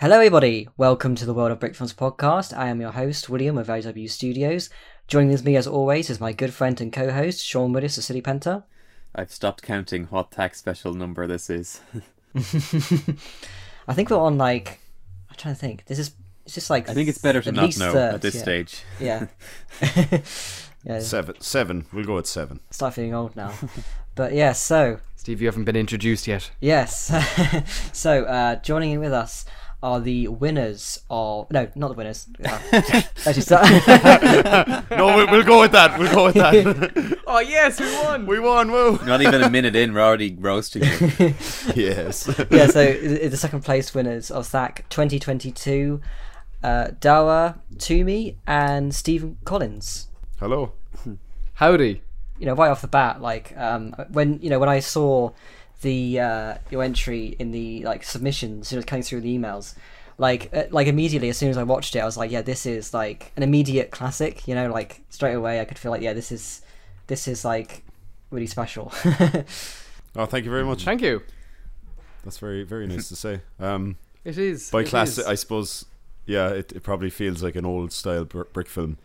Hello everybody, welcome to the World of Brickfilms Podcast. I am your host, William of AW Studios. Joining me as always is my good friend and co-host, Sean Woodis of City Penta. I've stopped counting what tax special number this is. I think we're on like, I'm trying to think, it's just like... I think it's better to not know third, at this stage. Yeah. Yeah. Seven, we'll go at seven. I start feeling old now. But yeah, so... Steve, you haven't been introduced yet. Yes. So, joining in with us are the winners of... No, not the winners. No, we'll go with that. We'll go with that. Oh, yes, we won. We won, woo. Not even a minute in, we're already roasting you. Yes. Yeah, so the second place winners of THAC 2022, Dawa Toomey and Steven Collins. Hello. Howdy. You know, right off the bat, like, when, you know, when I saw... the your entry in the like submissions, you know, coming through the emails, like immediately as soon as I watched it, I was like, yeah, this is like an immediate classic, you know, like straight away I could feel like, yeah, this is like really special. Oh, thank you very much. Thank you. That's very, very nice to say. It is by classic, I suppose. Yeah, it probably feels like an old style brick film.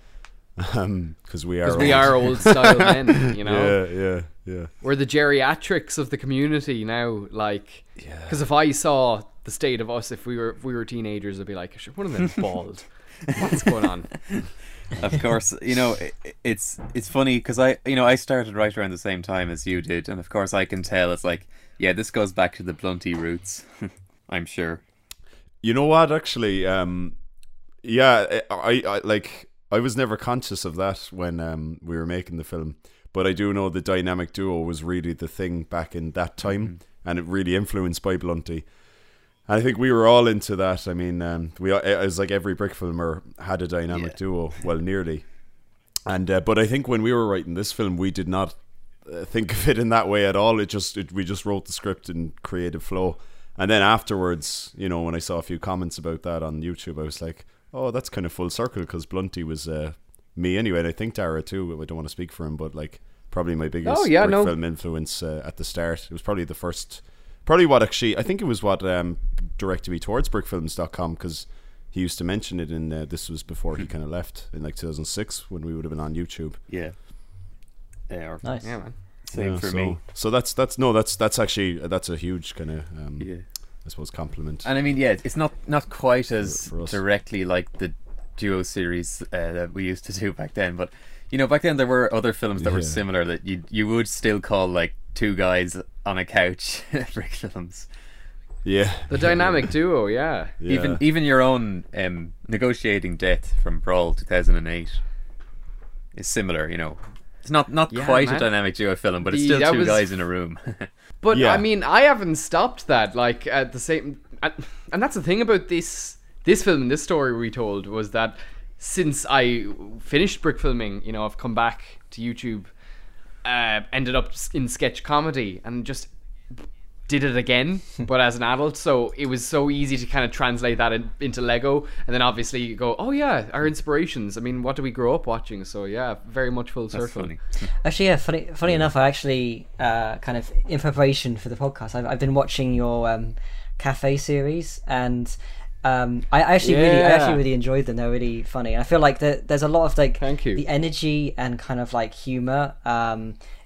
Because we are old style men, you know. Yeah. We're the geriatrics of the community now. Like, because if I saw the state of us, if we were teenagers, I'd be like, one of them's bald. What's going on? Of course, you know, it's funny because I started right around the same time as you did, and of course I can tell it's like, yeah, this goes back to the Blunty roots. I'm sure. You know what? Actually, yeah, I like. I was never conscious of that when we were making the film, but I do know the dynamic duo was really the thing back in that time, and it really influenced by Blunty. And I think we were all into that. I mean, it was like every brick filmer had a dynamic duo, well, nearly. And but I think when we were writing this film, we did not think of it in that way at all. We just wrote the script in creative flow, and then afterwards, you know, when I saw a few comments about that on YouTube, I was like, oh, that's kind of full circle, because Blunty was me anyway, and I think Dara too. I don't want to speak for him, but like probably my biggest film influence at the start. It was probably the first, probably what actually, I think it was what directed me towards brickfilms.com, because he used to mention it in, this was before he kind of left in like 2006 when we would have been on YouTube. Yeah. Yeah. Nice. Yeah, man. Same for me. So that's a huge kind of, I suppose, compliment. And I mean, yeah, it's not quite as directly like the duo series that we used to do back then, but you know, back then there were other films that were similar that you would still call like two guys on a couch brick films. Yeah, the dynamic duo. Yeah. Even your own Negotiating Death from Brawl 2008 is similar, you know. It's not quite a dynamic duo film, but it's still two guys in a room. But I mean, I haven't stopped that. Like at the same, and that's the thing about this film, this story we told, was that since I finished brick filming, you know, I've come back to YouTube, ended up in sketch comedy, and just did it again, but as an adult. So it was so easy to kind of translate that into Lego, and then obviously you go, oh yeah, our inspirations. I mean, what do we grow up watching? So yeah, very much full circle. Actually, yeah, funny enough, I actually kind of in preparation for the podcast, I've been watching your cafe series, and I actually really enjoyed them. They're really funny, and I feel like there's a lot of like the energy and kind of like humor.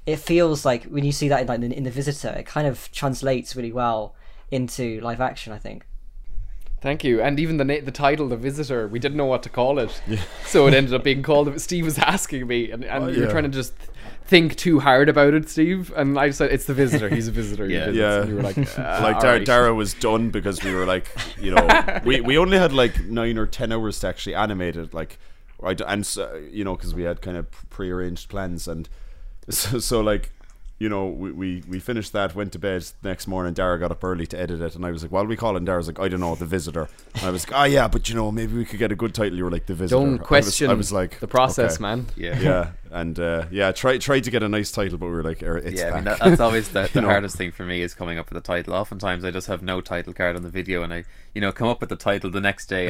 It feels like when you see that in The Visitor, it kind of translates really well into live action, I think. Thank you. And even the title, The Visitor, we didn't know what to call it. Yeah. So it ended up being called... Steve was asking me, and you were trying to just think too hard about it, Steve. And I said, it's The Visitor. He's a visitor. Yeah. And you were like... like Dara was done, because we were like, you know... We only had like 9 or 10 hours to actually animate it. Like, you know, because we had kind of prearranged plans, and... So like, you know, we finished that, went to bed the next morning. Dara got up early to edit it, and I was like, "What are we calling?" Dara's like, "I don't know, The Visitor." And I was like, "Ah, yeah, but you know, maybe we could get a good title." You were like, "The Visitor." Don't question. I was like, the process, okay, man. Yeah. And tried to get a nice title, but we were like, "It's back." I mean, that's always the hardest thing for me, is coming up with a title. Oftentimes, I just have no title card on the video, and I, you know, come up with the title the next day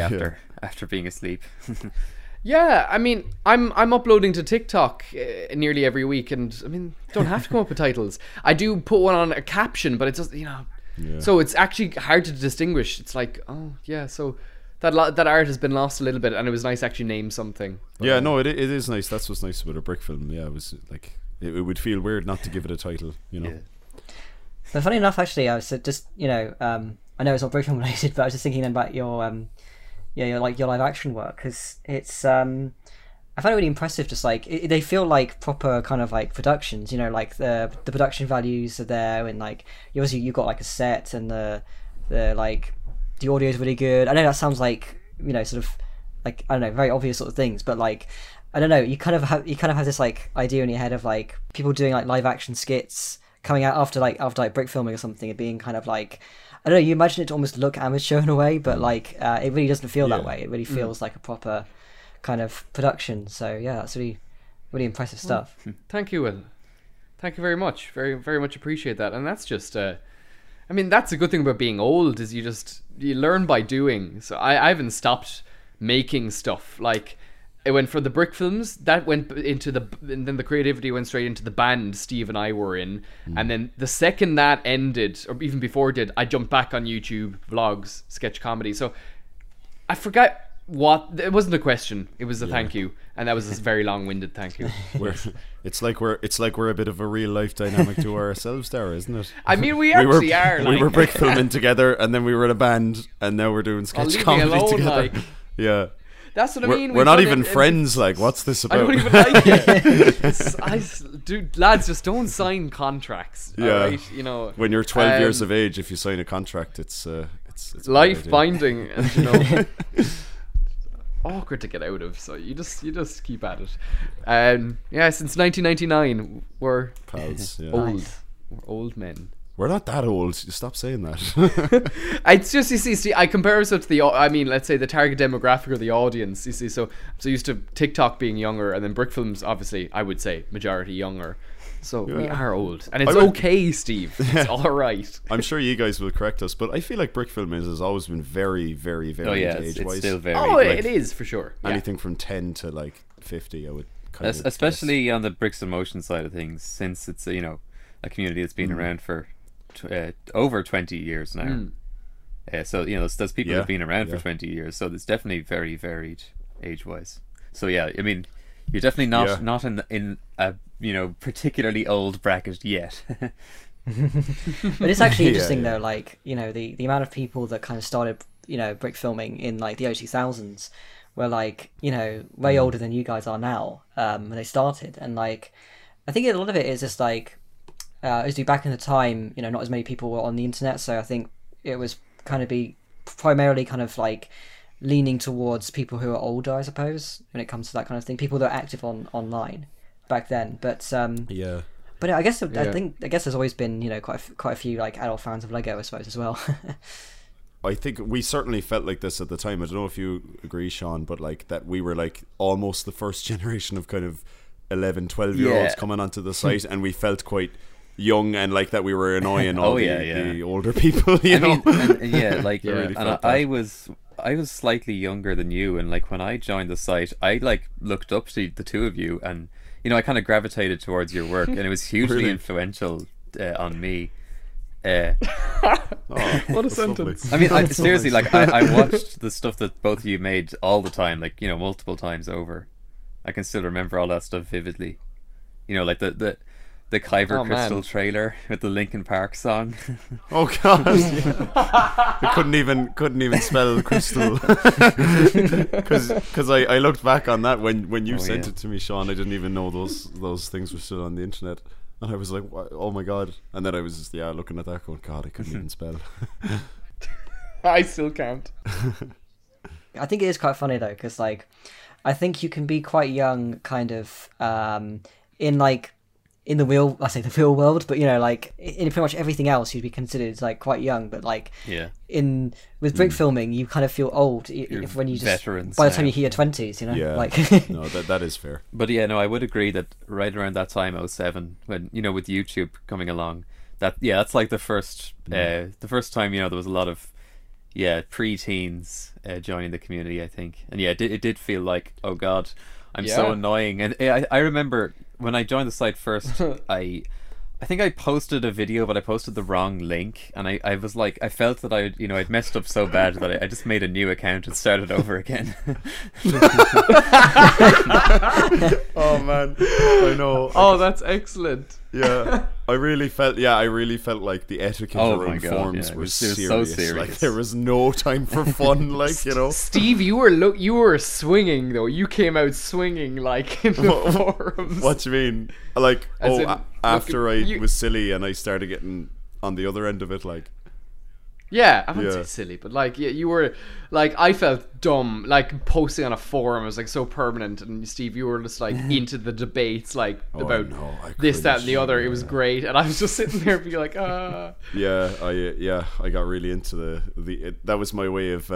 after being asleep. Yeah, I mean, I'm uploading to TikTok nearly every week, and I mean, don't have to come up with titles. I do put one on a caption, but it doesn't, you know, Yeah. So it's actually hard to distinguish. It's like, oh yeah, so that art has been lost a little bit, and it was nice to actually name something. But yeah, no, it is nice. That's what's nice about a brick film. Yeah, it was like it would feel weird not to give it a title, you know. Yeah. But funny enough, actually, I was just, you know, I know it's not brick film related, but I was just thinking about your live action work, because it's I found it really impressive. Just like they feel like proper kind of like productions, you know, like the production values are there, and like obviously you've got like a set, and the like the audio is really good. I know that sounds like, you know, sort of like, I don't know, very obvious sort of things, but like, I don't know, you kind of have this like idea in your head of like people doing like live action skits coming out after brick filming or something, and being kind of like, I don't know, you imagine it to almost look amateur in a way, but like it really doesn't feel that way. It really feels like a proper kind of production. So yeah, that's really, really impressive stuff. Thank you, Will. Thank you very much. Very, very much appreciate that. And that's just, I mean, that's a good thing about being old, is you learn by doing. So I haven't stopped making stuff. Like it went for the brick films, that went into the, and then the creativity went straight into the band Steve and I were in. And then the second that ended, or even before it did, I jumped back on YouTube vlogs, sketch comedy. So I forgot. What? It wasn't a question. It was a thank you, and that was this very long-winded thank you. It's like we're a bit of a real-life dynamic to ourselves, there, isn't it? I mean, we actually are. Like, we were brick filming together, and then we were in a band, and now we're doing sketch comedy alone, together. Like, yeah, that's what I mean. We're not even friends. Like, what's this about? I don't even like it. Dude, lads, just don't sign contracts. Yeah, right? You know, when you're 12 years of age, if you sign a contract, it's life-binding, and you know. Awkward to get out of, so you just keep at it. Yeah, since 1999 we're pals. Yeah. Old. Nice. We're old men. We're not that old. You stop saying that. It's just, you see, I compare us to the, I mean, let's say the target demographic or the audience. You see, so I'm so used to TikTok being younger, and then brick films, obviously, I would say majority younger. So we are old, and it's okay, Steve. It's all right. I'm sure you guys will correct us, but I feel like brick film has always been very, very, very age-wise. It's still very. Oh, like, it is for sure. Anything from 10 to like 50, I would kind of. Especially guess. On the bricks and motion side of things, since it's a community that's been around for over 20 years now. So those people have been around for 20 years. So it's definitely very varied age-wise. So yeah, I mean, you're definitely not in a particularly old bracket yet. But it's actually interesting though, like, the amount of people that kind of started brick filming in like the early 2000s were like way older than you guys are now when they started, and like I think a lot of it is just like back in the time, not as many people were on the internet, so I think it was kind of primarily kind of like leaning towards people who are older, I suppose, when it comes to that kind of thing, people that are active online back then. But but I guess I guess there's always been quite a few like adult fans of Lego, I suppose, as well. I think we certainly felt like this at the time. I don't know if you agree, Sean, but like that we were like almost the first generation of kind of 11, 12-year-olds coming onto the site, and we felt quite young, and like that we were annoying the older people, I was slightly younger than you, and like when I joined the site, I like looked up to the two of you, and I kind of gravitated towards your work, and it was hugely influential on me. What a sentence! I mean, seriously, like I watched the stuff that both of you made all the time, like multiple times over. I can still remember all that stuff vividly. Like the Kyber Crystal trailer with the Linkin Park song. Oh god! I couldn't even spell crystal, because I looked back on that when you sent it to me, Sean. I didn't even know those things were still on the internet, and I was like, oh my god! And then I was just looking at that, going, god, I couldn't even spell. I still can't. I think it is quite funny though, because like I think you can be quite young, kind of in the real world, but like in pretty much everything else you'd be considered like quite young, but like with brick filming you kind of feel old when you just by the time you hit your 20s, no, that is fair. But I would agree that right around that time, 2007, when with YouTube coming along, that's like the first time there was a lot of pre-teens joining the community, I think, and it did feel like, oh god, I'm so annoying. And I remember when I joined the site first, I I think I posted a video, but I posted the wrong link, and I was like, I felt that I, you know, I'd messed up so bad that I just made a new account and started over again. Oh man, I know. Oh, that's excellent. Yeah, I really felt like the etiquette around forms was serious. Like there was no time for fun. Like, you know, Steve, you were swinging though. You came out swinging like in the forums. What do you mean? Like, as after I was silly and I started getting on the other end of it, like. Yeah, I wouldn't say silly, but like, yeah, you were like, I felt dumb, like posting on a forum was like so permanent, and Steve, you were just like into the debates, like this, that, and the other. It was great, and I was just sitting there being like, ah. I got really into the that was my way of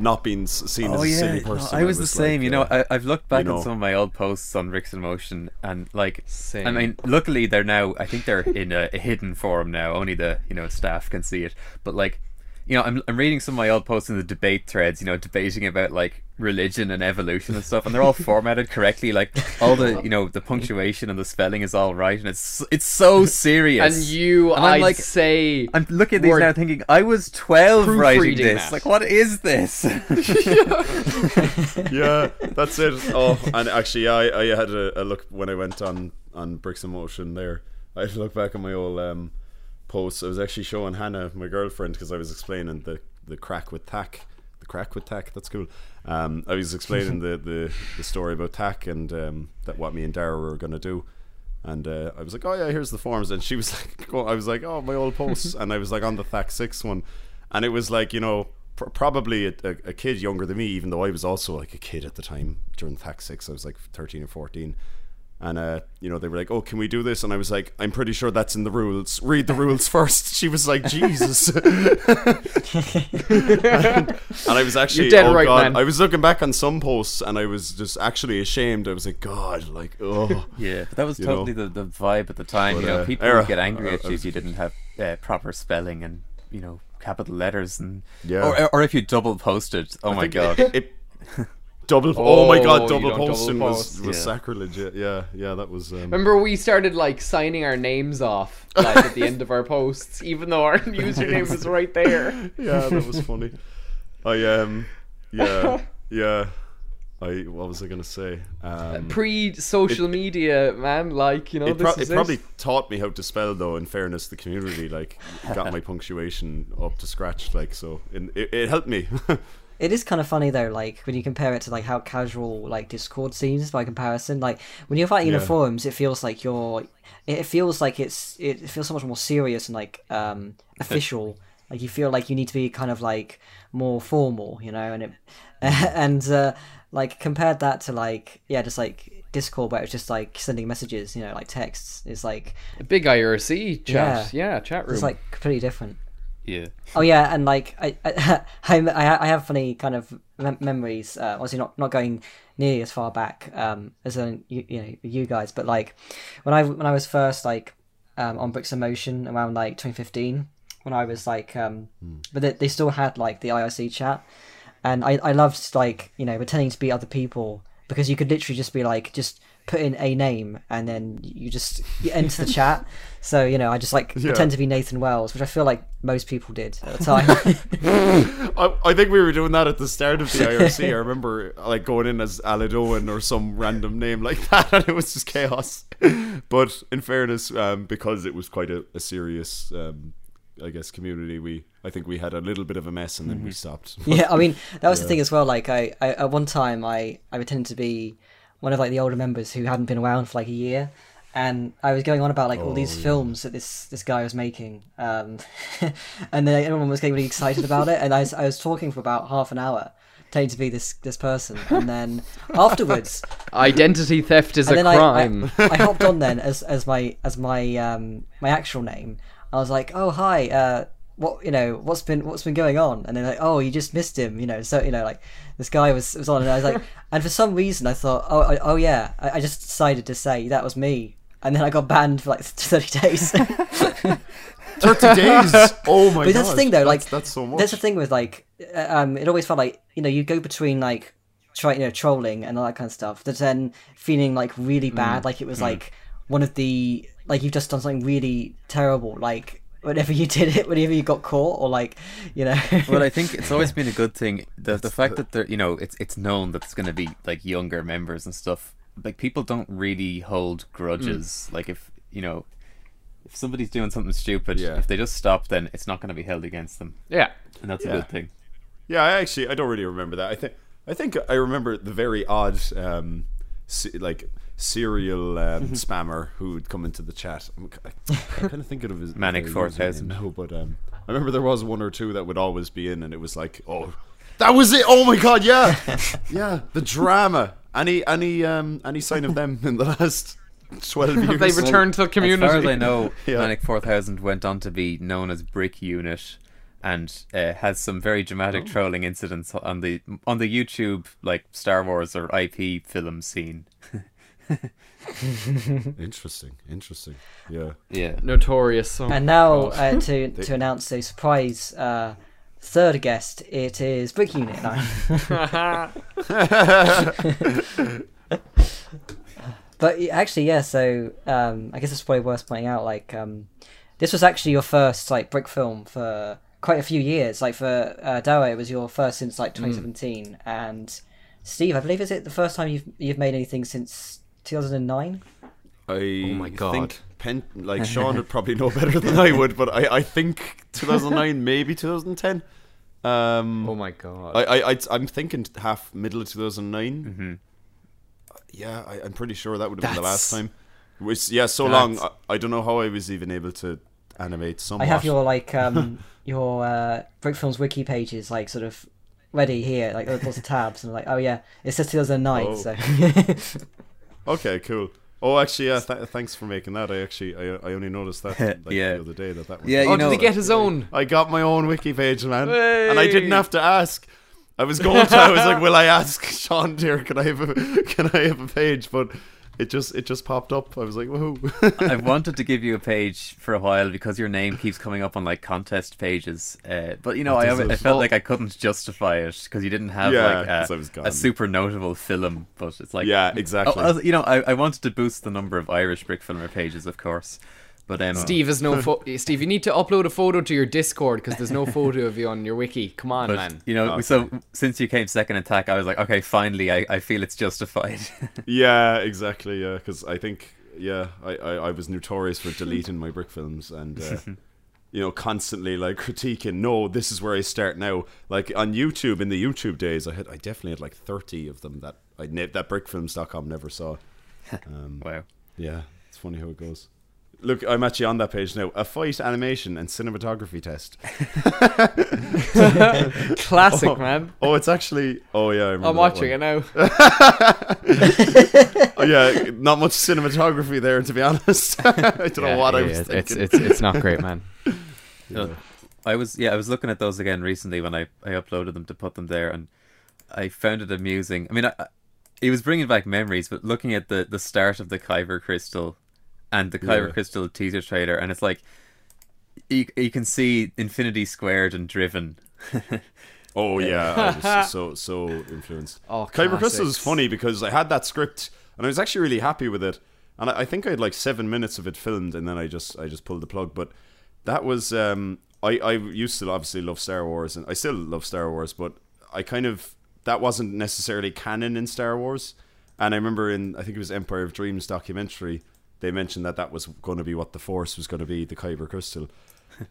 not being seen as a silly person. No, I was the same, like, you know. I've looked back at some of my old posts on Bricks and Motion, and like, same. I mean, luckily they're now, I think they're in a hidden forum now. Only the staff can see it. But like, you know, I'm reading some of my old posts in the debate threads, you know, debating about like religion and evolution and stuff, and they're all formatted correctly, like all the, you know, the punctuation and the spelling is all right, and it's so serious. And I'm like, say, I'm looking at these now thinking, I was 12 writing this. That. Like, what is this? Yeah, that's it. Oh, and actually, I had a look when I went on Bricks and Motion there. I had to look back at my old posts. I was actually showing Hannah, my girlfriend, because I was explaining the crack with THAC. The crack with THAC, that's cool. I was explaining the story about THAC and that what me and Dara were going to do. And I was like, oh yeah, here's the forms. And she was like, I was like, oh, my old posts. And I was like on the THAC 6 one. And it was like, you know, probably a kid younger than me, even though I was also like a kid at the time during THAC 6. I was like 13 or 14. And you know, they were like, oh, can we do this? And I was like, I'm pretty sure that's in the rules. Read the rules first. She was like, Jesus. and I was actually, you're dead right, God, man. I was looking back on some posts and I was just actually ashamed. I was like, God, like, oh. Yeah, but that was totally the vibe at the time. But, you know, people would get angry at you if you didn't have proper spelling and, you know, capital letters. And or if you double posted. Oh, my God. Double posting was sacrilege. Yeah, that was. Remember, we started like signing our names off like at the end of our posts, even though our username was right there. Yeah, that was funny. What was I gonna say? Pre-social media, man. Like, you know, it probably taught me how to spell, though. In fairness, the community like got my punctuation up to scratch, like, so it helped me. It is kind of funny though, like when you compare it to like how casual like Discord seems by comparison. Like when you're fighting in the forums, it feels like it feels so much more serious and like official. Like you feel like you need to be kind of like more formal, you know. And like compared that to like just like Discord, where it's just like sending messages, you know, like texts. It's like a big IRC chat, chat room. It's like completely different. Yeah. Oh yeah, and like I have funny kind of memories. Obviously, not going nearly as far back as you guys, but like when I was first like on Bricks and Motion around like 2015, when I was like but they still had like the IRC chat, and I loved like, you know, pretending to be other people, because you could literally just be like put in a name and then you just enter the chat. So, you know, I just like pretend to be Nathan Wells, which I feel like most people did at the time. I think we were doing that at the start of the IRC. I remember like going in as Aled Owen or some random name like that, and it was just chaos. But in fairness, because it was quite a serious I guess community, I think we had a little bit of a mess, and then we stopped. Yeah, I mean, that was the thing as well. Like I at one time I pretended to be one of like the older members who hadn't been around for like a year, and I was going on about like all these films that this guy was making, and then everyone was getting really excited about it, and I was talking for about half an hour, pretending to be this person, and then afterwards, identity theft is a crime. I hopped on then as my actual name. I was like, oh hi, what's been going on? And they're like, oh, you just missed him, you know. So, you know, like this guy was on, and I was like, and for some reason I thought, I just decided to say that was me, and then I got banned for like 30 days. 30 days? Oh my god! But that's the thing though, like that's so much. That's the thing with like, it always felt like, you know, you go between like trolling and all that kind of stuff, but then feeling like really bad, like it was like one of the like you've just done something really terrible, like whenever you did it, whenever you got caught, or like, you know. Well, I think it's always been a good thing. The fact that they're, you know, it's known that it's going to be like younger members and stuff. Like, people don't really hold grudges. Mm. Like, if, you know, if somebody's doing something stupid, yeah, if they just stop, then it's not going to be held against them. Yeah. And that's, yeah, a good thing. Yeah, I don't really remember that. I think I remember the very odd, like, serial spammer who would come into the chat. I'm kind of thinking of his... Manic 4000. No, but I remember there was one or two that would always be in, and it was like, oh, that was it! Oh my god, yeah! Yeah, the drama. Any sign of them in the last 12 years? They returned to the community. As far as I know, yeah, Manic 4000 went on to be known as Brick Unit, and has some very dramatic trolling incidents on the YouTube, like, Star Wars or IP film scene. Interesting. Yeah. Notorious. Song. And now to announce a surprise third guest, it is Brick Unit now. But actually, yeah. So I guess it's probably worth pointing out. Like, this was actually your first like brick film for quite a few years. Like, for Dawa, it was your first since like 2017. And Steve, I believe, is it the first time you've made anything since 2009? Oh my god. Like, Sean would probably know better than I would, but I think 2009, maybe 2010. Oh my god! I'm thinking middle of 2009. Mm-hmm. Yeah, I'm pretty sure that would have been the last time. Which, yeah, so long. I don't know how I was even able to animate somewhat. I have your like your Brick Films wiki pages like sort of ready here, like lots of tabs, and I'm like, oh yeah, it says 2009. Oh. So. Okay, cool. Oh, actually, yeah. Thanks for making that. I only noticed that like, the other day that was. Yeah, you know, did he get his own? I got my own wiki page, man, and I didn't have to ask. I was like, will I ask Sean, dear? Can I have a page? But it just popped up. I was like, whoa. I wanted to give you a page for a while because your name keeps coming up on like contest pages. But you know, I felt like I couldn't justify it because you didn't have like a super notable film. But it's like, yeah, exactly. Oh, you know, I wanted to boost the number of Irish brick filmer pages, of course. But Steve is Steve, you need to upload a photo to your Discord because there's no photo of you on your wiki. Come on, man. You know, so since you came second in THAC, I was like, okay, finally, I feel it's justified. Yeah, exactly. Yeah, because I think I was notorious for deleting my brick films and you know, constantly like critiquing. No, this is where I start now. Like on YouTube, in the YouTube days, I definitely had like 30 of them that that brickfilms.com never saw. Wow. Yeah, it's funny how it goes. Look, I'm actually on that page now. A fight animation and cinematography test. Classic, man. Oh, it's actually... Oh, yeah, I remember I'm watching it now. Oh, yeah, not much cinematography there, to be honest. I don't know what I was thinking. It's not great, man. Yeah. I was looking at those again recently when I uploaded them to put them there, and I found it amusing. I mean, it was bringing back memories, but looking at the start of the Kyber Crystal... and the Kyber Crystal teaser trailer, and it's like you can see Infinity Squared and Driven. Oh yeah, I was so influenced. Oh, Kyber Crystal is funny because I had that script and I was actually really happy with it, and I think I had like 7 minutes of it filmed, and then I just pulled the plug. But that was I used to obviously love Star Wars, and I still love Star Wars, but that wasn't necessarily canon in Star Wars. And I remember I think it was Empire of Dreams documentary, they mentioned that was going to be what the Force was going to be, the Kyber Crystal.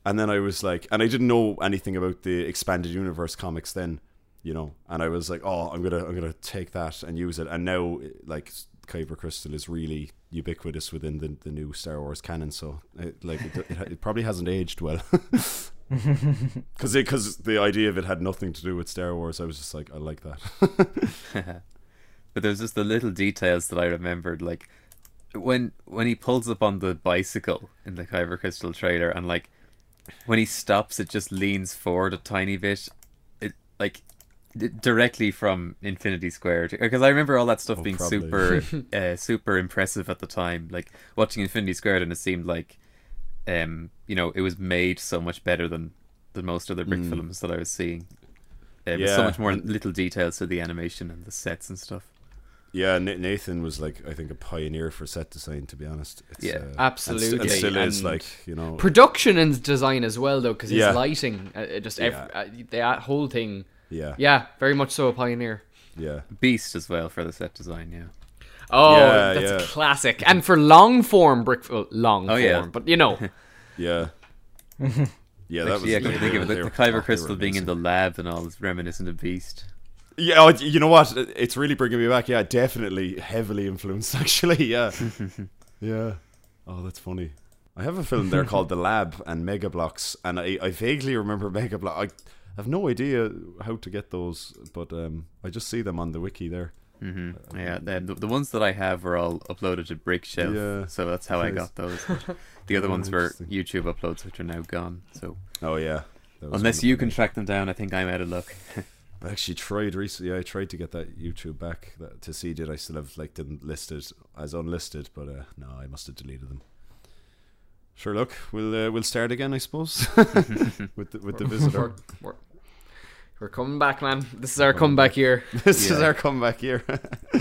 And then I was like... And I didn't know anything about the Expanded Universe comics then, you know. And I was like, oh, I'm gonna take that and use it. And now, like, Kyber Crystal is really ubiquitous within the new Star Wars canon. So, it probably hasn't aged well. Because the idea of it had nothing to do with Star Wars. I was just like, I like that. But there's just the little details that I remembered, like... When he pulls up on the bicycle in the Kyber Crystal trailer, and like when he stops, it just leans forward a tiny bit, directly from Infinity Square. Because I remember all that stuff being probably super super impressive at the time. Like watching Infinity Square, and it seemed like you know, it was made so much better than most other brick films that I was seeing. So much more little details to the animation and the sets and stuff. Yeah, Nathan was like, I think, a pioneer for set design, to be honest. It's, absolutely. And still is, like, you know. Production and design as well, though, because his lighting, just that whole thing. Yeah. Yeah, very much so a pioneer. Yeah. Beast as well for the set design, yeah. Oh, yeah, that's a classic. And for long form brick, but you know. Yeah. Yeah, that was. Yeah, I think of the Kyber Crystal being in the lab and all is reminiscent of Beast. Yeah, you know what? It's really bringing me back. Yeah, definitely heavily influenced, actually. Yeah. Yeah. Oh, that's funny. I have a film there called The Lab and Mega Blocks, and I vaguely remember Mega Blocks. I have no idea how to get those, but I just see them on the wiki there. Mm-hmm. Yeah, the ones that I have were all uploaded to Brickshelf, so that's how I got those. The other ones were YouTube uploads, which are now gone. So. Oh, yeah. Unless you can track them down, I think I'm out of luck. I actually tried recently. I tried to get that YouTube back to see did I still have them listed as unlisted, but no, I must have deleted them. Sure, look, we'll start again, I suppose. with the visitor. We're coming back, man. This is our comeback year. This is our comeback year.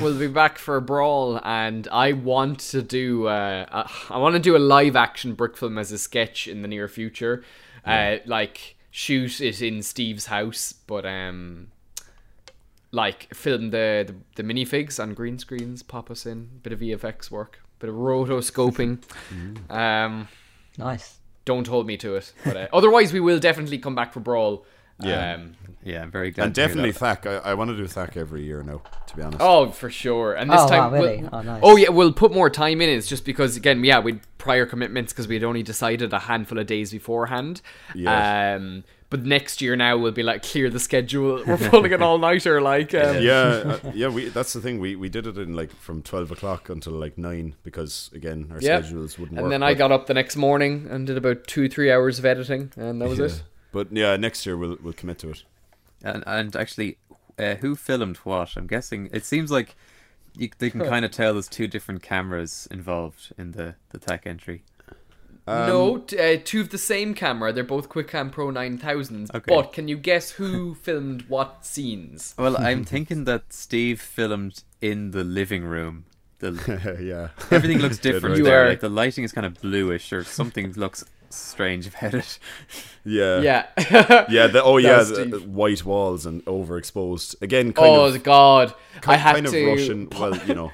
We'll be back for Brawl, and I want to do a live action brick film as a sketch in the near future, shoot it in Steve's house, but film the minifigs on green screens, pop us in a bit of VFX work, bit of rotoscoping. Nice. Don't hold me to it, but otherwise we will definitely come back for Brawl. I'm very glad. And definitely THAC. I want to do THAC every year now, to be honest. Oh, for sure. And this time, wow, really? Nice. Oh yeah, we'll put more time in. It's just because, again, we'd prior commitments because we'd only decided a handful of days beforehand. Yes. But next year now we'll be clear the schedule. We're pulling an all nighter. That's the thing. We did it in from 12 o'clock until 9 because again our schedules wouldn't work. And then I got up the next morning and did about 2-3 hours of editing, and that was it. But yeah, next year we'll commit to it. And actually, who filmed what? I'm guessing it seems like they can kind of tell there's two different cameras involved in the THAC entry. Two of the same camera. They're both QuickCam Pro 9000s. Okay. But can you guess who filmed what scenes? Well, I'm thinking that Steve filmed in the living room. Everything looks different there. The lighting is kind of bluish, or something looks strange about it. The white walls and overexposed again, kind of Russian. Well, you know.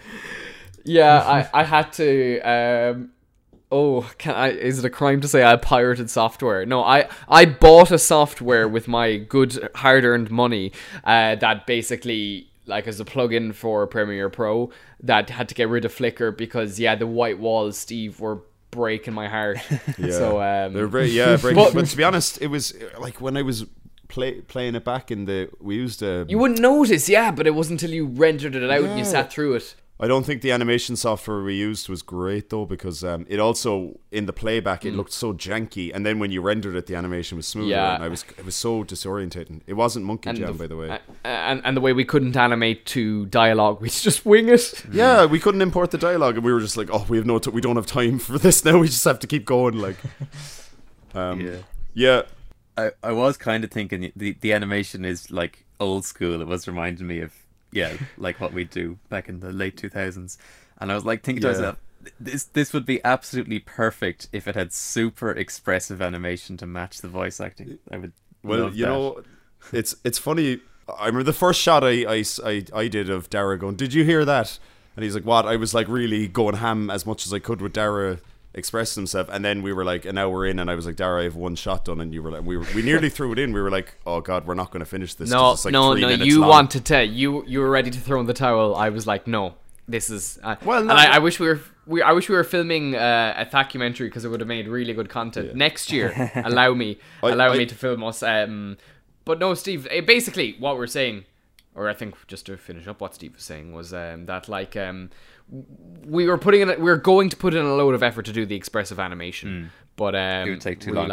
I had to is it a crime to say I pirated software? No, I bought a software with my good hard-earned money that basically as a plugin for Premiere Pro that had to get rid of Flickr because the white walls, Steve, were breaking my heart. So they're breaking. But to be honest, it was when I was playing it back in the we used a you wouldn't notice, but it wasn't until you rendered it out and you sat through it. I don't think the animation software we used was great though, because it also in the playback it looked so janky, and then when you rendered it the animation was smoother. And it was so disorientating. It wasn't Monkey Jam, by the way. And the way we couldn't animate to dialogue, we just wing it. Yeah, we couldn't import the dialogue, and we were just like, oh, we have we don't have time for this now. We just have to keep going. I was kind of thinking the animation is old school. It was reminding me of. Yeah, what we do back in the late 2000s. And I was thinking to myself, this would be absolutely perfect if it had super expressive animation to match the voice acting. I would love that. It's funny. I remember the first shot I did of Dara going, did you hear that? And he's like, what? I was really going ham as much as I could with Dara expressing himself. And then we were an hour in, and I was like, Dara, I have one shot done. And you were we nearly threw it in. We were like, oh God, we're not going to finish this. No, it's no. You want to tell you were ready to throw in the towel. I was like, no, this is. I wish we were filming a documentary because it would have made really good content next year. Allow me to film us. But no, Steve. Basically, what we're saying, or I think just to finish up what Steve was saying was that we were going to put in a load of effort to do the expressive animation, but it would take too long.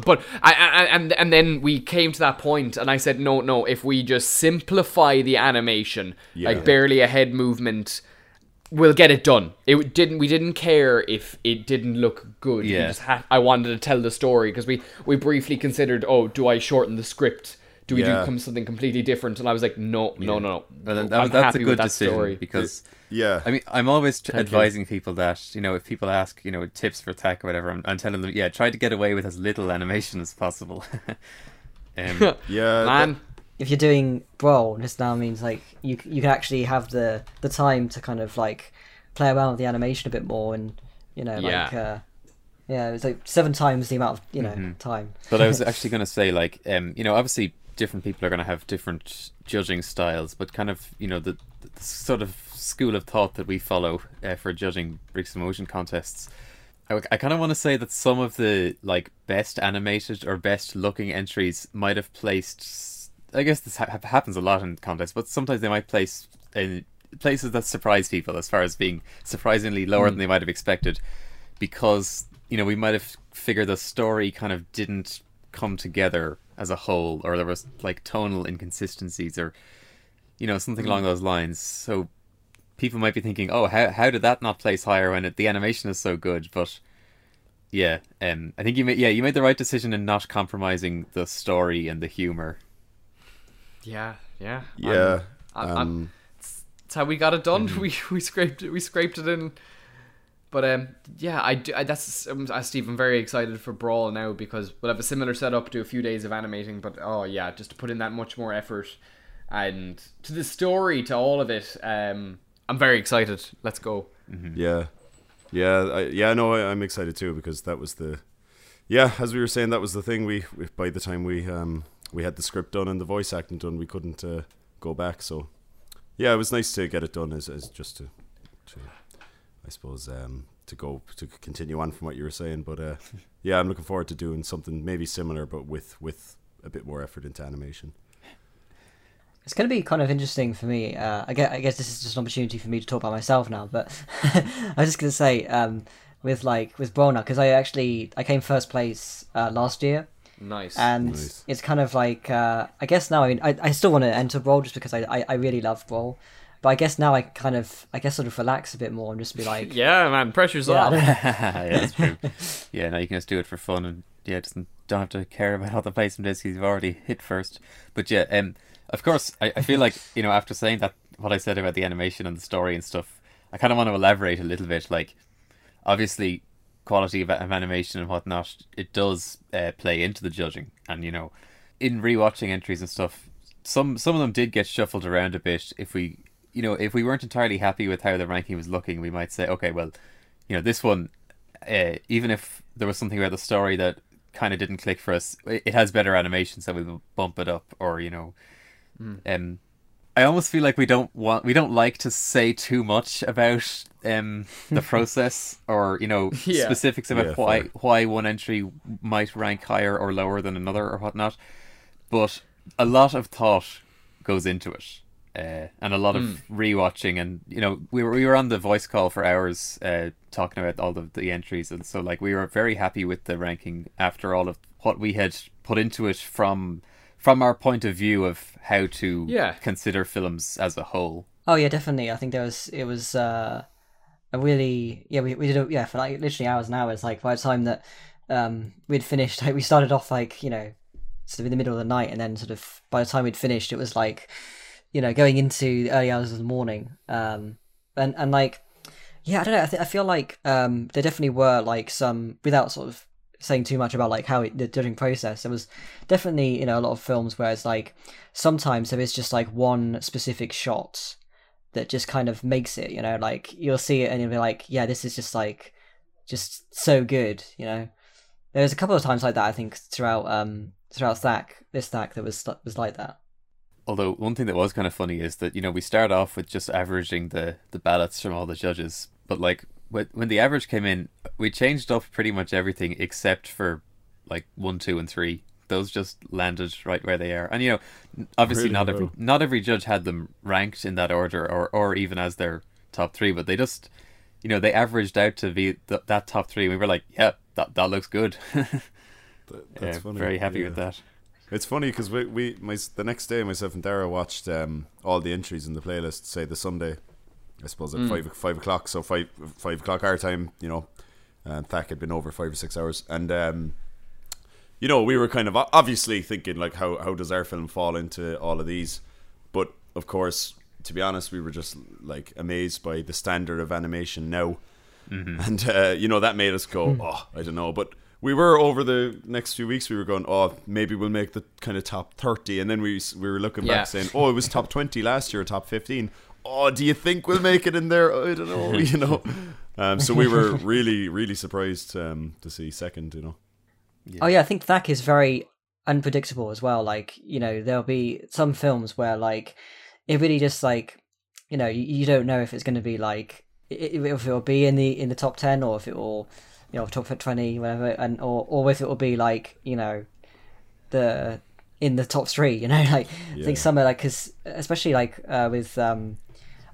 But and then we came to that point, and I said, no. If we just simplify the animation, barely a head movement, we'll get it done. It didn't. We didn't care if it didn't look good. Yeah. I wanted to tell the story because we briefly considered, do I shorten the script do we do something completely different? And I was like, no. And that, that's a good decision story. Because I mean, I'm always advising people that, you know, if people ask, you know, tips for THAC or whatever, I'm telling them, try to get away with as little animation as possible. If you're doing Brawl, this now means like you can actually have the time to kind of like play around with the animation a bit more, and you know, like it's like 7 times the amount of time. But I was actually going to say, like, you know, obviously different people are going to have different judging styles, but kind of, you know, the sort of school of thought that we follow for judging Bricks and Motion contests. I kind of want to say that some of the like best animated or best looking entries might have placed. I guess this happens a lot in contests, but sometimes they might place in places that surprise people as far as being surprisingly lower than they might have expected, because, you know, we might have figured the story kind of didn't come together as a whole, or there was like tonal inconsistencies, or, you know, something along those lines. So people might be thinking, oh, how did that not place higher when the animation is so good? But yeah, I think you made the right decision in not compromising the story and the humor. Yeah. It's how we got it done. We scraped it in. But Steve, I'm very excited for Brawl now, because we'll have a similar setup to a few days of animating. But just to put in that much more effort and to the story, to all of it. I'm very excited. Let's go. Mm-hmm. I'm excited too, because that was the, as we were saying, that was the thing. We by the time we had the script done and the voice acting done, we couldn't go back. So, it was nice to get it done as just to I suppose, to continue on from what you were saying. But I'm looking forward to doing something maybe similar, but with a bit more effort into animation. It's going to be kind of interesting for me. I guess this is just an opportunity for me to talk about myself now, but I was just going to say with Brawl now, because I came first place last year. Nice. And it's kind of like, I guess now, I mean, I still want to enter Brawl just because I really love Brawl. But I guess now I kind of, sort of relax a bit more and just be like... yeah, man, pressure's off. That's true. Yeah, now you can just do it for fun and, don't have to care about other placements because you've already hit first. But yeah, of course, I feel like, you know, after saying that, what I said about the animation and the story and stuff, I kind of want to elaborate a little bit. Like, obviously... quality of animation and whatnot, it does play into the judging. And, you know, in rewatching entries and stuff, some of them did get shuffled around a bit. If we weren't entirely happy with how the ranking was looking, we might say, okay, well, you know, this one, even if there was something about the story that kind of didn't click for us, it has better animation, so we will bump it up. Or, you know, I almost feel like we don't like to say too much about the process or, you know, specifics about why one entry might rank higher or lower than another or whatnot. But a lot of thought goes into it, and a lot of rewatching. And, you know, we were on the voice call for hours talking about all the entries, and so like we were very happy with the ranking after all of what we had put into it from our point of view of how to consider films as a whole. Oh yeah, definitely. I think it was a really we did for like literally hours and hours. Like by the time that we'd finished, like we started off like, you know, sort of in the middle of the night, and then sort of by the time we'd finished, it was like, you know, going into the early hours of the morning. And like I don't know. I feel like there definitely were like some, without sort of saying too much about like how the judging process, there was definitely, you know, a lot of films where it's like sometimes there is just like one specific shot that just kind of makes it, you know, like you'll see it and you'll be like, yeah, this is just so good, you know. There's a couple of times like that, I think, throughout THAC that was like that. Although one thing that was kind of funny is that, you know, we start off with just averaging the ballots from all the judges, but like when the average came in, we changed up pretty much everything except for like 1, 2, and 3. Those just landed right where they are. And, you know, obviously really not every judge had them ranked in that order or even as their top 3, but they just, you know, they averaged out to be that top 3. We were like, yeah, that looks good. That's funny. Very happy with that. It's funny because the next day, myself and Dara watched all the entries in the playlist, say the Sunday, I suppose, at 5 o'clock. So 5 o'clock our time, you know, and THAC had been over 5 or 6 hours. And you know, we were kind of obviously thinking, like, how does our film fall into all of these? But, of course, to be honest, we were just, like, amazed by the standard of animation now. Mm-hmm. And, you know, that made us go, oh, I don't know. But we were, over the next few weeks, we were going, oh, maybe we'll make the kind of top 30. And then we were looking back saying, oh, it was top 20 last year, top 15. Oh, do you think we'll make it in there? I don't know, you know. So we were really, really surprised to see second, you know. Yeah. Oh, yeah, I think THAC is very unpredictable as well. Like, you know, there'll be some films where, like, it really just, like, you know, you don't know if it's going to be, like, if it'll be in the top 10 or if it will, you know, top 20, whatever, and or if it will be, like, you know, in the top 3, you know, like, yeah. I think some are, like, because especially, like, with,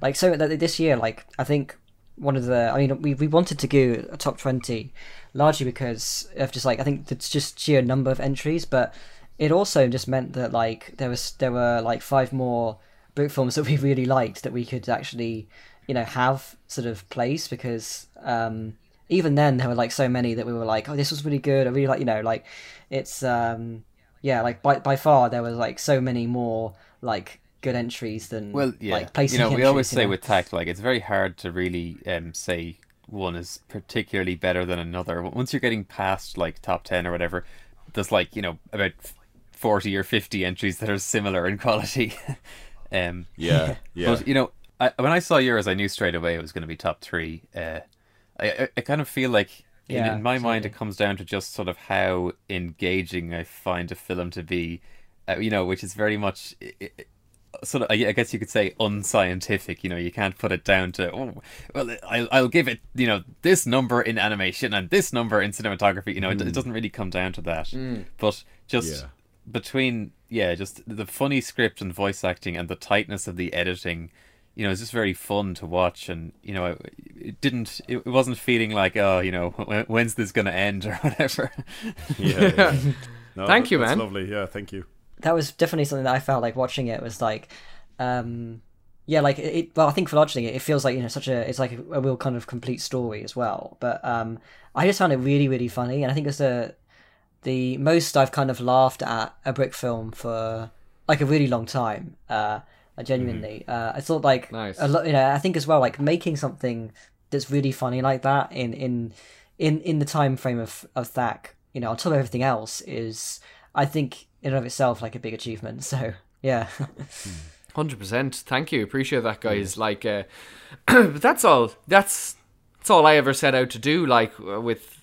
like, so this year, like, I think one of the, I mean, we wanted to do a top 20 largely because of just, like, I think it's just sheer number of entries, but it also just meant that, like, there were like 5 more brick films that we really liked that we could actually, you know, have sort of place, because even then there were, like, so many that we were like, oh, this was really good, I really like, you know, like, it's yeah, like, by far there was, like, so many more, like, good entries than, well, yeah, like, placing, you know, we always say with THAC, like, it's very hard to really say one is particularly better than another. Once you're getting past, like, top 10 or whatever, there's, like, you know, about 40 or 50 entries that are similar in quality. Yeah. But, you know, when I saw yours, I knew straight away it was going to be top 3. I kind of feel like, in my mind, it comes down to just sort of how engaging I find a film to be, you know, which is very much... Sort of, I guess you could say, unscientific. You know, you can't put it down to, oh, well, I'll give it, you know, this number in animation and this number in cinematography. You know, it doesn't really come down to that. But just between, just the funny script and voice acting and the tightness of the editing, you know, it's just very fun to watch. And, you know, it wasn't feeling like, oh, you know, when's this going to end or whatever. Yeah. No, thank you, man. Lovely. Yeah, thank you. That was definitely something that I felt like watching it was like, like it. Well, I think for largely it feels like, you know, it's like a real kind of complete story as well. But I just found it really, really funny, and I think it's the most I've kind of laughed at a brick film for, like, a really long time. Genuinely, I thought, like, nice. A lot. You know, I think as well, like, making something that's really funny like that in the time frame of THAC, you know, on top of everything else, is, I think, in and of itself, like, a big achievement. So, yeah. 100%. Thank you. Appreciate that, guys. Like, but that's all I ever set out to do, like, with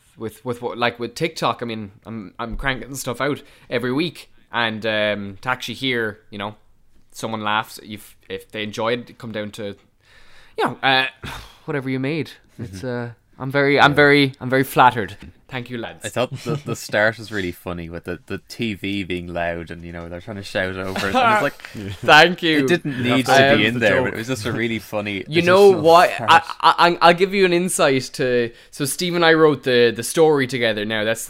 TikTok. I mean, I'm cranking stuff out every week, and to actually hear, you know, someone laughs, if they enjoyed, come down to, you know, whatever you made. It's I'm very flattered. Thank you, lads. I thought the start was really funny with the TV being loud and, you know, they're trying to shout over it. And it's like, thank you. It didn't need to be in there, but it was just a really funny. You know what? I'll give you an insight to. So Steve and I wrote the story together. Now that's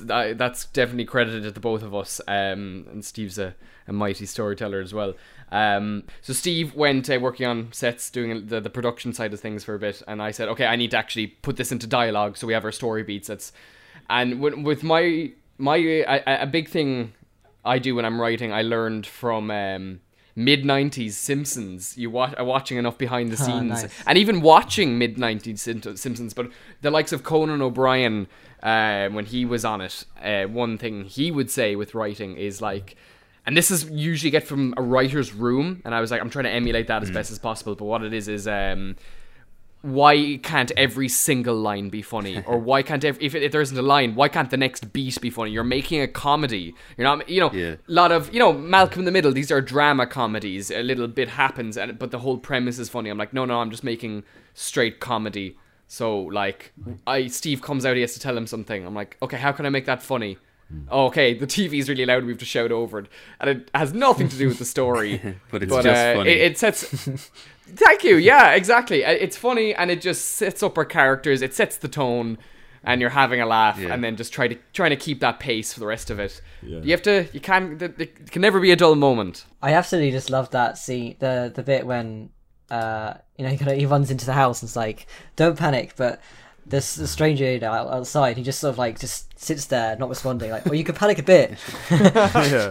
definitely credited to the both of us. And Steve's a mighty storyteller as well. So Steve went working on sets, doing the production side of things for a bit, and I said, okay, I need to actually put this into dialogue, so we have our story beats. And with my big thing I do when I'm writing, I learned from mid-90s Simpsons. You are watching enough behind the scenes. Nice. And even watching mid-90s Simpsons, but the likes of Conan O'Brien, when he was on it, one thing he would say with writing is like, and this is usually get from a writer's room, and I was like, I'm trying to emulate that as best as possible, but what it is why can't every single line be funny? Or why can't if there isn't a line, why can't the next beat be funny? You're making a comedy. You're not, you know, a lot of, you know, Malcolm in the Middle, these are drama comedies. A little bit happens, but the whole premise is funny. I'm like, no, I'm just making straight comedy. So, like, Steve comes out, he has to tell him something. I'm like, okay, how can I make that funny? Okay, the TV's really loud, we have to shout over it. And it has nothing to do with the story. but just funny. It sets... Thank you, yeah, exactly. It's funny, and it just sets up our characters, it sets the tone, and you're having a laugh, and then just trying to keep that pace for the rest of it. Yeah. It can never be a dull moment. I absolutely just love that scene, the bit when, you know, he runs into the house and it's like, don't panic, but... There's a stranger outside. He just sort of like just sits there, not responding. Like, well, you could panic a bit. Yeah,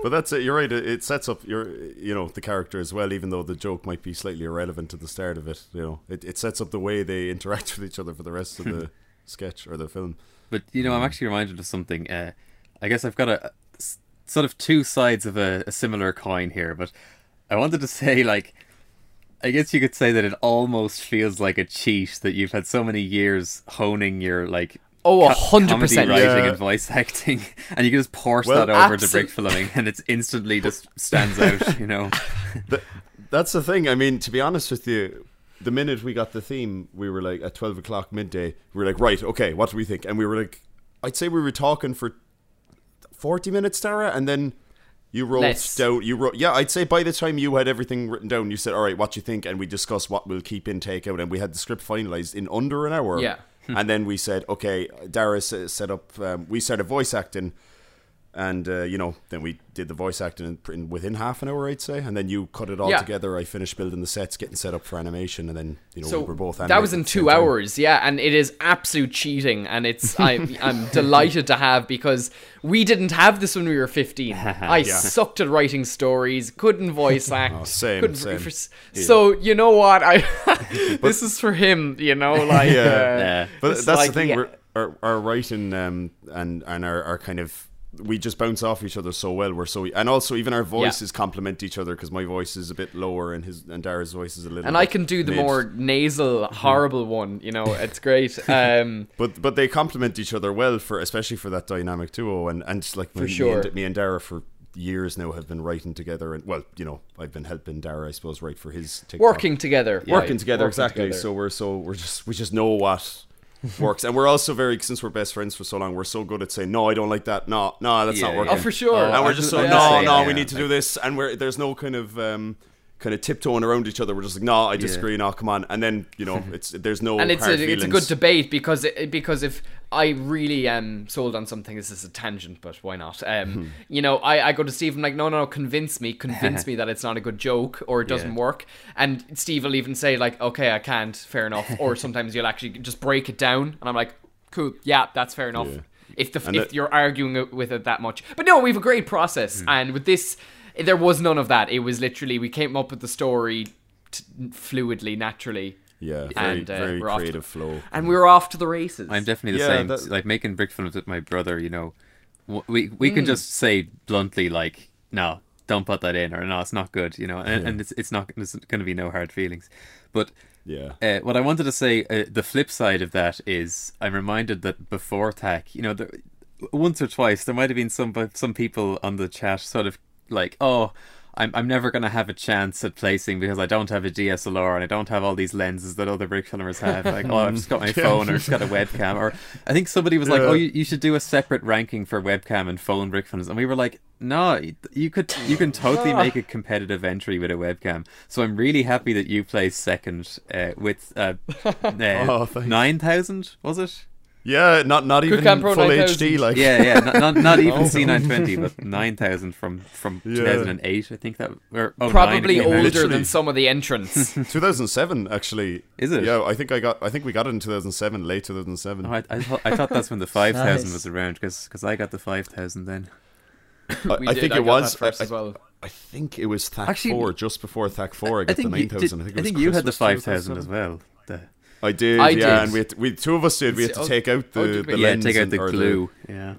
but that's it. You're right. It sets up your, you know, the character as well. Even though the joke might be slightly irrelevant at the start of it, you know, it sets up the way they interact with each other for the rest of the sketch or the film. But you know, I'm actually reminded of something. I guess I've got a sort of two sides of a similar coin here. But I wanted to say, like, I guess you could say that it almost feels like a cheat that you've had so many years honing your, like, 100% comedy writing and voice acting, and you can just pour that over to brickfilming, and it's instantly just stands out, you know. That's the thing. I mean, to be honest with you, the minute we got the theme, we were like, at 12 o'clock midday, we were like, right, okay, what do we think? And we were like, I'd say we were talking for 40 minutes, Tara, and then... You wrote, yeah, I'd say by the time you had everything written down, you said, all right, what do you think? And we discussed what we'll keep in, take out. And we had the script finalized in under an hour. Yeah. And then we said, okay, Dara set up, we started voice acting. And, you know, then we did the voice acting within half an hour, I'd say. And then you cut it all together. I finished building the sets, getting set up for animation. And then, you know, so we were both animated. That was in 2 hours, yeah. And it is absolute cheating. And it's I'm delighted to have, because we didn't have this when we were 15. I sucked at writing stories, couldn't voice act. Same. So, you know what? This is for him, you know? Like, but that's like, the thing. Yeah. Our writing and our kind of... we just bounce off each other so well. We're so, and also even our voices complement each other, because my voice is a bit lower and his and Dara's voice is a little. And I can do the more nasal, horrible one. You know, it's great. But they complement each other well, for especially for that dynamic duo. And just like me and Dara for years now have been writing together. And well, you know, I've been helping Dara, I suppose, write for his TikTok. Working together. So we just know what works, and we're also very, since we're best friends for so long, we're so good at saying no, I don't like that, no that's not working, for sure, and we're just so we need to do this, and there's no kind of tiptoeing around each other. We're just like, no, I disagree, no, come on, and then, you know, it's a good debate, because if I really am sold on something, this is a tangent, but why not? You know, I go to Steve, I'm like, no, convince me that it's not a good joke, or it doesn't work. And Steve will even say, like, okay, I can't, fair enough. Or sometimes you'll actually just break it down, and I'm like, cool, yeah, that's fair enough. Yeah. If you're arguing with it that much. But no, we have a great process, and with this, there was none of that. It was literally, we came up with the story fluidly, naturally. Yeah, very creative flow. And we were off to the races. I'm definitely the same. Like, making brick films with my brother, you know, we can just say bluntly, like, no, don't put that in, or no, it's not good, you know, and it's not, there's going to be no hard feelings. But what I wanted to say, the flip side of that is, I'm reminded that before THAC, you know, once or twice, there might have been some people on the chat sort of like, oh, I'm never going to have a chance at placing because I don't have a DSLR and I don't have all these lenses that other brickfilmers have. Like, oh, I've just got my phone, or I've just got a webcam. Or I think somebody was like, oh, you should do a separate ranking for webcam and phone brickfilms. And we were like, no, you can totally make a competitive entry with a webcam. So I'm really happy that you placed second with 9,000, was it? Yeah, not even full HD, like not even C920, but 9,000 from 2008, I think that probably older than some of the entrants. 2007, actually, is it? Yeah, I think we got it in 2007, late 2007. Oh, I thought that's when the 5,000 was around, because I got the 5,000 then. I think it was THAC 4, just before THAC 4. I got the 9,000. I think you had the 5,000 as well. I did. And we two of us did. We had to take out the lens, take out the glue, and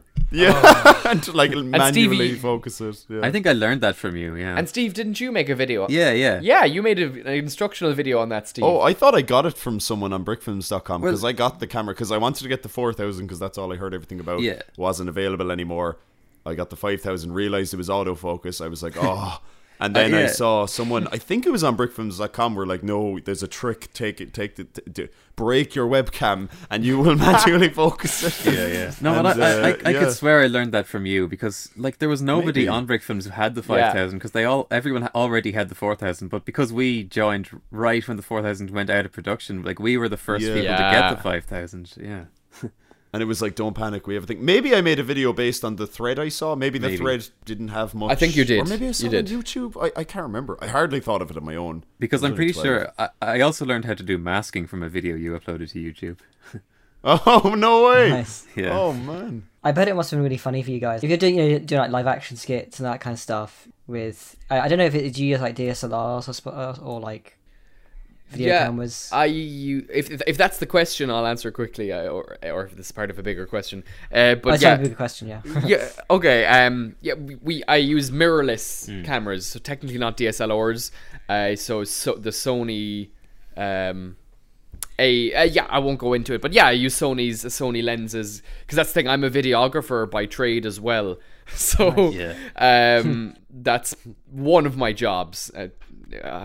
like manually focus it. Yeah. I think I learned that from you. Yeah. And Steve, didn't you make a video? Yeah. You made an instructional video on that, Steve. Oh, I thought I got it from someone on brickfilms.com, because I got the camera because I wanted to get the 4,000, because that's all I heard everything about. Yeah. Wasn't available anymore. I got the 5,000. Realized it was autofocus. I was like, oh. And then I saw someone, I think it was on brickfilms.com, were like, no, there's a trick, break your webcam and you will manually focus it. No, and, I could swear I learned that from you, because like there was nobody on brickfilms who had the 5,000, because everyone already had the 4,000, but because we joined right when the 4,000 went out of production, like we were the first people to get the 5,000. And it was like, don't panic, we have a thing. Maybe I made a video based on the thread I saw. Maybe the thread didn't have much. I think you did. Or maybe I saw it on YouTube. I can't remember. I hardly thought of it on my own. Because I'm pretty sure I also learned how to do masking from a video you uploaded to YouTube. Oh, no way. Nice. Yeah. Oh, man. I bet it must have been really funny for you guys. If you're doing, you know, like live action skits and that kind of stuff with... I don't know if it, do you use like DSLRs or like... video cameras. If that's the question, I'll answer quickly, or if this is part of a bigger question. But yeah, a bigger question, yeah. Yeah. Okay. I use mirrorless cameras, so technically not DSLRs. So the Sony, I won't go into it, but yeah, I use Sony lenses because that's the thing. I'm a videographer by trade as well, so that's one of my jobs.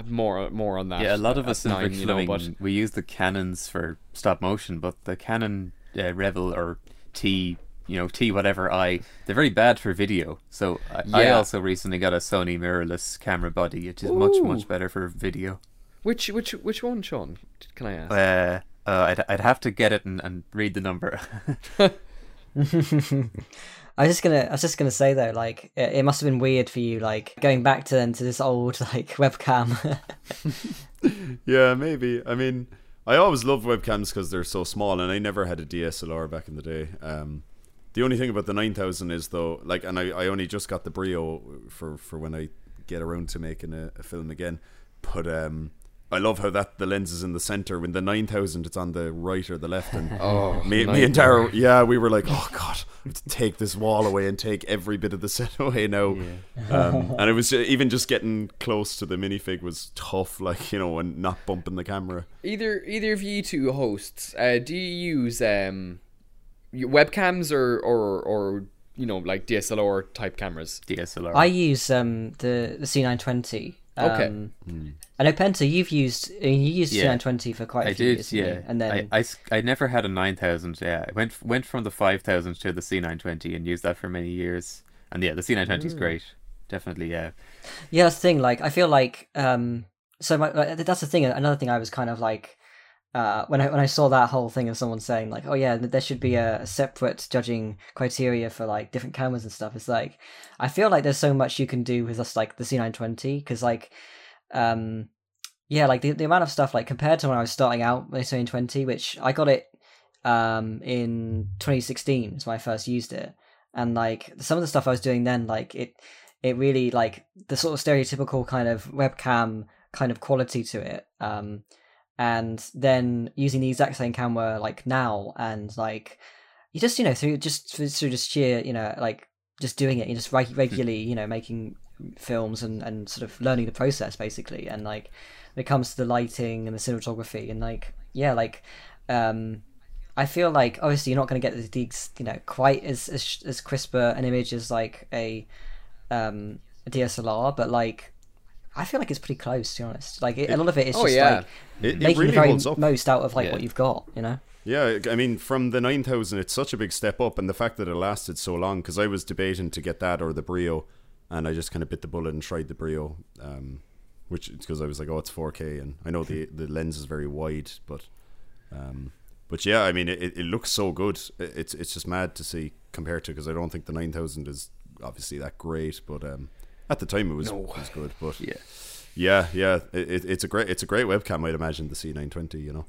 More on that. Yeah, a lot of us in Brick Filming, but we use the Canons for stop motion, but the Canon Rebel or T whatever they're very bad for video. So I also recently got a Sony mirrorless camera body, which is much better for video. Which one, Sean? Can I ask? I'd have to get it and read the number. I was just gonna say though, like it must have been weird for you, like going back to this old like webcam. Yeah, maybe. I mean, I always loved webcams because they're so small, and I never had a DSLR back in the day. The only thing about the 9000 is though, like, and I only just got the Brio for when I get around to making a film again. But I love how the lens is in the center. When the 9000, it's on the right or the left. And me and Tara, we were like, oh God, I have to take this wall away and take every bit of the set away now. Yeah. And it was even just getting close to the minifig was tough, like, you know, and not bumping the camera. Either of you two hosts, do you use webcams or you know, like DSLR type cameras? DSLR. I use the C920. Okay. I know, Penta, you used C920 for quite a few years. Yeah. And then I never had a 9000. Yeah, I went from the 5000 to the C920 and used that for many years. And yeah, the C920 is great. Definitely, yeah. Yeah, that's the thing. Like, I feel like that's the thing. Another thing I was kind of like when I saw that whole thing of someone saying like, oh yeah, there should be a separate judging criteria for like different cameras and stuff. It's like, I feel like there's so much you can do with just like the C920 because like, like the amount of stuff like compared to when I was starting out with the C920, which I got it in 2016 is when I first used it, and like some of the stuff I was doing then, like it really like the sort of stereotypical kind of webcam kind of quality to it. And then using the exact same camera like now, and like you just, you know, through just sheer, you know, like just doing it, you just regularly, you know, making films and sort of learning the process basically. And like when it comes to the lighting and the cinematography and like, yeah, like I feel like obviously you're not going to get the, you know, quite as crisper an image as like a DSLR, but like I feel like it's pretty close, to be honest. Like a lot of it is just like making really the very most out of like what you've got, you know. Yeah, I mean, from the 9000, it's such a big step up, and the fact that it lasted so long, because I was debating to get that or the Brio, and I just kind of bit the bullet and tried the Brio, which is because I was like, oh, it's 4K, and I know the lens is very wide, but yeah, I mean, it looks so good. It's just mad to see compared to, because I don't think the 9000 is obviously that great, but. At the time, it was good, but yeah. It's a great webcam. I'd imagine the C920. You know,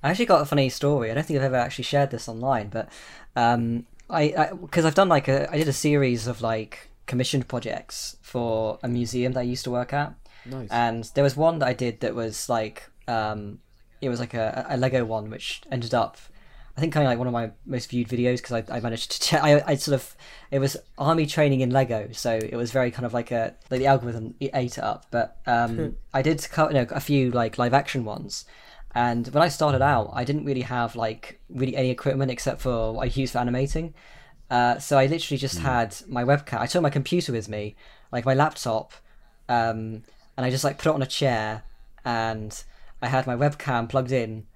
I actually got a funny story. I don't think I've ever actually shared this online, but I did a series of like commissioned projects for a museum that I used to work at. Nice. And there was one that I did that was like it was like a Lego one, which ended up, I think, kind of like one of my most viewed videos because I managed to it was army training in Lego, so it was very kind of like the algorithm ate it up. But I did, you know, a few like live action ones, and when I started out, I didn't really have like really any equipment except for what I used for animating. So I literally just had my webcam. I took my computer with me, like my laptop, and I just like put it on a chair, and I had my webcam plugged in.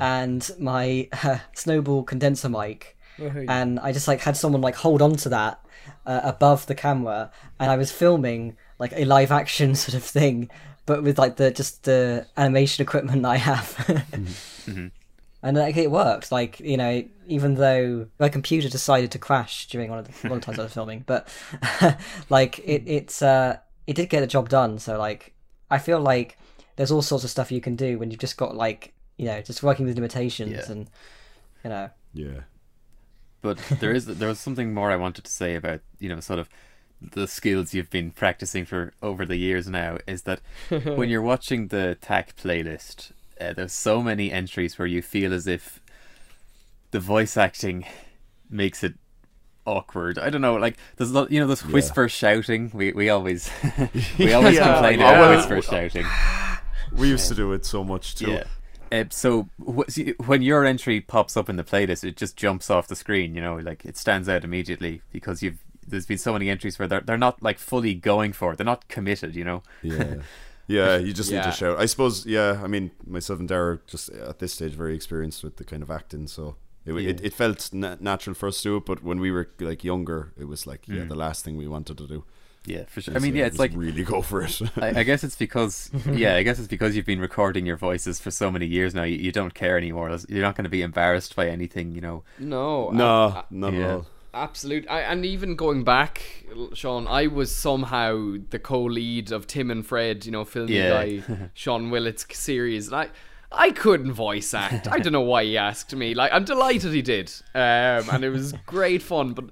And my snowball condenser mic, and I just like had someone like hold on to that above the camera, and I was filming like a live action sort of thing, but with like the animation equipment that I have. Mm-hmm. And like, it worked, like, you know, even though my computer decided to crash during one of the times I was filming, but like it did get the job done. So like, I feel like there's all sorts of stuff you can do when you've just got, like, you know, just working with limitations, and you know. Yeah. But there was something more I wanted to say about, you know, sort of the skills you've been practicing for over the years now, is that when you're watching the THAC playlist, there's so many entries where you feel as if the voice acting makes it awkward. I don't know, like, there's a lot, you know, there's whisper shouting. We always complain about whisper shouting. We used to do it so much too. Yeah. So when your entry pops up in the playlist, it just jumps off the screen, you know, like it stands out immediately, because there's been so many entries where they're not like fully going for it. They're not committed, you know. Yeah. Yeah, you just need to shout. I suppose, yeah, I mean, myself and Dara just at this stage very experienced with the kind of acting, so it felt natural for us to do it, but when we were like younger, it was like, the last thing we wanted to do. Yeah, for sure. I mean, it's like, really go for it. I guess it's because, you've been recording your voices for so many years now, you don't care anymore. You're not going to be embarrassed by anything, you know. No, not at all. Absolutely. And even going back, Sean, I was somehow the co-lead of Tim and Fred, you know, filming by Sean Willett's series. And I couldn't voice act. I don't know why he asked me. Like, I'm delighted he did. And it was great fun. But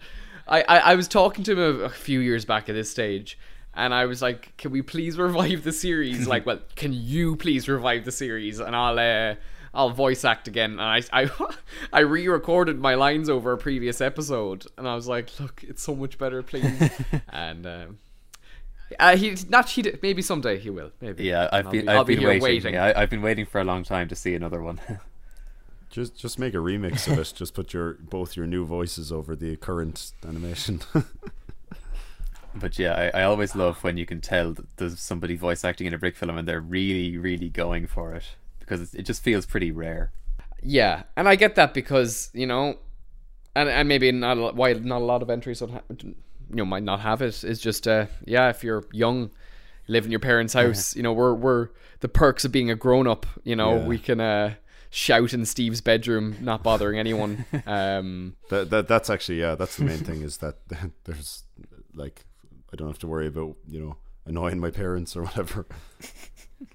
I was talking to him a few years back at this stage, and I was like, can we please revive the series? Like, well, can you please revive the series? And I'll voice act again. And I re-recorded my lines over a previous episode, and I was like, look, it's so much better, please. And maybe someday he will. Maybe. Yeah, I've been waiting. Yeah, I've been waiting for a long time to see another one. Just make a remix of it. Just put both your new voices over the current animation. But yeah, I always love when you can tell that there's somebody voice acting in a brick film and they're really, really going for it, because it just feels pretty rare. Yeah, and I get that, because, you know, and maybe not a lot of entries might not have it. It's just if you're young, live in your parents' house, you know, we're the perks of being a grown up. You know, we can shout in Steve's bedroom, not bothering anyone. That's actually that's the main thing, is that there's like, I don't have to worry about, you know, annoying my parents or whatever.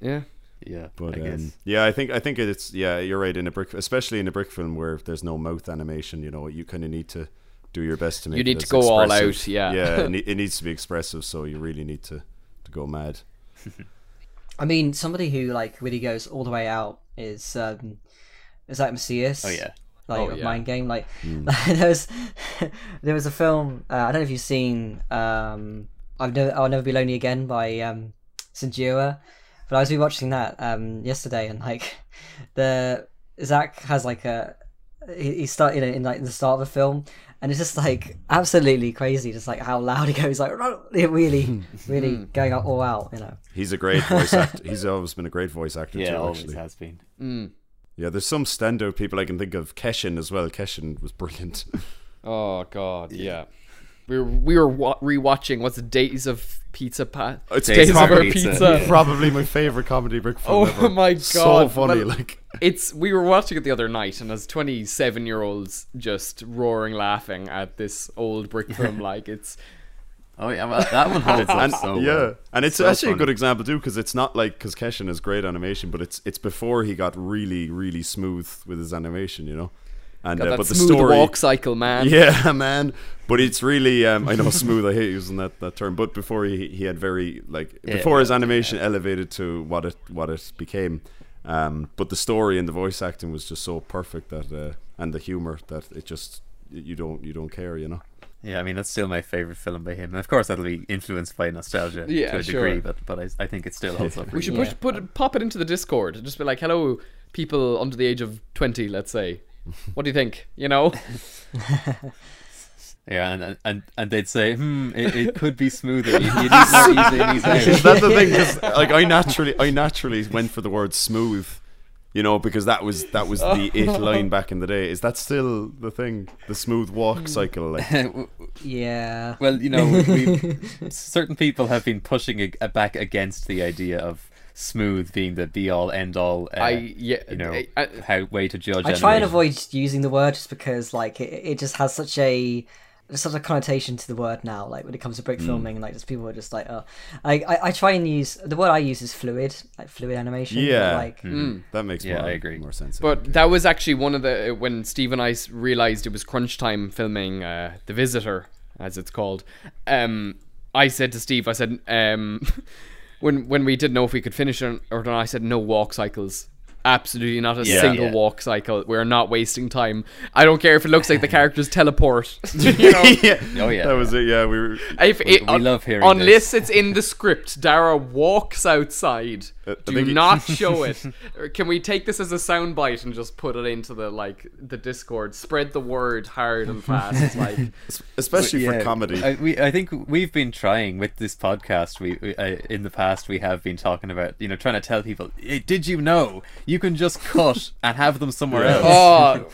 Yeah. Yeah, but I think it's, yeah, you're right, especially in a brick film where there's no mouth animation, you know, you kind of need to do your best to make it expressive. You need to go all out, it needs to be expressive, so you really need to go mad. I mean, somebody who like really goes all the way out is like Macias. Oh yeah, like Mind Game. Like, there was a film, I don't know if you've seen, I'll Never Be Lonely Again by Sanjira. But I was rewatching that yesterday, and like, Zach has like he started in the start of the film, and it's just like absolutely crazy, just like how loud he goes, like really going all out, you know. He's a great voice actor. He's always been a great voice actor too. Always actually has been. Mm. Yeah, there's some standout people I can think of. Keshin as well. Keshin was brilliant. Oh God, yeah. We were rewatching what's Days of Pizza Pat. It's Days of Our Pizza. Probably my favorite comedy brick film ever. Oh my God, so funny! Well, like, we were watching it the other night, and as 27-year-olds just roaring laughing at this old brick film, like it's. Oh yeah, well, that one holds up so well. And it's so actually funny. A good example too, because it's not like, because Keshin is great animation, but it's before he got really, really smooth with his animation, you know. And God, but the story walk cycle, man. Yeah, man. But it's really I know, smooth. I hate using that term. But before he had very like before his animation elevated to what it became. But the story and the voice acting was just so perfect that and the humor that it just you don't care, you know. Yeah, I mean, that's still my favorite film by him. And of course, that'll be influenced by nostalgia to a degree. But I think it still holds up. We should pop it into the Discord and just be like, hello, people under the age of 20, let's say. What do you think? You know, and they'd say, it could be smoother. You That's the thing. Cause, like, I naturally went for the word smooth, you know, because that was the it line back in the day. Is that still the thing? The smooth walk cycle, like. Yeah. Well, you know, certain people have been pushing back against the idea of smooth being the be all end all. Way to judge. I try and avoid using the word just because, like, it just has such a. There's such a connotation to the word now, like when it comes to brick filming, like just people are just like, oh, I try and use the word I use is fluid, like fluid animation. Yeah, like, that makes more sense. But that was actually one of the when Steve and I realized it was crunch time filming The Visitor, as it's called. I said to Steve, I said, when we didn't know if we could finish it or not, I said no walk cycles. Absolutely not a single walk cycle. We're not wasting time. I don't care if it looks like the characters teleport. You know? That was it. Yeah, we were. We love hearing. Unless it's in the script, Dara walks outside. Do not show it. Can we take this as a soundbite and just put it into the Discord? Spread the word hard and fast, like especially for comedy. I think we've been trying with this podcast. We in the past we have been talking about trying to tell people. Did you know? You can just cut and have them somewhere else. Oh,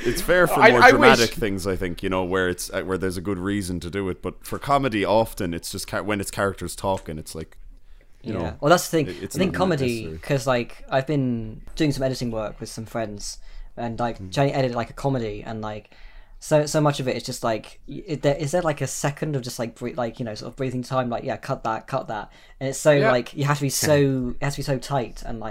it's fair for more dramatic things, I think, where it's where there's a good reason to do it. But for comedy, often it's just when it's characters talking, it's like, you know. Well, that's the thing. I think comedy, because I've been doing some editing work with some friends, and trying to edit a comedy, and so much of it is just is there a second of just sort of breathing time, cut that, and it's so you have to be so it has to be so tight and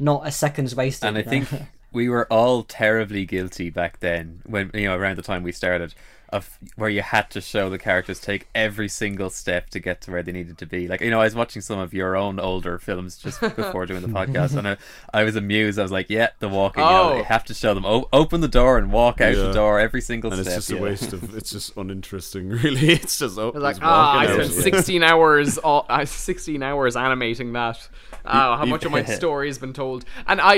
not a second's wasted. And I think we were all terribly guilty back then when around the time we started of where you had to show the characters take every single step to get to where they needed to be. I was watching some of your own older films just before doing the podcast, and I was amused. I was like, the walking, you have to show them open the door and walk out the door every single step. And it's just a waste of, it's just uninteresting, really. It's just I spent 16 hours 16 hours animating that. How much of my story has been told. And I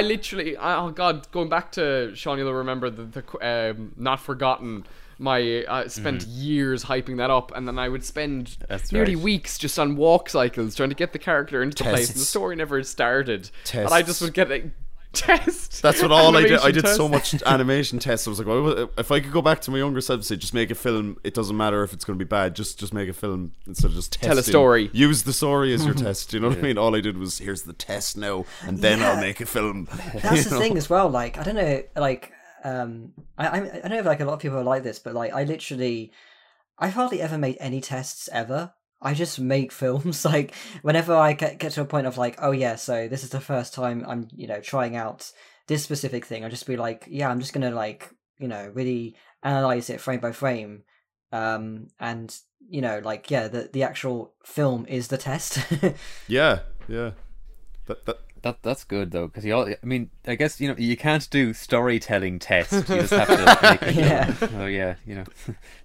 literally, going back to Sean, you'll remember the Not Forgotten. I spent years hyping that up, and then I would spend nearly weeks just on walk cycles trying to get the character into the place, and the story never started. And I just would get a test. That's what all I did. I did so much animation tests. I was like, well, if I could go back to my younger self and say, just make a film. It doesn't matter if it's going to be bad. Just make a film instead of just testing. Tell a story. Use the story as your test. You know what I mean? All I did was, here's the test now, and then I'll make a film. That's the thing as well. I don't know, I know a lot of people are like this, but I literally, I've hardly ever made any tests ever. I just make films. Whenever I get to a point of so this is the first time I'm trying out this specific thing, I'll just be I'm just gonna really analyze it frame by frame, and the actual film is the test. That's good though, because I guess you can't do storytelling tests. You just have to make it.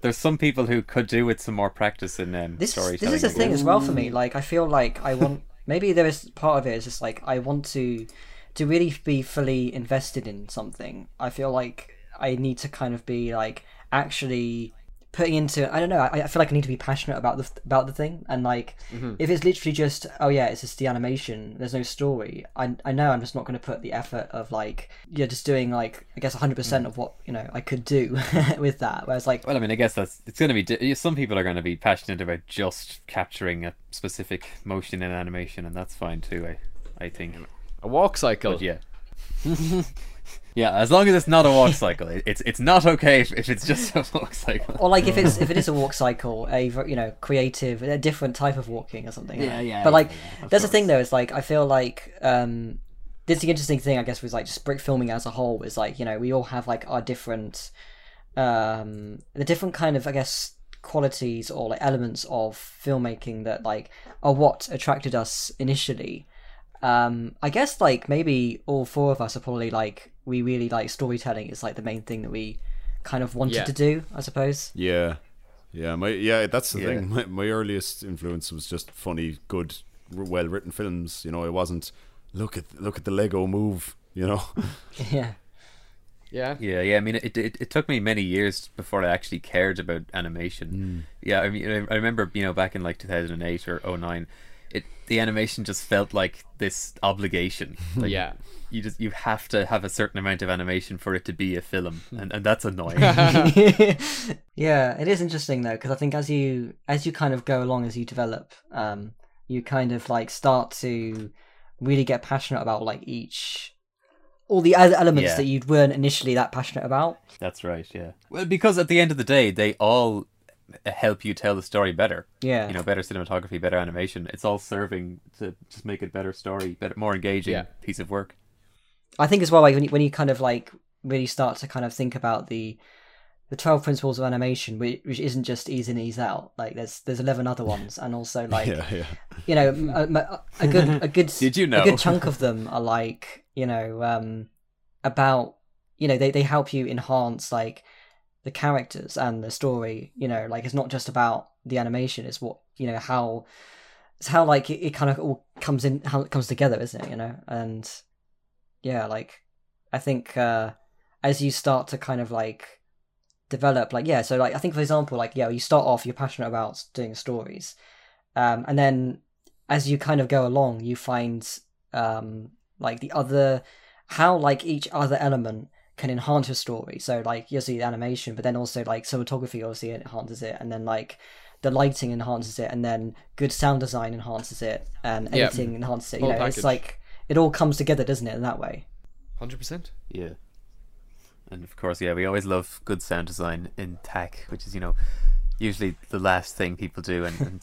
There's some people who could do with some more practice in storytelling. This is the thing as well for me. I feel like I want. Maybe there is part of it is just I want to really be fully invested in something. I feel like I need to kind of be actually putting into. I don't know. I feel like I need to be passionate about the thing, and if it's literally just it's just the animation. There's no story. I know I'm just not going to put the effort of just doing 100% of what I could do with that. Whereas I guess that's it's going to be. Some people are going to be passionate about just capturing a specific motion in animation, and that's fine too. I think a walk cycle. But yeah. Yeah, as long as it's not a walk cycle, it's not okay if it's just a walk cycle. Or if it is a walk cycle, creative, a different type of walking or something. But that's the thing though. Is I feel this the interesting thing I guess was just brick filming as a whole is we all have our different, the different kind of I guess qualities or elements of filmmaking that are what attracted us initially. I guess maybe all four of us are probably we really storytelling is the main thing that we kind of wanted to do, I suppose. That's the thing. My earliest influence was just funny, good, well written films. It wasn't look at the Lego Move. I mean, it took me many years before I actually cared about animation. I mean, I remember back in 2008 or 09. The animation just felt like this obligation. You have to have a certain amount of animation for it to be a film, and that's annoying. It is interesting though, because I think as you kind of go along, as you develop, you kind of like start to really get passionate about like each, all the other elements that you weren't initially that passionate about. That's right, yeah. Well, because at the end of the day, they all help you tell the story better. Yeah. You know, better cinematography, better animation. It's all serving to just make it better story, better, more engaging piece of work. I think as well, like when you kind of like really start to kind of think about the 12 principles of animation, which isn't just ease in, ease out. Like there's 11 other ones, and also like you know a good did you know? A good chunk of them are like, you know, about, you know, they help you enhance like the characters and the story. You know, like it's not just about the animation; it's what, you know, how like it kind of all comes in, how it comes together, isn't it? You know, and yeah, like I think as you start to kind of like develop, like, yeah, so like I think for example, like, yeah, you start off, you're passionate about doing stories, and then as you kind of go along, you find like the other, how like each other element can enhance your story. So like you'll see the animation, but then also like cinematography obviously enhances it, and then like the lighting enhances it, and then good sound design enhances it, and editing enhances it. You know, package. It's like it all comes together, doesn't it, in that way? 100%. Yeah. And of course, yeah, we always love good sound design in THAC, which is, you know, usually the last thing people do. And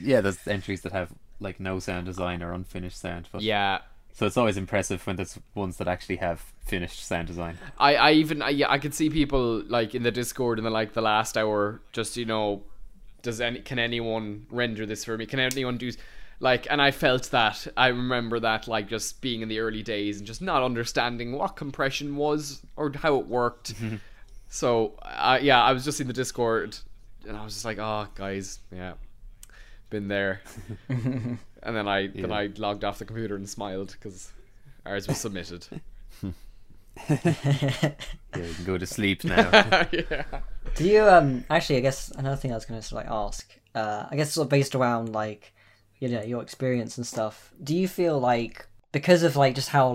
yeah, there's entries that have like no sound design or unfinished sound. But yeah. So it's always impressive when there's ones that actually have finished sound design. I could see people like in the Discord in the, like the last hour, just, you know, can anyone render this for me? Can anyone do? Like, and I felt that, I remember that, like, just being in the early days and just not understanding what compression was or how it worked. So, yeah, I was just in the Discord and I was just like, oh, guys, yeah, been there. And then I logged off the computer and smiled because ours was submitted. Yeah, you can go to sleep now. Yeah. Do you, actually, I guess another thing I was going to sort of, like, ask, I guess sort of based around, like, you know, your experience and stuff, do you feel like, because of like just how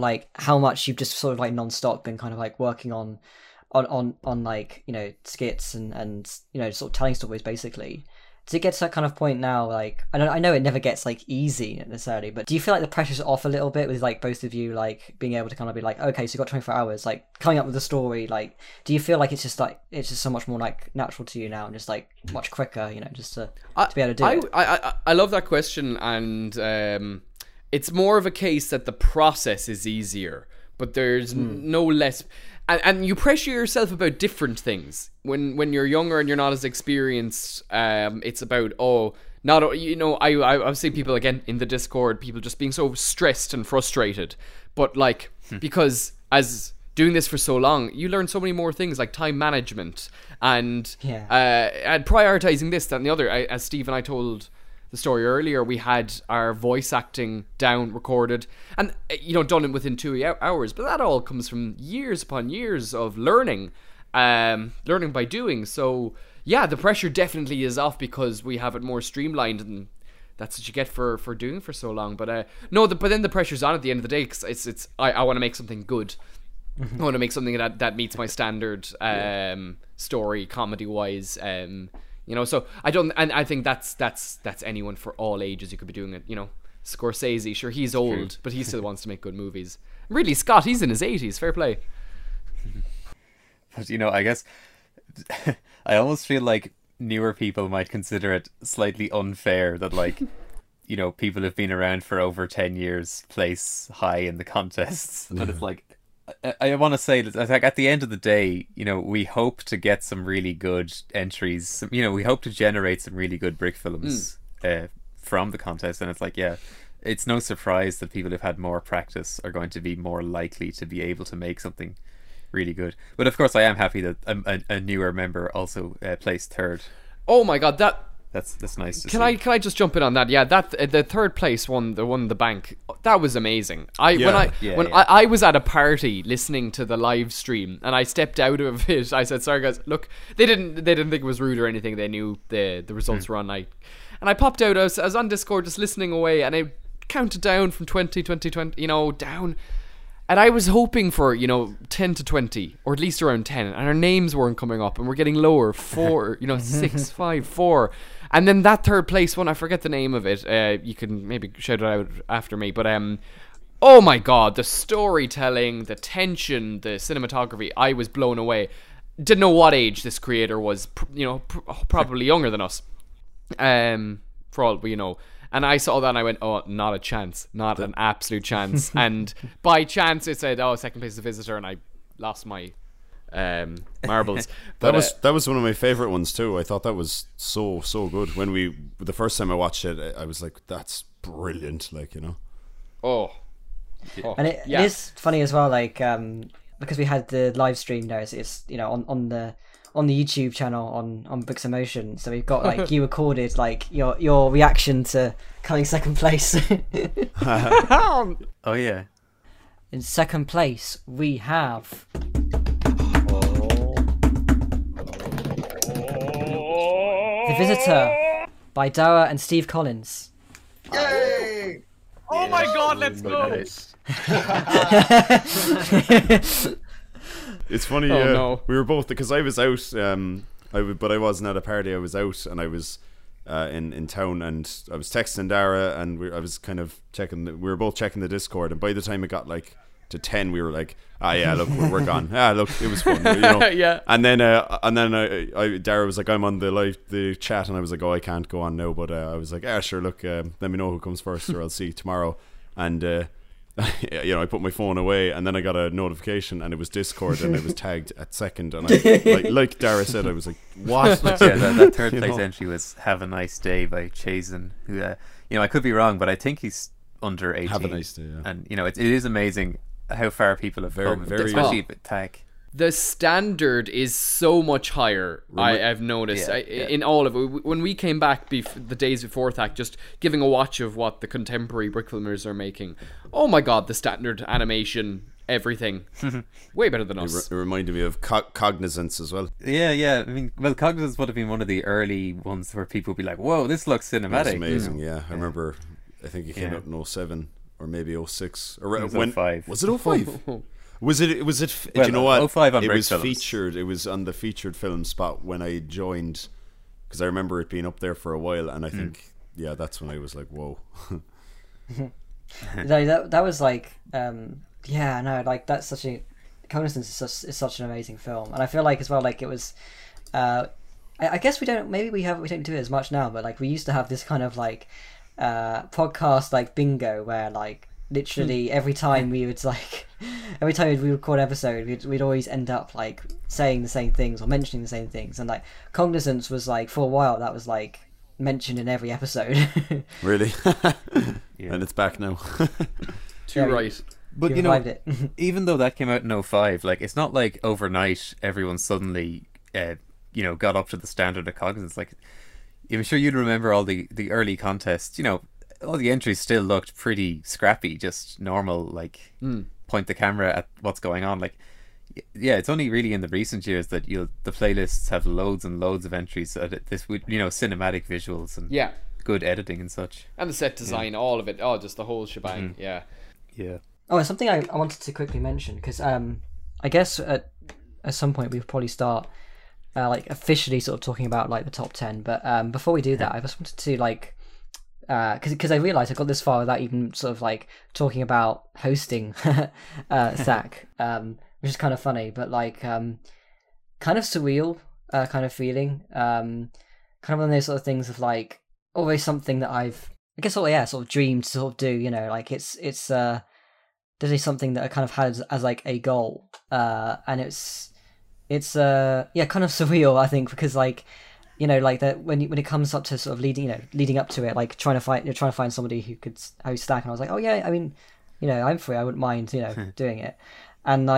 much you've just sort of like non-stop been kind of like working on like, you know, skits and you know, sort of telling stories basically, does it get to that kind of point now, like, I know it never gets like easy necessarily, but do you feel like the pressure's off a little bit with like both of you like being able to kind of be like, okay, so you've got 24 hours like coming up with a story, like do you feel like it's just so much more like natural to you now and just like much quicker, you know, just to be able to do it? I love that question, and it's more of a case that the process is easier, but there's no less. And you pressure yourself about different things. When you're younger and you're not as experienced, it's about, you know, I've seen people, again, in the Discord, people just being so stressed and frustrated. But, like, because as doing this for so long, you learn so many more things, like time management and prioritizing this, that, and the other. As Steve and I told the story earlier, we had our voice acting down, recorded, and, you know, done it within 2 hours. But that all comes from years upon years of learning, learning by doing. So yeah, the pressure definitely is off because we have it more streamlined, and that's what you get for doing for so long. But but then the pressure's on at the end of the day, because it's I want to make something good. I want to make something that meets my standard, story, comedy wise. You know, so I think that's anyone for all ages. You could be doing it, you know. Scorsese, sure, he's old, but he still wants to make good movies. Really, Scott, he's in his 80s, fair play. But, you know, I guess I almost feel like newer people might consider it slightly unfair that, like, you know, people who've been around for over 10 years place high in the contests. But it's like, I want to say that at the end of the day, you know, we hope to get some really good entries. You know, we hope to generate some really good brick films from the contest. And it's like, yeah, it's no surprise that people who've had more practice are going to be more likely to be able to make something really good. But of course, I am happy that a newer member also placed third. Oh my God, that's nice to see. Can I just jump in on that? Yeah, that the third place one, the one in the bank, that was amazing. I was at a party listening to the live stream, and I stepped out of it. I said, "Sorry guys, look, they didn't think it was rude or anything. They knew the results were on." And I popped out. I was on Discord just listening away, and I counted down from 20, you know, down. And I was hoping for, 10 to 20, or at least around 10, and our names weren't coming up, and we're getting lower, 4, 6, 5, 4. And then that third place one, I forget the name of it, you can maybe shout it out after me, but oh my god, the storytelling, the tension, the cinematography, I was blown away. Didn't know what age this creator was, probably younger than us, for all we know. And I saw that and I went, oh, not a chance. Not an absolute chance. And by chance it said, oh, second place is The Visitor, and I lost my marbles. But that was one of my favourite ones too. I thought that was so, so good. When the first time I watched it, I was like, that's brilliant, Oh. And it is funny as well, because we had the live stream there, it's on the YouTube channel on Bricks and Motion, so we've got you recorded your reaction to coming second place. Oh yeah, in second place we have The Visitor by Dawa and Steve Collins. Yay! Oh my god, let's go! It's funny, we were both, because I was out, but I wasn't at a party, I was out, and I was in town, and I was texting Dara, and I was kind of checking, we were both checking the Discord, and by the time it got to 10, we were like, ah yeah, look, we're gone. Ah look, it was fun, Yeah. And then Dara was like, I'm on the chat, and I was like, oh, I can't go on now, but I was like, ah sure, look, let me know who comes first, or I'll see you tomorrow. And I put my phone away, and then I got a notification, and it was Discord, and it was tagged at second, and I, like Dara said, I was like, what? Yeah, that third place entry was Have a Nice Day by Chazen, who, I could be wrong, but I think he's under 18. Have a Nice Day, yeah. And, it is amazing how far people have come, especially with THAC. The standard is so much higher. I've noticed in all of it. When we came back the days before THAC, just giving a watch of what the contemporary brickfilmers are making. Oh my god, the standard animation, everything, way better than us. It reminded me of Cognizance as well. Yeah. I mean, well, Cognizance would have been one of the early ones where people would be like, "Whoa, this looks cinematic." It's amazing. Yeah, I remember. I think it came out in 2007 or maybe 2006 or when 2005. Was it 2005? Was it? Well, do you know what? 2005 on Brick Films. Featured. It was on the featured film spot when I joined, because I remember it being up there for a while, and I think that's when I was like, whoa. That was that's such a Cognizance is such an amazing film, and I feel like as well it was. I guess we don't do it as much now, but we used to have this kind of podcast bingo where literally every time we record an episode we'd always end up saying the same things or mentioning the same things, and Cognizance was for a while that was mentioned in every episode. Really? Yeah. And it's back now. Too right. But it. Even though that came out in 2005, it's not overnight everyone suddenly got up to the standard of Cognizance. I'm sure you'd remember all the early contests, all the entries still looked pretty scrappy, just normal, point the camera at what's going on. It's only really in the recent years that the playlists have loads and loads of entries. So that this would, cinematic visuals and good editing and such. And the set design, all of it. Oh, just the whole shebang. Mm-hmm. Yeah. Yeah. Oh, and something I wanted to quickly mention, because I guess at some point we'll probably start officially sort of talking about the top 10. But before we do that, I just wanted to because I realised I got this far without even sort of talking about hosting THAC, which is kind of funny, but kind of surreal kind of feeling, kind of one of those sort of things of always something that I've dreamed to sort of do, it's definitely something that I kind of had as a goal, and it's kind of surreal, I think, because that when it comes up to sort of leading up to it, trying to find somebody who could host THAC, and I was like, oh yeah, I mean, I'm free, I wouldn't mind, doing it, and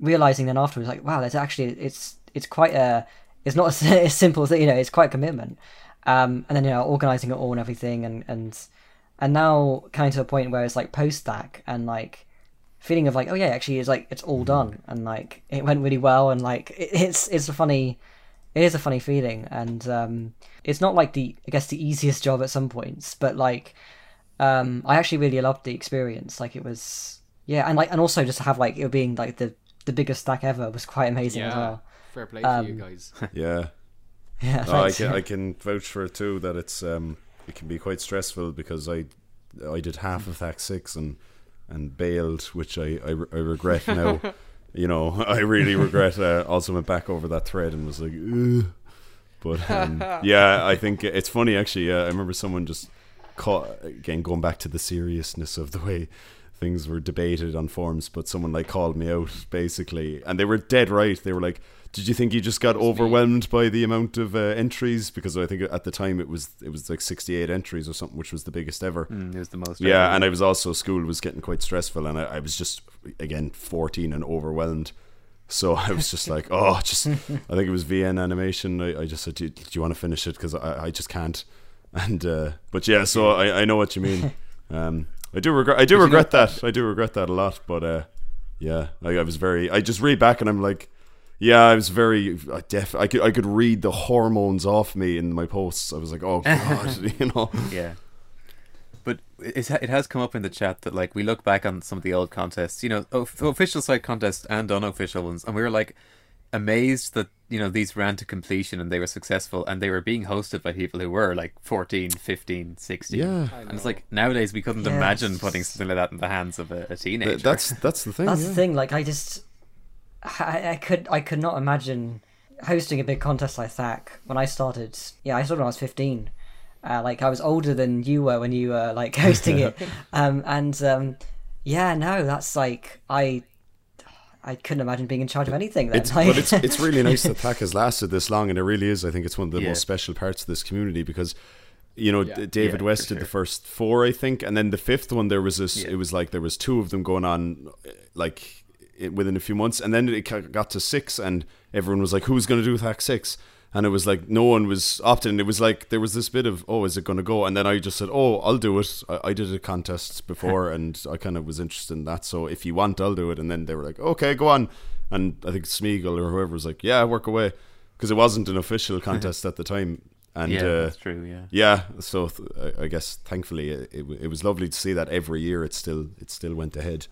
realizing then afterwards, wow, that's actually it's not a simple thing, it's quite a commitment, and then organizing it all and everything, and now coming to a point where it's post THAC and feeling of oh yeah, actually it's it's all done, and it went really well, and it is a funny feeling, and it's not the easiest job at some points, but I actually really loved the experience. It was Yeah, and like, and also just to have like it being like the biggest stack ever was quite amazing as well. Fair play to you guys. Yeah. Oh, I can vouch for it too. That it's it can be quite stressful because I did half of THAC 6 and bailed, which I regret now. You know, I really regret. Also went back over that thread and was like, ugh. But yeah, I think it's funny actually. I remember someone just caught, again going back to the seriousness of the way things were debated on forums, but someone like called me out basically, and they were dead right. They were like, did you think you just got overwhelmed by the amount of entries? Because I think at the time it was like 68 entries or something, which was the biggest ever. It was the most. Yeah, ever. And I was also, school was getting quite stressful, and I was just, again, 14 and overwhelmed. So I was just like, I think it was VN Animation. I just said, do you want to finish it? Because I just can't. And but yeah, so I know what you mean. I do regret that. I do regret that a lot. But yeah, I just read back and I'm like, yeah, I was very deaf. I could read the hormones off me in my posts. I was like, oh god, you know. Yeah, but it has come up in the chat that like we look back on some of the old contests, you know, official site contests and unofficial ones, and we were like amazed that, you know, these ran to completion and they were successful, and they were being hosted by people who were like 14, 15, 16. Yeah, and it's like nowadays we couldn't imagine putting something like that in the hands of a teenager. That's the thing. That's the thing. Like I could not imagine hosting a big contest like THAC when I started. Yeah, I started when I was 15. Like I was older than you were when you were like hosting it. That's like I couldn't imagine being in charge of anything then. It's really nice that THAC has lasted this long, and it really is. I think it's one of the most special parts of this community because, you know, David West did the first 4, I think, and then the 5th one there was this. It was like there was 2 of them going on, like, within a few months, and then it got to 6 and everyone was like, who's going to do THAC 6? And it was like no one was opting. It was like there was this bit of, is it going to go? And then I just said, I'll do it. I did a contest before and I kind of was interested in that, so if you want, I'll do it. And then they were like, okay, go on. And I think Smeagol or whoever was like, yeah, work away, because it wasn't an official contest at the time. And that's true. Yeah so I guess thankfully it was lovely to see that every year it still went ahead.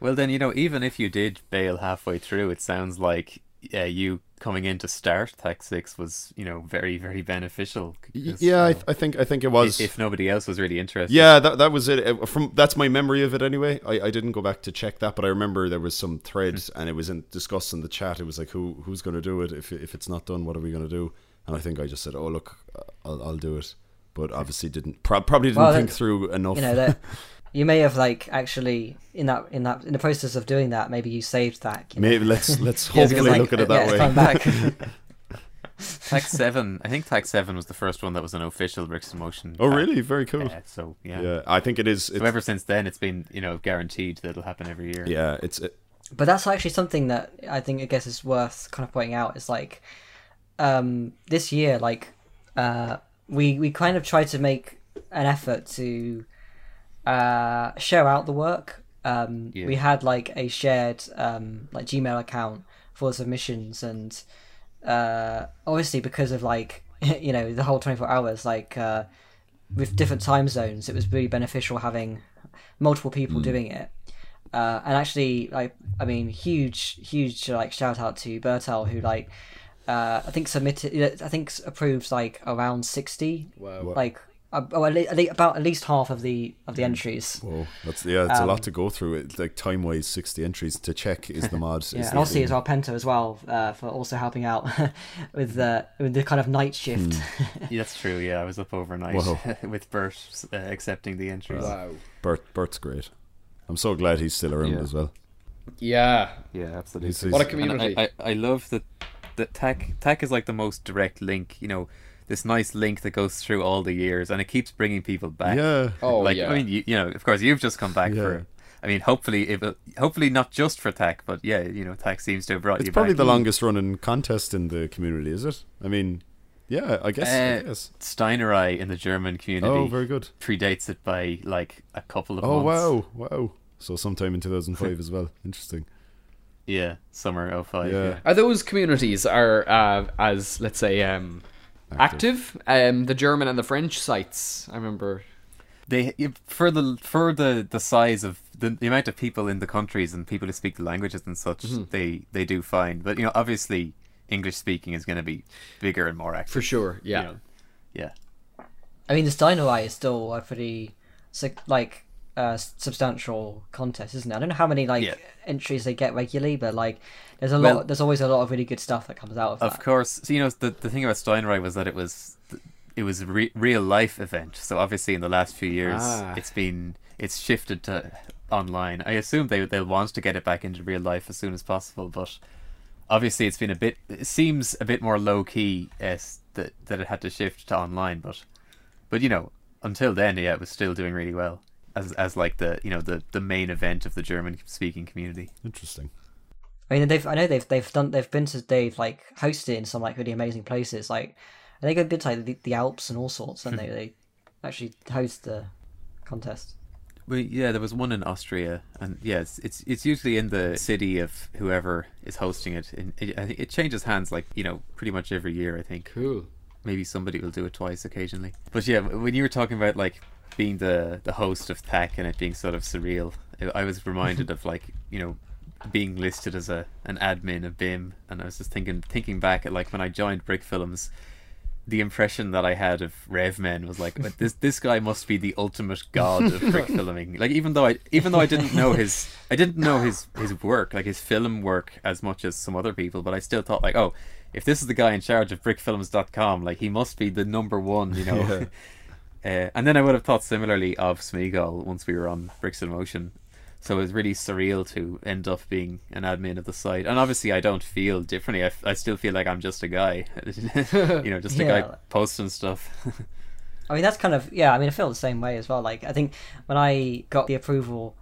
Well then, you know, even if you did bail halfway through, it sounds like you coming in to start THAC 6 was, you know, very, very beneficial. Yeah, I think it was. If nobody else was really interested. Yeah, that was it. That's my memory of it anyway. I didn't go back to check that, but I remember there was some thread and it was discussed in the chat. It was like, who's going to do it? If it's not done, what are we going to do? And I think I just said, look, I'll do it. But obviously probably didn't think through enough. You know, you may have like actually in the process of doing that, maybe you saved that. You know? Maybe let's hopefully look at it that way. THAC 7, I think THAC 7 was the first one that was an official Bricks and Motion. Oh, really? Very cool. Yeah, so yeah, I think it is. So ever since then, it's been, you know, guaranteed that it'll happen every year. Yeah, But that's actually something that I guess is worth kind of pointing out. It's like this year, like we kind of tried to make an effort to share out the work. We had like a shared like Gmail account for submissions, and obviously because of like, you know, the whole 24 hours, like with different time zones, it was really beneficial having multiple people doing it. And actually, like, I mean, huge like shout out to Bertel, who like approved like around 60. Wow. Like about at least half of the entries. Whoa, it's a lot to go through. It's like time wise, 60 entries to check is the mod. Yeah, and obviously as well Penta as well for also helping out with the kind of night shift. Yeah, that's true. Yeah, I was up overnight with Bert accepting the entries. Wow, Bert's great. I'm so glad he's still around as well. Yeah, yeah, absolutely. He's what a community! I love that THAC is like the most direct link. You know, this nice link that goes through all the years, and it keeps bringing people back. Yeah. Oh, like, yeah. I mean, you know, of course, you've just come back for. I mean, hopefully not just for THAC, but yeah, you know, THAC seems to have brought you back. It's probably the longest running contest in the community, is it? I mean, yeah, I guess. Steinerei in the German community. Oh, very good. Predates it by like a couple of months. Oh wow! So sometime in 2005 as well. Interesting. Yeah, summer 2005. Yeah. Are those communities as let's say active, the German and the French sites? I remember for the size of the amount of people in the countries and people who speak the languages and such, they do fine. But, you know, obviously English speaking is going to be bigger and more active. For sure, yeah. You know? Yeah. I mean, the Steinway is still a pretty, like, substantial contest, isn't it? I don't know how many, like, entries they get regularly, but, like, there's a lot. There's always a lot of really good stuff that comes out of that. Of course. So, you know, the thing about Steinway was that it was a real-life event. So, obviously, in the last few years, it's shifted to online. I assume they'll want to get it back into real life as soon as possible, but obviously it's been it seems a bit more low-key that it had to shift to online, but you know, until then, yeah, it was still doing really well as like the, you know, the main event of the German-speaking community. Interesting. I mean, they've like hosted in some like really amazing places. Like, I think they've been to like the Alps and all sorts, and they actually host the contest. Well, yeah, there was one in Austria, and yeah, it's usually in the city of whoever is hosting it. And I think it changes hands, like, you know, pretty much every year, I think. Cool. Maybe somebody will do it twice occasionally. But yeah, when you were talking about like being the host of THAC and it being sort of surreal, I was reminded of, like, you know, being listed as an admin of BIM, and I was just thinking back at like when I joined Brick Films. The impression that I had of RevMen was like, but this guy must be the ultimate god of brick filming. Like, even though I didn't know his work, like his film work, as much as some other people, but I still thought, like, oh, if this is the guy in charge of brickfilms.com, like, he must be the number one, you know. Yeah. And then I would have thought similarly of Smeagol once we were on Bricks and Motion. So it was really surreal to end up being an admin of the site. And obviously I don't feel differently. I still feel like I'm just a guy, you know, just a guy posting stuff. I mean, that's kind of, yeah, I mean, I feel the same way as well. Like, I think when I got the approval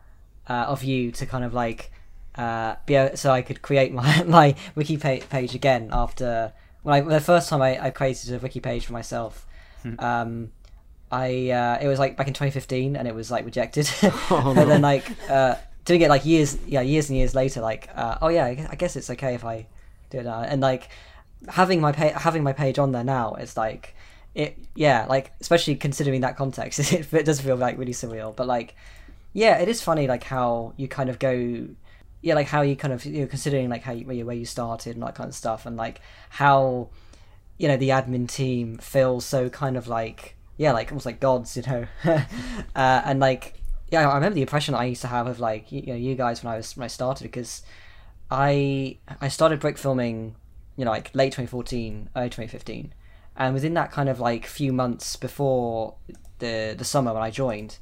of you to kind of like, so I could create my wiki page again after, the first time I created a wiki page for myself, it was like back in 2015, and it was like rejected. And then like doing it like years and years later, like I guess it's okay if I do it now. And like having my page on there now, it's like especially considering that context, it does feel like really surreal. But like, yeah, it is funny like how you kind of go, yeah, like how you kind of, you know, considering like how you, where you started and that kind of stuff, and like how, you know, the admin team feels so kind of like, yeah, like almost like gods, you know. And like, yeah, I remember the impression I used to have of like, you know, you guys when I started, because I started brick filming, you know, like late 2014, early 2015, and within that kind of like few months before the summer when I joined,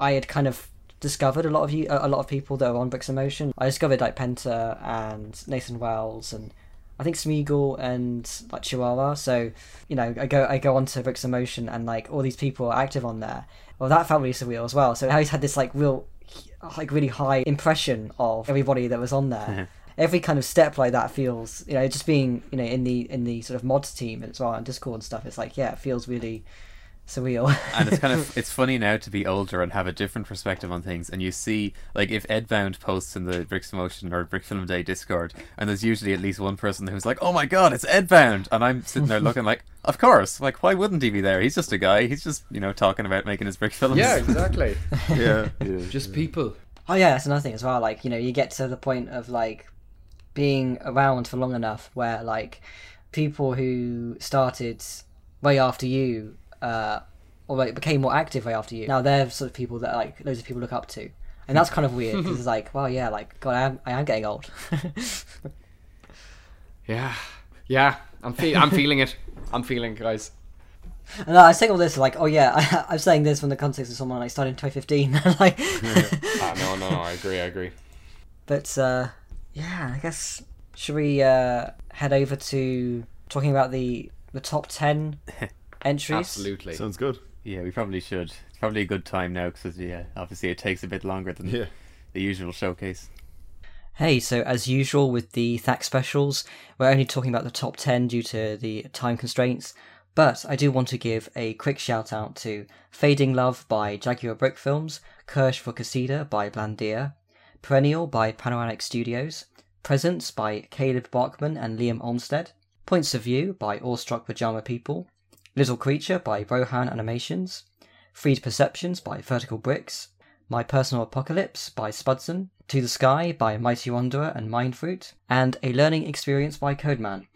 I had kind of discovered a lot of people that were on Bricks in Motion. I discovered like Penta and Nathan Wells and I think Smeagol and like Chihuahua. So, you know, I go onto Bricks in Motion and like all these people are active on there. Well, that felt really surreal as well. So I always had this like real, like really high impression of everybody that was on there. Mm-hmm. Every kind of step like that feels, you know, just being, you know, in the sort of mods team as well and Discord and stuff. It's like, yeah, it feels really surreal. And it's kind of, it's funny now to be older and have a different perspective on things, and you see like if Edbound posts in the Bricks in Motion or Brick Film Day Discord, and there's usually at least one person who's like, oh my god, it's Edbound, and I'm sitting there looking like, of course, like why wouldn't he be there, he's just a guy, he's just, you know, talking about making his brick films. Yeah, exactly. yeah, just people. Oh yeah, that's another thing as well, like, you know, you get to the point of like being around for long enough where like people who started way after you or like became more active way after you, now they're sort of people that like loads of people look up to, and that's kind of weird because it's like, well, yeah, like god, I am getting old. yeah, I'm feeling it, guys. And I say all this like, oh yeah, I'm saying this from the context of someone like started in 2015. Like, no, I agree. But yeah, I guess should we head over to talking about the top 10? Entries? Absolutely. Sounds good. Yeah, we probably should. It's probably a good time now because, yeah, obviously it takes a bit longer than the usual showcase. Hey, so as usual with the THAC specials, we're only talking about the top 10 due to the time constraints, but I do want to give a quick shout out to Fading Love by Jaguar Brick Films, Kirsch for Casita by Blandia, Perennial by Panoramic Studios, Presence by Caleb Barkman and Liam Olmstead, Points of View by Awestruck Pajama People, Little Creature by Rohan Animations, Freed Perceptions by Vertical Bricks, My Personal Apocalypse by Spudson, To the Sky by Mighty Wanderer and Mindfruit, and A Learning Experience by Codeman.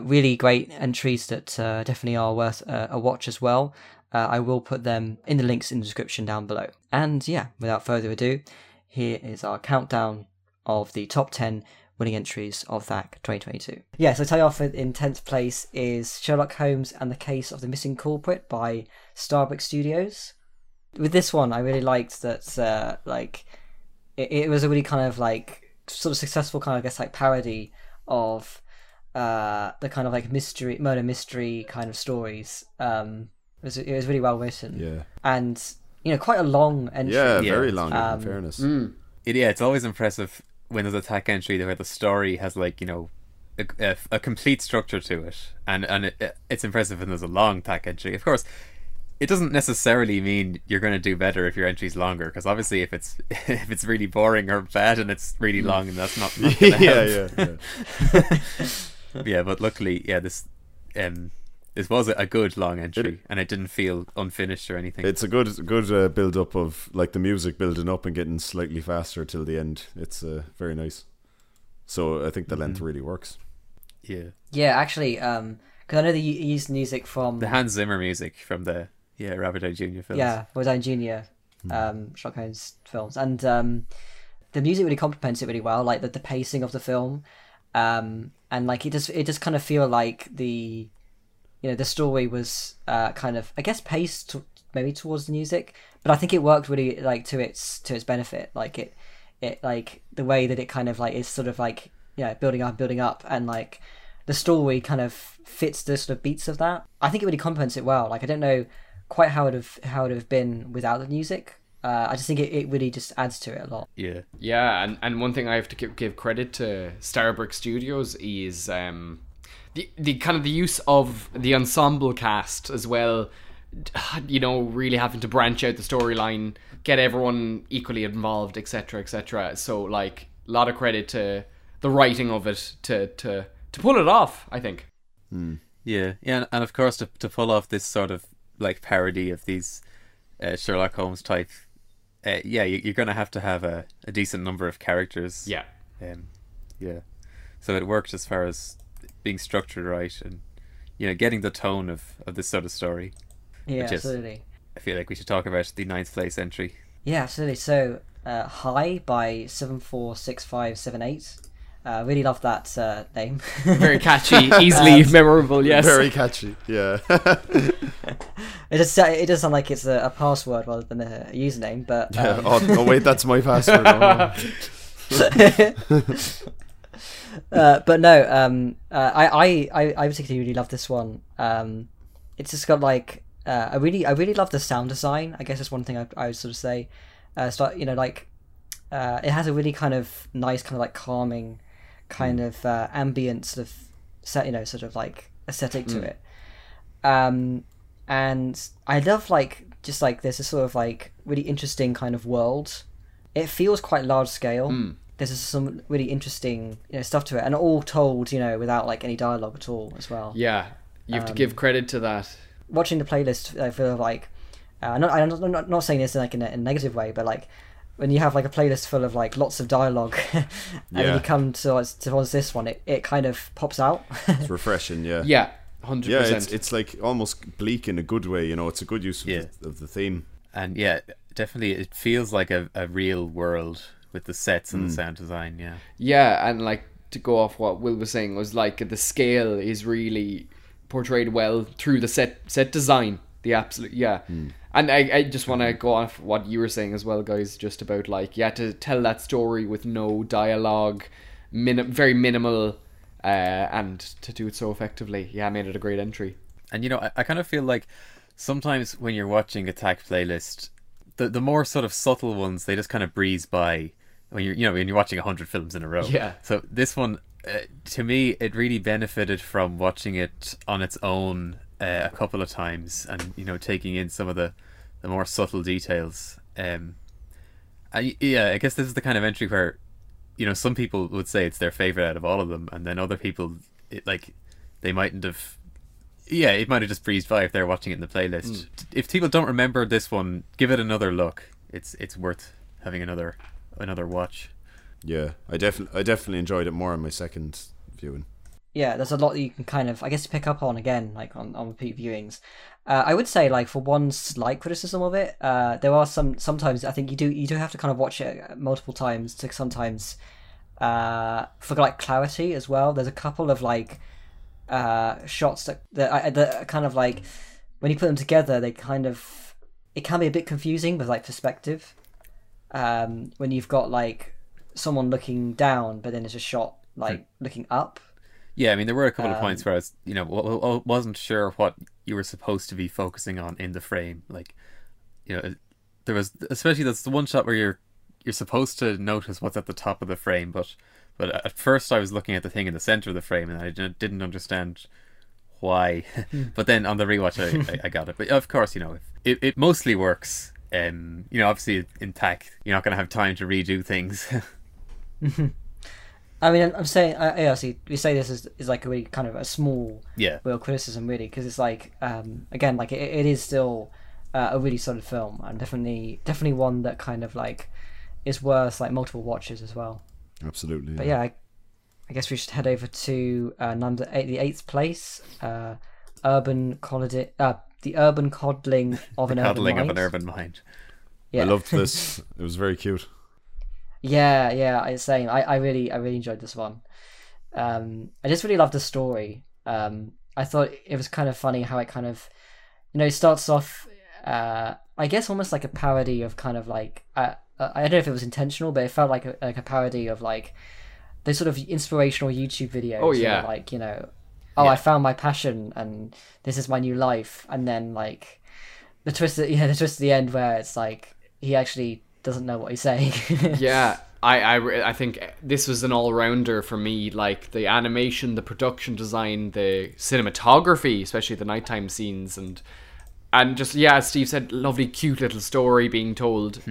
Really great entries that definitely are worth a watch as well. I will put them in the links in the description down below. And yeah, without further ado, here is our countdown of the top 10 winning entries of THAC 2022. Yeah, so tie off in 10th place is Sherlock Holmes and the Case of the Missing Culprit by Star Brick Studios. With this one, I really liked that, it was a really kind of, sort of successful kind of, parody of the kind of, mystery, murder mystery kind of stories. It was really well written. Yeah. And, quite a long entry. Yeah, very long, in fairness. Mm. It's always impressive when there's a THAC entry where the story has, a complete structure to it. And it's impressive when there's a long THAC entry. Of course, it doesn't necessarily mean you're going to do better if your entry's longer, because obviously if it's really boring or bad and it's really long, and that's not going to help. Yeah. Yeah, but luckily, yeah, this was a good long entry, and it didn't feel unfinished or anything. It's a good build up of the music building up and getting slightly faster till the end. It's very nice. So I think the length really works. Yeah. Yeah, actually, because I know that you used music from the Hans Zimmer music from the. Yeah, Robert Downey Jr. films. Yeah, Robert Downey Jr. Sherlock Holmes films. And the music really complements it really well, the pacing of the film. And it just kind of feel like the story was kind of, I guess, paced maybe towards the music, but I think it worked really to its benefit. It the way that it kind of is sort of building up and the story kind of fits the sort of beats of that. I think it really complements it well. I don't know quite how it would have been without the music. I just think it really just adds to it a lot. Yeah, and one thing I have to give credit to Star Brick Studios is the use of the ensemble cast as well. Really having to branch out the storyline, get everyone equally involved, etc., etc. So a lot of credit to the writing of it to pull it off, I think. Mm. Yeah, and of course to pull off this sort of parody of these Sherlock Holmes type, you're going to have a decent number of characters. Yeah. So it worked as far as being structured right and getting the tone of this sort of story. Yeah, absolutely. I feel like we should talk about the 9th place entry. Yeah, absolutely. So HIGH by 746578. I really love that name. Very catchy, easily memorable, yes. Very catchy, yeah. It does sound like it's a password rather than a username, but... Yeah. Oh, wait, that's my password. But no, I particularly really love this one. It's just got I really love the sound design. I guess that's one thing I would sort of say. It has a really kind of nice kind of calming... kind of ambient sort of set, aesthetic to it, and I love there's a sort of really interesting kind of world. It feels quite large scale. There's some really interesting stuff to it, and all told without any dialogue at all as well. Yeah, you have to give credit to that. Watching the playlist, I feel I'm not saying this in in a negative way, but when you have a playlist full of lots of dialogue, and then you come towards this one, it kind of pops out. It's refreshing, yeah. Yeah, 100%. Yeah, it's almost bleak in a good way. It's a good use of the theme. And yeah, definitely, it feels like a real world with the sets and the sound design. Yeah. Yeah, and to go off what Will was saying was the scale is really portrayed well through the set design. The absolute, yeah. Mm. And I just want to go off what you were saying as well, guys, just about you had to tell that story with no dialogue, very minimal, and to do it so effectively. Yeah, I made it a great entry. And I kind of feel like sometimes when you're watching a THAC playlist, the more sort of subtle ones, they just kind of breeze by when you're when you're watching 100 films in a row. Yeah. So this one, to me, it really benefited from watching it on its own a couple of times and taking in some of the more subtle details. I guess this is the kind of entry where some people would say it's their favorite out of all of them, and then other people they mightn't have. Yeah, it might have just breezed by if they're watching it in the playlist. If people don't remember this one, give it another look. it's worth having another watch. Yeah, I definitely enjoyed it more on my second viewing. Yeah, there's a lot that you can kind of, I guess, pick up on again, like on repeat viewings. I would say, like, for one slight criticism of it, there are sometimes I think you do have to kind of watch it multiple times to sometimes for like clarity as well. There's a couple of like shots that kind of like when you put them together, they kind of, it can be a bit confusing with like perspective. When you've got like someone looking down, but then it's a shot like looking up. Yeah, I mean, there were a couple of points where I was, you know, wasn't sure what you were supposed to be focusing on in the frame. Like, you know, there was, especially that's the one shot where you're supposed to notice what's at the top of the frame, but at first I was looking at the thing in the center of the frame and I didn't understand why. But then on the rewatch, I got it. But of course, you know, it mostly works. You know, obviously in THAC, you're not going to have time to redo things. I mean, I'm saying, yeah, see, we say this is like a really kind of a small, real criticism, really, because it's like, again, like it is still a really solid film, and definitely one that kind of like is worth like multiple watches as well. Absolutely. But yeah, I guess we should head over to number 8, the 8th place, The Urban Coddling of an Urban Mind. Coddling of an Urban Mind. Yeah. I loved this. It was very cute. Yeah, it's saying I really enjoyed this one. I just really loved the story. I thought it was kind of funny how it kind of, you know, starts off I guess almost like a parody of kind of like I don't know if it was intentional, but it felt like a parody of like those sort of inspirational YouTube videos. Oh yeah, like, you know, I found my passion and this is my new life, and then like the twist at the end where it's like he actually doesn't know what he's saying. Yeah, I think this was an all-rounder for me, like the animation, the production design, the cinematography, especially the nighttime scenes, and just, yeah, as Steve said, lovely cute little story being told.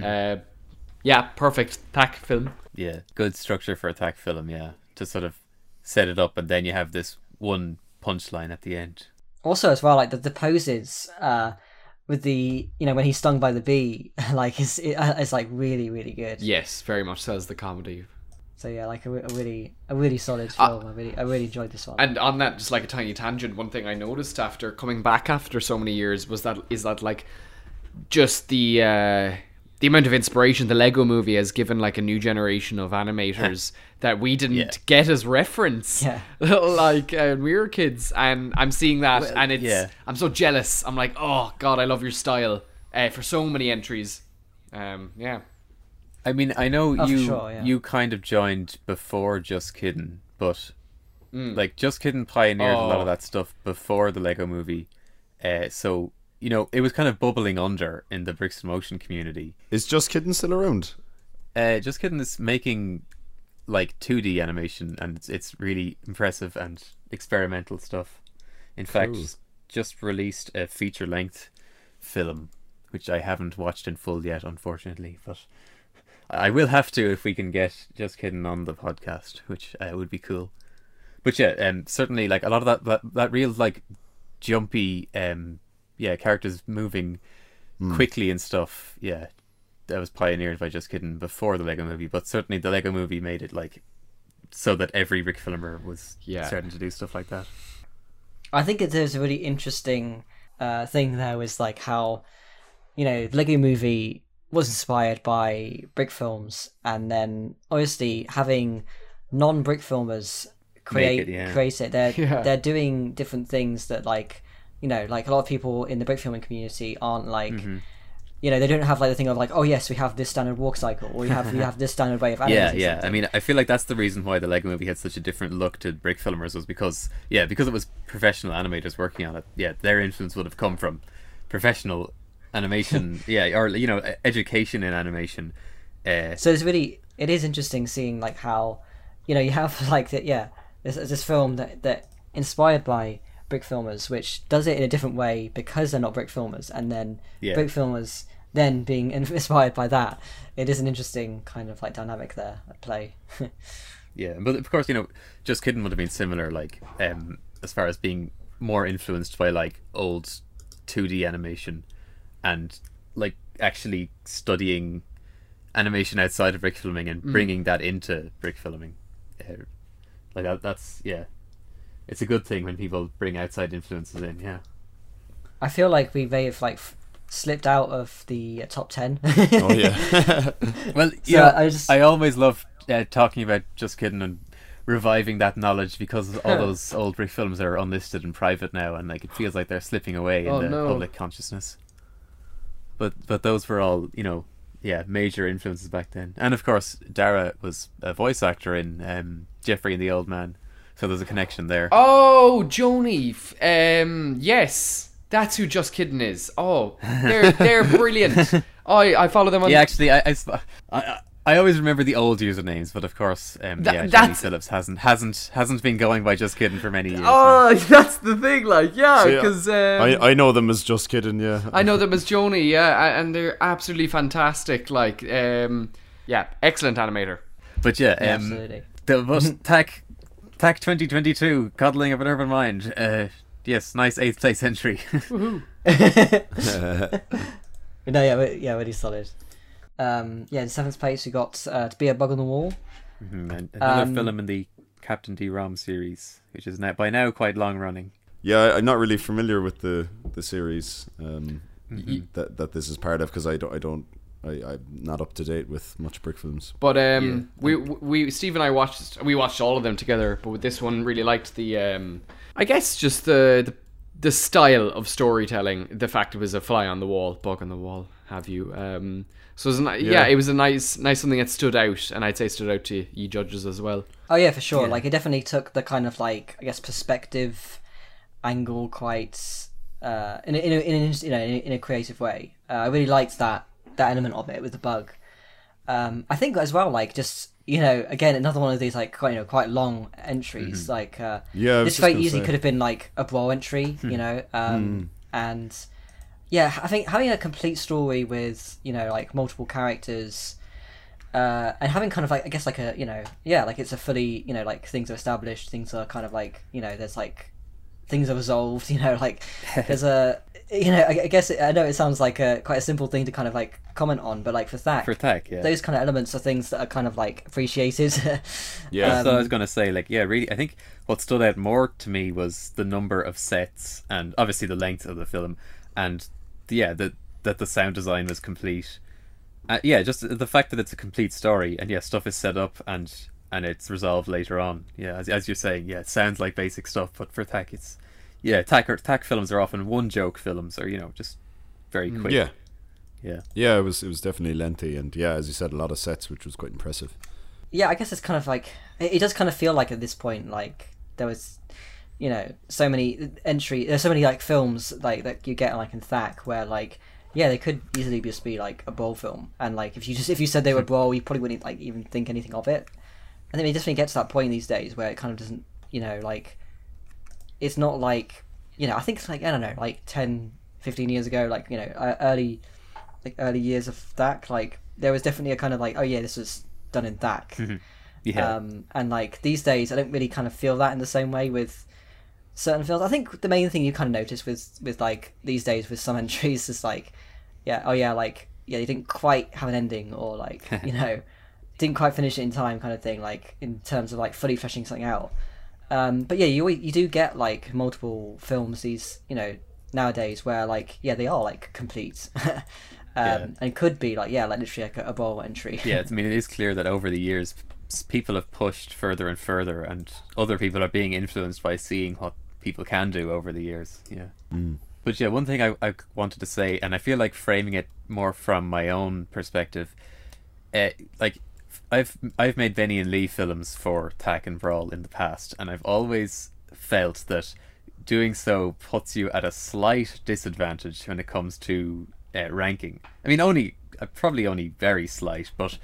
Yeah, perfect THAC film. Yeah, good structure for a THAC film. Yeah, to sort of set it up and then you have this one punchline at the end. Also as well, like the poses with the, you know, when he's stung by the bee, like it's like really, really good. Yes, very much so as the comedy. So yeah, like a really solid film. I really enjoyed this one. And on that, just like a tiny tangent, one thing I noticed after coming back after so many years was that like just the amount of inspiration the LEGO Movie has given like a new generation of animators that we didn't get as reference. Yeah. Like we were kids, and I'm seeing that, and it's I'm so jealous. I'm like, oh god, I love your style for so many entries. Yeah. I mean, I know you kind of joined before Just Kiddin', but like Just Kiddin' pioneered a lot of that stuff before the LEGO Movie. So, you know, it was kind of bubbling under in the Bricks and Motion community. Is Just Kiddin' still around? Just Kiddin' is making like 2D animation, and it's really impressive and experimental stuff. In fact, just released a feature-length film, which I haven't watched in full yet, unfortunately, but I will have to if we can get Just Kiddin' on the podcast, which would be cool. But yeah, certainly like a lot of that real like jumpy characters moving quickly and stuff. Yeah, that was pioneered by Just Kiddin' before the LEGO Movie, but certainly the LEGO Movie made it like so that every brick filmer was starting to do stuff like that. I think there's a really interesting thing there, was like how, you know, the LEGO Movie was inspired by brick films, and then obviously having non-brick filmers create it. They're doing different things that, like, you know, like a lot of people in the brick filming community aren't like, you know, they don't have like the thing of like, oh yes, we have this standard walk cycle, or you have this standard way of animating. Yeah. I mean, I feel like that's the reason why the LEGO Movie had such a different look to brick filmers, was because it was professional animators working on it. Yeah, their influence would have come from professional animation, or, you know, education in animation. So it is interesting seeing like how, you know, you have like that. Yeah, this film that inspired by brick filmers, which does it in a different way because they're not brick filmers, and then brick filmers then being inspired by that. It is an interesting kind of like dynamic there at play. Yeah, but of course, you know, Just Kiddin' would have been similar, like as far as being more influenced by like old 2D animation, and like actually studying animation outside of brick filming and bringing that into brick filming. That's yeah, it's a good thing when people bring outside influences in. Yeah, I feel like we may have slipped out of the top 10. Oh yeah. Well, yeah, so I always love talking about Just Kidding and reviving that knowledge, because all those old brick films are unlisted and private now, and it feels like they're slipping away in public consciousness. But those were all, major influences back then. And of course, Dara was a voice actor in Jeffrey and the Old Man, so there's a connection there. Oh, Joni, yes, that's who Just Kidding is. Oh, they're brilliant. I follow them on. Yeah, actually, I always remember the old usernames, but of course, Johnny Phillips hasn't been going by Just Kidding for many years. Oh, so that's the thing, because I know them as Just Kidding, yeah. I know them as Joni, yeah, and they're absolutely fantastic. Excellent animator. But yeah, absolutely. THAC 2022, Coddling of an Urban Mind. Yes, nice 8th place entry. Woohoo! Really solid. In 7th place we got To Be a Bug on the Wall, another film in the Captain D Rom series, which is by now quite long running. Yeah, I'm not really familiar with the series that this is part of, because I'm not up to date with much brick films. But we Steve and I watched all of them together, but with this one really liked the the style of storytelling, the fact it was a fly on the wall, bug on the wall, have you. So it was it was a nice something that stood out, and I'd say stood out to you judges as well. Oh yeah, for sure. Yeah. It definitely took the kind of perspective angle quite in a creative way. I really liked that element of it with the bug. I think as well, again, another one of these quite long entries. Mm-hmm. This very easily could have been a Brawl entry, and yeah, I think having a complete story with multiple characters, and having it's a fully things are established, things are there's things are resolved, there's a. I know it sounds like quite a simple thing to comment on, but for THAC, yeah, those kind of elements are things that are appreciated. Yeah, that's what I was going to say. I think what stood out more to me was the number of sets and obviously the length of the film, and that the sound design was complete. Just the fact that it's a complete story, and stuff is set up and it's resolved later on. Yeah, as you're saying, yeah, it sounds like basic stuff, but for THAC, it's. Yeah, THAC films are often one-joke films, or just very quick. Yeah, yeah, yeah. It was definitely lengthy, and yeah, as you said, a lot of sets, which was quite impressive. Yeah, I guess it's it does feel at this point there was, so many entries. There's so many films that you get in THAC where they could easily just be a Brawl film, and if you said they were Brawl, you probably wouldn't even think anything of it. And then we definitely get to that point these days where it kind of doesn't, It's not I think it's 10, 15 years ago, early years of THAC, there was definitely a oh yeah, this was done in THAC. Mm-hmm. Yeah. And these days I don't really feel that in the same way with certain films. I think the main thing you notice with these days with some entries is they didn't quite have an ending, or didn't quite finish it in time kind of thing, in terms of fully fleshing something out. But yeah, you do get multiple films these nowadays where they are complete, and could be literally a Brawl entry. Yeah, it is clear that over the years people have pushed further and further, and other people are being influenced by seeing what people can do over the years. Yeah. Mm. But yeah, one thing I wanted to say, and I feel framing it more from my own perspective, I've made Benny and Lee films for THAC and Brawl in the past, and I've always felt that doing so puts you at a slight disadvantage when it comes to ranking. I mean, probably only very slight, but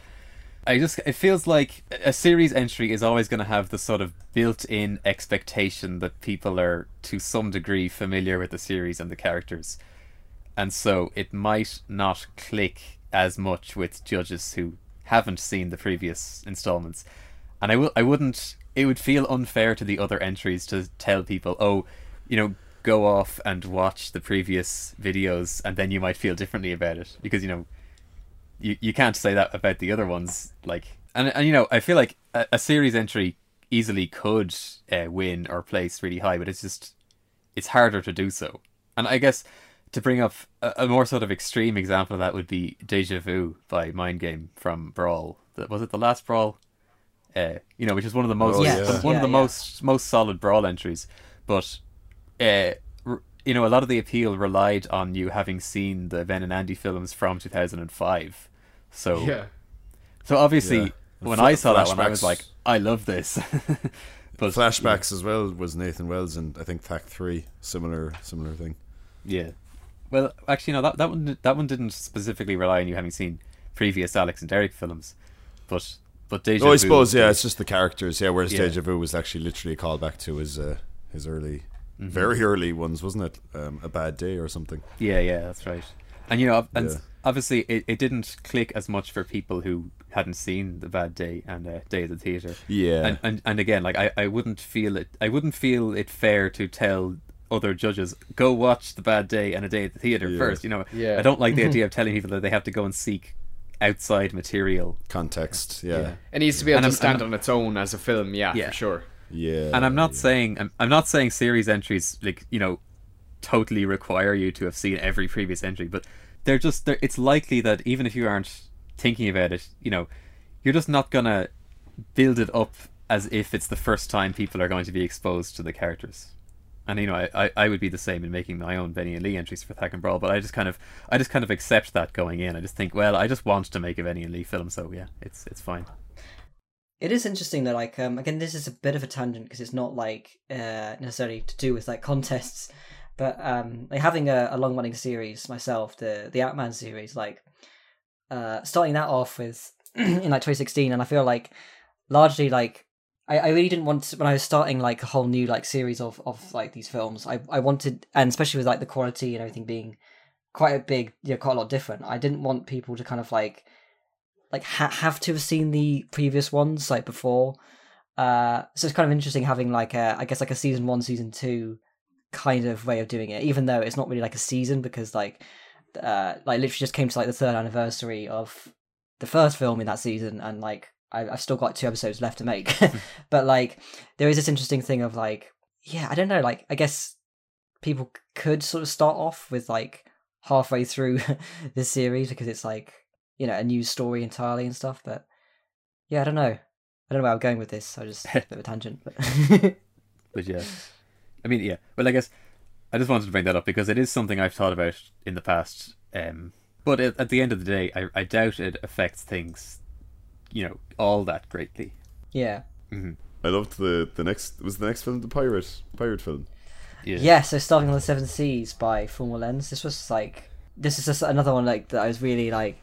it feels like a series entry is always going to have the sort of built-in expectation that people are to some degree familiar with the series and the characters, and so it might not click as much with judges who haven't seen the previous installments. And it would feel unfair to the other entries to tell people, go off and watch the previous videos, and then you might feel differently about it, because, you know, you can't say that about the other ones. Like, and you know, I feel like a series entry easily could win or place really high, but it's harder to do so. And I guess to bring up a more sort of extreme example of that would be Deja Vu by Mind Game from Brawl. Was it the last Brawl? You know, which is one of the most most solid Brawl entries, but you know, a lot of the appeal relied on you having seen the Ben and Andy films from 2005. So obviously when I saw that one, I was like, I love this. But flashbacks as well was Nathan Wells, and I think THAC 3, similar thing. Yeah, well, actually no, that one didn't specifically rely on you having seen previous Alex and Derek films, but Deja Vu, I suppose, it's just the characters, whereas Deja Vu was actually literally a callback to his early, very early ones, wasn't it? A Bad Day or something. Yeah, that's right. And, you know, and obviously it didn't click as much for people who hadn't seen The Bad Day and Day of the Theatre. Yeah. And again, like, I wouldn't feel it fair to tell other judges, go watch The Bad Day and A Day at the Theatre first, you know. I don't like the idea of telling people that they have to go and seek outside material context. It needs to be able to stand on its own as a film. For sure. And I'm not saying I'm not saying series entries, like, you know, totally require you to have seen every previous entry, but they're it's likely that even if you aren't thinking about it, you know, you're just not gonna build it up as if it's the first time people are going to be exposed to the characters. And, you know, I would be the same in making my own Benny and Lee entries for Thack and Brawl, but I just kind of accept that going in. I just think, well, I just want to make a Benny and Lee film, so yeah, it's fine. It is interesting that, like, again, this is a bit of a tangent because it's not like necessarily to do with like contests, but like having a long running series myself, the Outman series, like starting that off with in like 2016, and I feel like largely like. I really didn't want to, when I was starting like a whole new like series of like these films, I wanted, and especially with like the quality and everything being quite a big, you know, quite a lot different, I didn't want people to kind of like have to have seen the previous ones like before, so it's kind of interesting having like a, I guess like a season 1 season 2 kind of way of doing it, even though it's not really like a season, because like literally just came to like the 3rd anniversary of the first film in that season, and like I've still got 2 episodes left to make. But like there is this interesting thing of like, yeah, I don't know, like I guess people could sort of start off with like halfway through this series because it's like, you know, a new story entirely and stuff, but yeah, I don't know where I'm going with this, I just a bit of a tangent, but but yeah, I mean, yeah, well, I guess I just wanted to bring that up because it is something I've thought about in the past, but at the end of the day, I doubt it affects things, you know, all that greatly. Yeah. Mm-hmm. I loved the next film, the pirate film. Yeah, so starting on the 7 Seas by Formal Lens, this is just another one like that I was really like,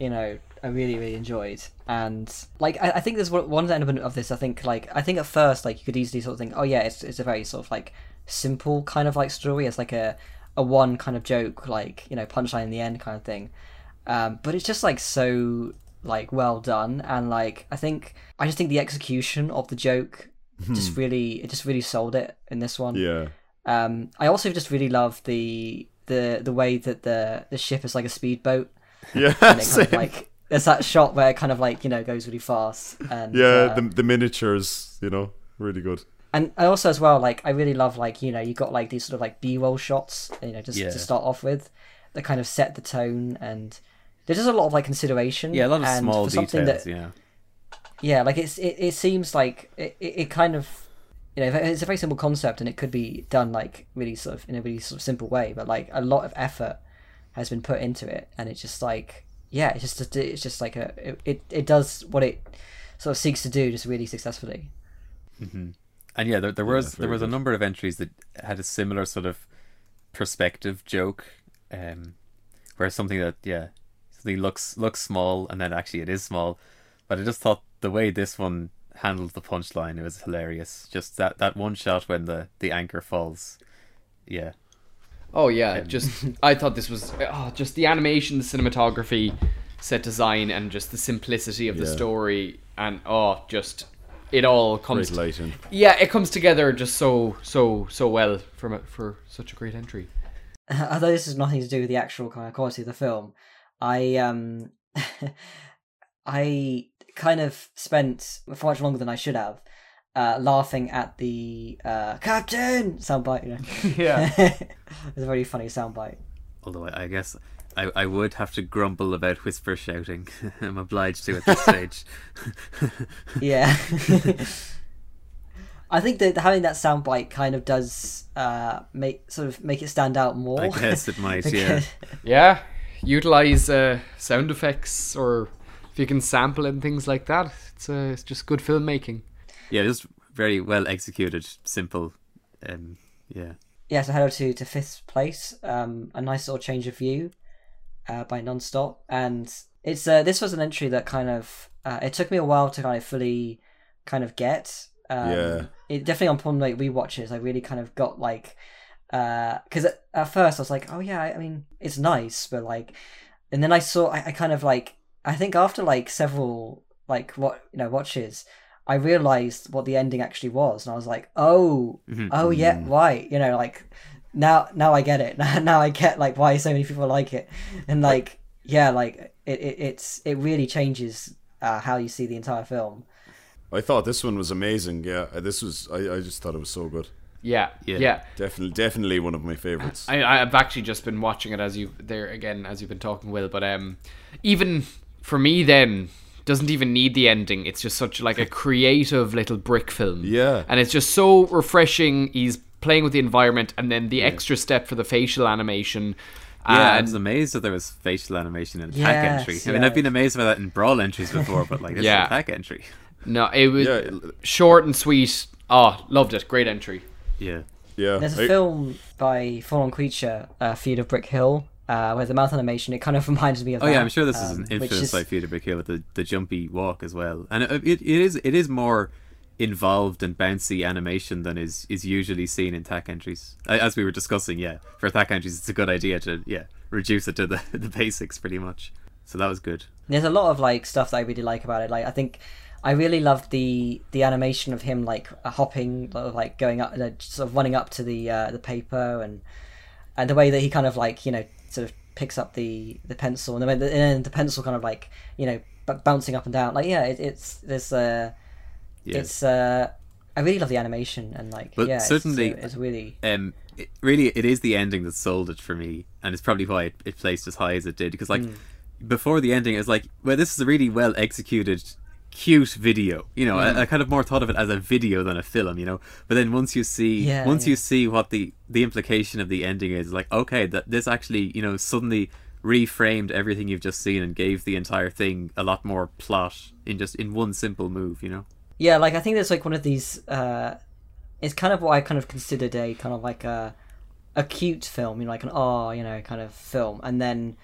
you know, I really, really enjoyed. And like, I think there's one element of this, I think at first, like you could easily sort of think, oh yeah, it's a very sort of like simple kind of like story. It's like a one kind of joke, like, you know, punchline in the end kind of thing. But it's just like so like well done, and like I just think the execution of the joke just really sold it in this one. I also just really love the way that the ship is like a speedboat, and it kind of like there's that shot where it kind of like, you know, goes really fast, and the miniatures, you know, really good. And I also as well like I really love like, you know, you got like these sort of like b-roll shots, you know, just to start off with, that kind of set the tone, and there's just a lot of like consideration. Yeah, a lot of small details. Yeah, like it seems like it kind of, you know, it's a very simple concept, and it could be done like really sort of in a really sort of simple way, but like a lot of effort has been put into it, and it's just like, yeah, it's just like it does what it sort of seeks to do just really successfully. Mm-hmm. And yeah, there was a number of entries that had a similar sort of perspective joke, where something that looks small, and then actually it is small, but I just thought the way this one handled the punchline, it was hilarious. Just that one shot when the anchor falls. I thought this was just the animation, the cinematography, set design, and just the simplicity of the story, and just it all comes it comes together just so well for such a great entry. Although this has nothing to do with the actual kind of quality of the film, I kind of spent far much longer than I should have laughing at the Captain soundbite, you know. Yeah. It's a very funny soundbite. Although I guess I would have to grumble about whisper shouting. I'm obliged to at this stage. Yeah. I think that having that soundbite kind of does make it stand out more. I guess it might, yeah. Yeah. Utilize sound effects, or if you can sample it and things like that. It's just good filmmaking. Yeah, just very well executed, simple. Yeah. Yeah, so hello to fifth place. A nice little change of view by NonStop, and it's this was an entry that kind of it took me a while to kind of fully kind of get. Yeah. It definitely upon like rewatches, I really kind of got like because at first I was like, oh yeah, I mean it's nice, but like, and then I saw I kind of like I think after like several like watches. I realized what the ending actually was, and I was like, "Oh, yeah, right." You know, like now I get it. Now I get like why so many people like it, and like yeah, like it really changes how you see the entire film. I thought this one was amazing. Yeah, this was I just thought it was so good. Yeah. Definitely one of my favorites. I've actually just been watching it as you've been talking, Will. But even for me then. Doesn't even need the ending. It's just such like a creative little brick film. Yeah. And it's just so refreshing. He's playing with the environment, and then the extra step for the facial animation. Yeah, I was amazed that there was facial animation in THAC entry. I mean, I've been amazed by that in Brawl entries before, but like this is a THAC entry. No, it was short and sweet. Oh, loved it. Great entry. Yeah. Yeah. There's a film by Fallen Creature, Feud of Brick Hill. With the mouth animation, it kind of reminds me of that. Oh yeah, I'm sure this is an influence by Feud of Brick Hill with the jumpy walk as well. And it is more involved and bouncy animation than is usually seen in THAC entries. As we were discussing, yeah, for THAC entries it's a good idea to reduce it to the basics pretty much. So that was good. There's a lot of like stuff that I really like about it. Like I think I really loved the animation of him like hopping, like going up, sort of running up to the paper, and the way that he kind of like sort of picks up the pencil, and then the pencil kind of like bouncing up and down, like I really love the animation, and like but yeah, certainly it's really it is the ending that sold it for me, and it's probably why it placed as high as it did, because like before the ending it was like, well, this is a really well executed cute video, I kind of more thought of it as a video than a film, but then once you see you see what the implication of the ending is, like, okay, that this actually suddenly reframed everything you've just seen and gave the entire thing a lot more plot in one simple move. Like I think that's like one of these it's kind of what I kind of considered a kind of like a cute film, like an kind of film, and then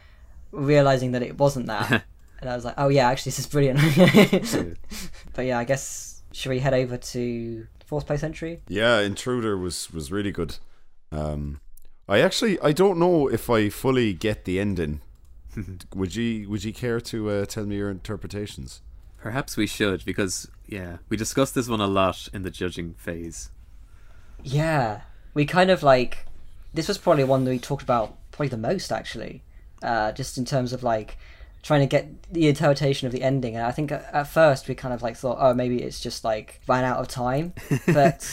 realizing that it wasn't that. And I was like, oh yeah, actually this is brilliant. But yeah, I guess, should we head over to fourth place entry? Yeah, Intruder was really good. I don't know if I fully get the ending. Would you care to tell me your interpretations? Perhaps we should, because we discussed this one a lot in the judging phase. Yeah, we kind of like, this was probably one that we talked about probably the most actually, just in terms of like, trying to get the interpretation of the ending, and I think at first we kind of like thought, oh, maybe it's just like ran out of time, but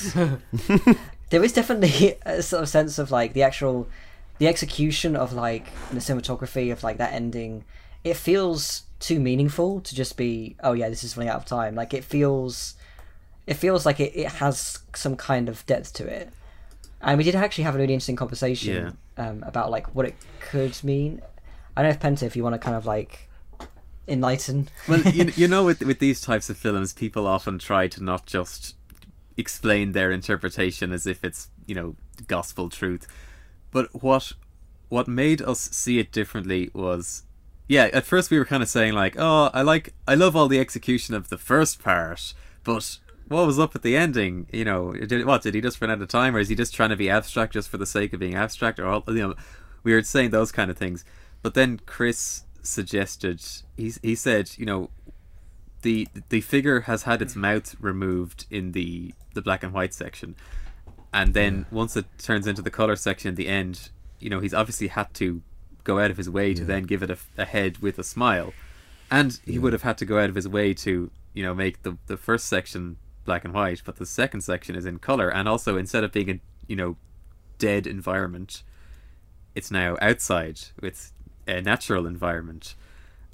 there is definitely a sort of sense of like the execution of like the cinematography of like that ending. It feels too meaningful to just be, oh yeah, this is running out of time. Like it feels like it has some kind of depth to it, and we did actually have a really interesting conversation about like what it could mean. I don't know if Penta, if you want to kind of like enlighten. Well, with these types of films, people often try to not just explain their interpretation as if it's gospel truth, but what made us see it differently was, at first we were kind of saying like, oh, I love all the execution of the first part, but what was up at the ending? Did he just run out of time, or is he just trying to be abstract just for the sake of being abstract? Or we were saying those kind of things. But then Chris suggested, he said, the figure has had its mouth removed in the black and white section, and then once it turns into the color section at the end, you know, he's obviously had to go out of his way to then give it a head with a smile, and he would have had to go out of his way to, you know, make the first section black and white, but the second section is in color, and also instead of being a, you know, dead environment, it's now outside with a natural environment.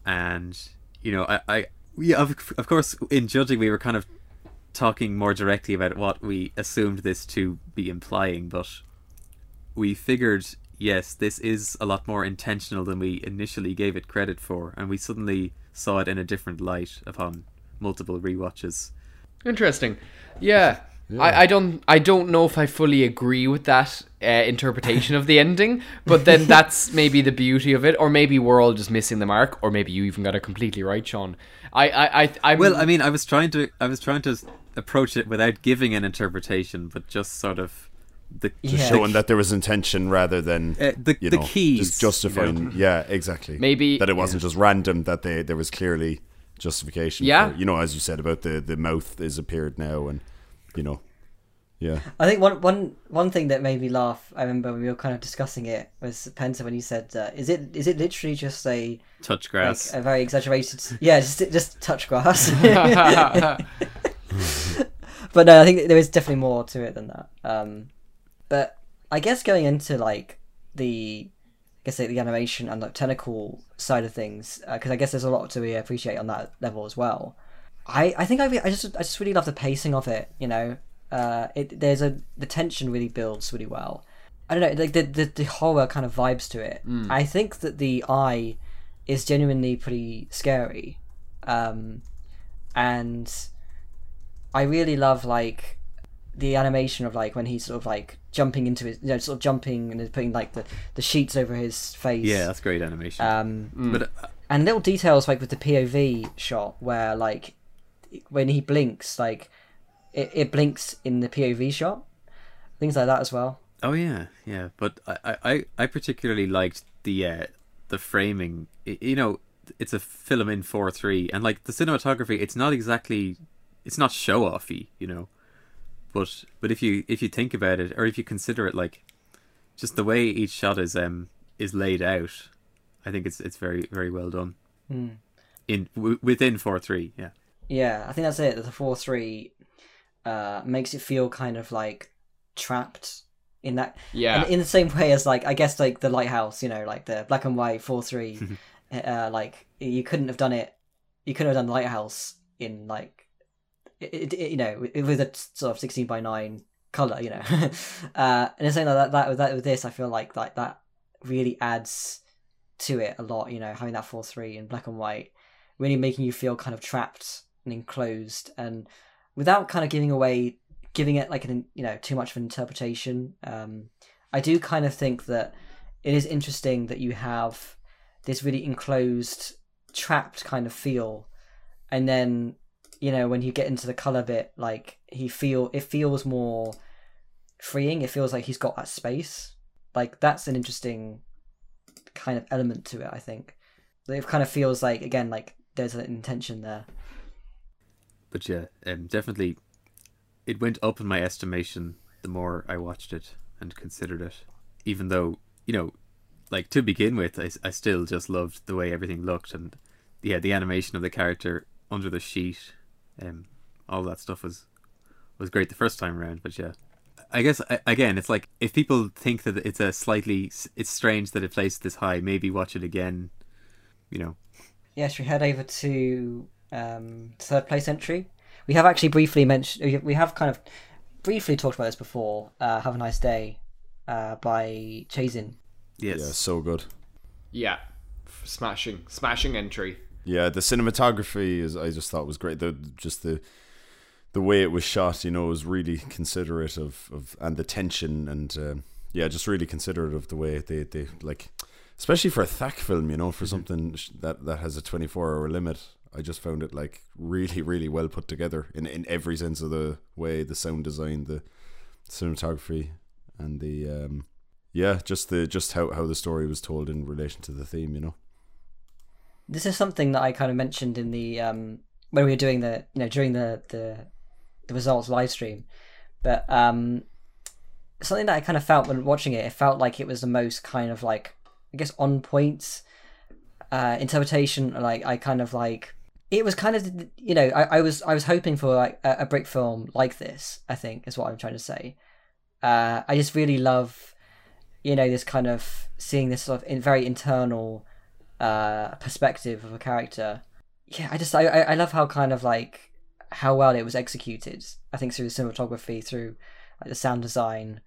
And you know, of course, in judging, we were kind of talking more directly about what we assumed this to be implying, but we figured, yes, this is a lot more intentional than we initially gave it credit for, and we suddenly saw it in a different light upon multiple rewatches. Interesting. Yeah. I don't know if I fully agree with that interpretation of the ending, but then that's maybe the beauty of it, or maybe we're all just missing the mark, or maybe you even got it completely right, Sean. I was trying to approach it without giving an interpretation, but just sort of showing that there was intention rather than the keys just justifying. You know? Yeah, exactly. Maybe that it wasn't just random, that there was clearly justification. Yeah, for, you know, as you said about the mouth is appeared now, and you know, yeah. I think one thing that made me laugh, I remember we were kind of discussing it, was Penta when he said, "Is it literally just a touch grass, like, a very exaggerated, just touch grass." But no, I think there is definitely more to it than that. But I guess going into like the animation and like technical side of things, because I guess there's a lot to really appreciate on that level as well. I think I just really love the pacing of it. You know, the tension really builds really well. I don't know, like the horror kind of vibes to it. Mm. I think that the eye is genuinely pretty scary, and I really love like the animation of like when he's sort of like jumping into his, you know, sort of jumping and putting like the sheets over his face. Yeah, that's great animation. And little details like with the POV shot where like when he blinks, like it blinks in the POV shot, things like that as well. Oh yeah. But I particularly liked the framing. You know, it's a film in 4:3, and like the cinematography, it's not show offy, you know. But if you think about it, or if you consider it, like just the way each shot is laid out, I think it's very very well done. Mm. Within 4:3, yeah. Yeah, I think that's it. The 4:3 makes it feel kind of like trapped in that. Yeah. And in the same way as like, I guess like the lighthouse, you know, like the black and white 4:3, like you couldn't have done it. You couldn't have done the lighthouse in like. It, you know, with a sort of 16:9 color, you know, and it's something like that with this, I feel like that really adds to it a lot. You know, having that 4:3 in black and white, really making you feel kind of trapped and enclosed, and without kind of giving it like an, you know, too much of an interpretation. I do kind of think that it is interesting that you have this really enclosed, trapped kind of feel, and then, you know, when you get into the color bit, like it feels more freeing. It feels like he's got that space. Like that's an interesting kind of element to it, I think. It kind of feels like, again, like there's an intention there. But yeah, definitely it went up in my estimation the more I watched it and considered it. Even though, you know, like to begin with, I still just loved the way everything looked, and yeah, the animation of the character under the sheet. All that stuff was great the first time around, but yeah, I guess again, it's like if people think that it's strange that it plays this high, maybe watch it again, you know. Yes, we head over to third place entry. We have actually briefly mentioned, we have kind of briefly talked about this before. Have a Nice Day by Chazen. Yes. Yeah, so good. Yeah, smashing entry. Yeah, the cinematography I just thought was great. The way it was shot, you know, was really considerate of and the tension, and just really considerate of the way they like, especially for a THAC film, you know, for something that has a 24-hour limit. I just found it like really really well put together in every sense of the way: the sound design, the cinematography, and the just how the story was told in relation to the theme, you know. This is something that I kind of mentioned in the when we were doing the, you know, during the results live stream. But something that I kind of felt when watching it, it felt like it was the most kind of like, I guess, on point interpretation. Like I kind of like, it was kind of, you know, I was hoping for like a brick film like this, I think is what I'm trying to say. I just really love, you know, this kind of seeing this sort of very internal perspective of a character. Yeah, I love how kind of like how well it was executed. I think through the cinematography, through like the sound design,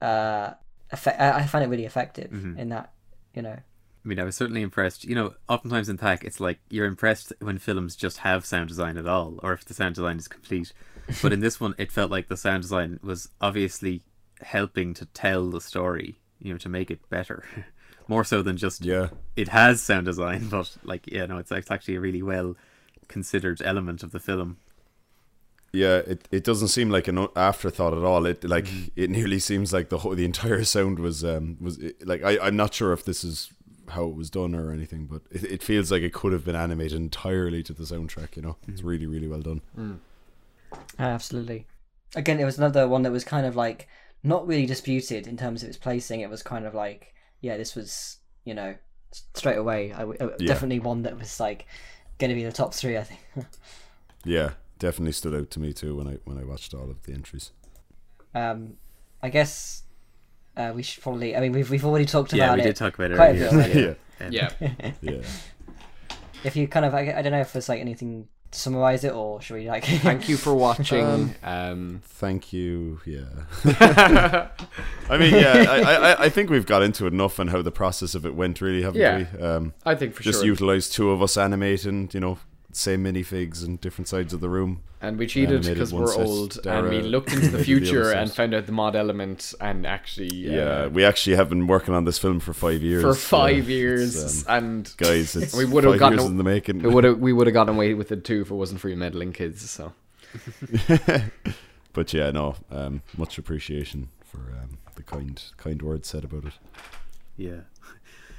I found it really effective in that, you know. I mean, I was certainly impressed. You know, oftentimes in THAC, it's like you're impressed when films just have sound design at all, or if the sound design is complete. But in this one, it felt like the sound design was obviously helping to tell the story, you know, to make it better. More so than just, yeah, it has sound design, but like, yeah, no, it's actually a really well considered element of the film. Yeah, it doesn't seem like an afterthought at all. It like it nearly seems like the entire sound was I'm not sure if this is how it was done or anything, but it feels like it could have been animated entirely to the soundtrack, you know. It's really, really well done. Absolutely. Again, it was another one that was kind of like not really disputed in terms of its placing. It was kind of like, yeah, this was, you know, straight away definitely one that was like going to be the top three, I think. Yeah, definitely stood out to me too when I watched all of the entries. I guess we should probably, I mean, we've already talked about it. Yeah, we did talk about it earlier. Yeah. If you kind of, I don't know if there's like anything to summarize it, or should we like... Thank you for watching. Thank you, yeah. I mean, yeah, I think we've got into it enough on how the process of it went, really, haven't we? I think for just sure. Just utilized two of us animating, you know, same minifigs and different sides of the room. And we cheated because we're old, and we looked into the future and found out the mod element, and actually... yeah, we actually have been working on this film for 5 years. For 5 years, and... Guys, it's we 5 years in the making. We would have gotten away with it too if it wasn't for you meddling kids, so... But yeah, no, much appreciation for the kind words said about it. Yeah.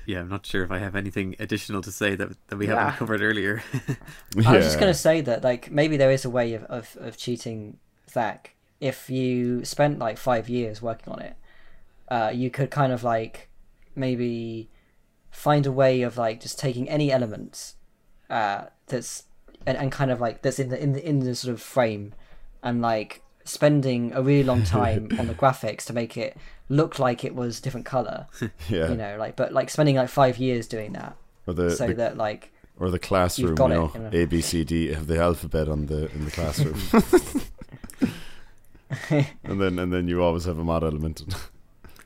Yeah, I'm not sure if I have anything additional to say that we haven't covered earlier. I was just going to say that, like, maybe there is a way of cheating THAC. If you spent like 5 years working on it, you could kind of like maybe find a way of like just taking any elements that's and kind of like that's in the sort of frame, and like spending a really long time on the graphics to make it look like it was different color. Yeah, you know, like, but like spending like 5 years doing that, or the classroom, you know, A B C D of the alphabet in the classroom, and then you always have a mod element.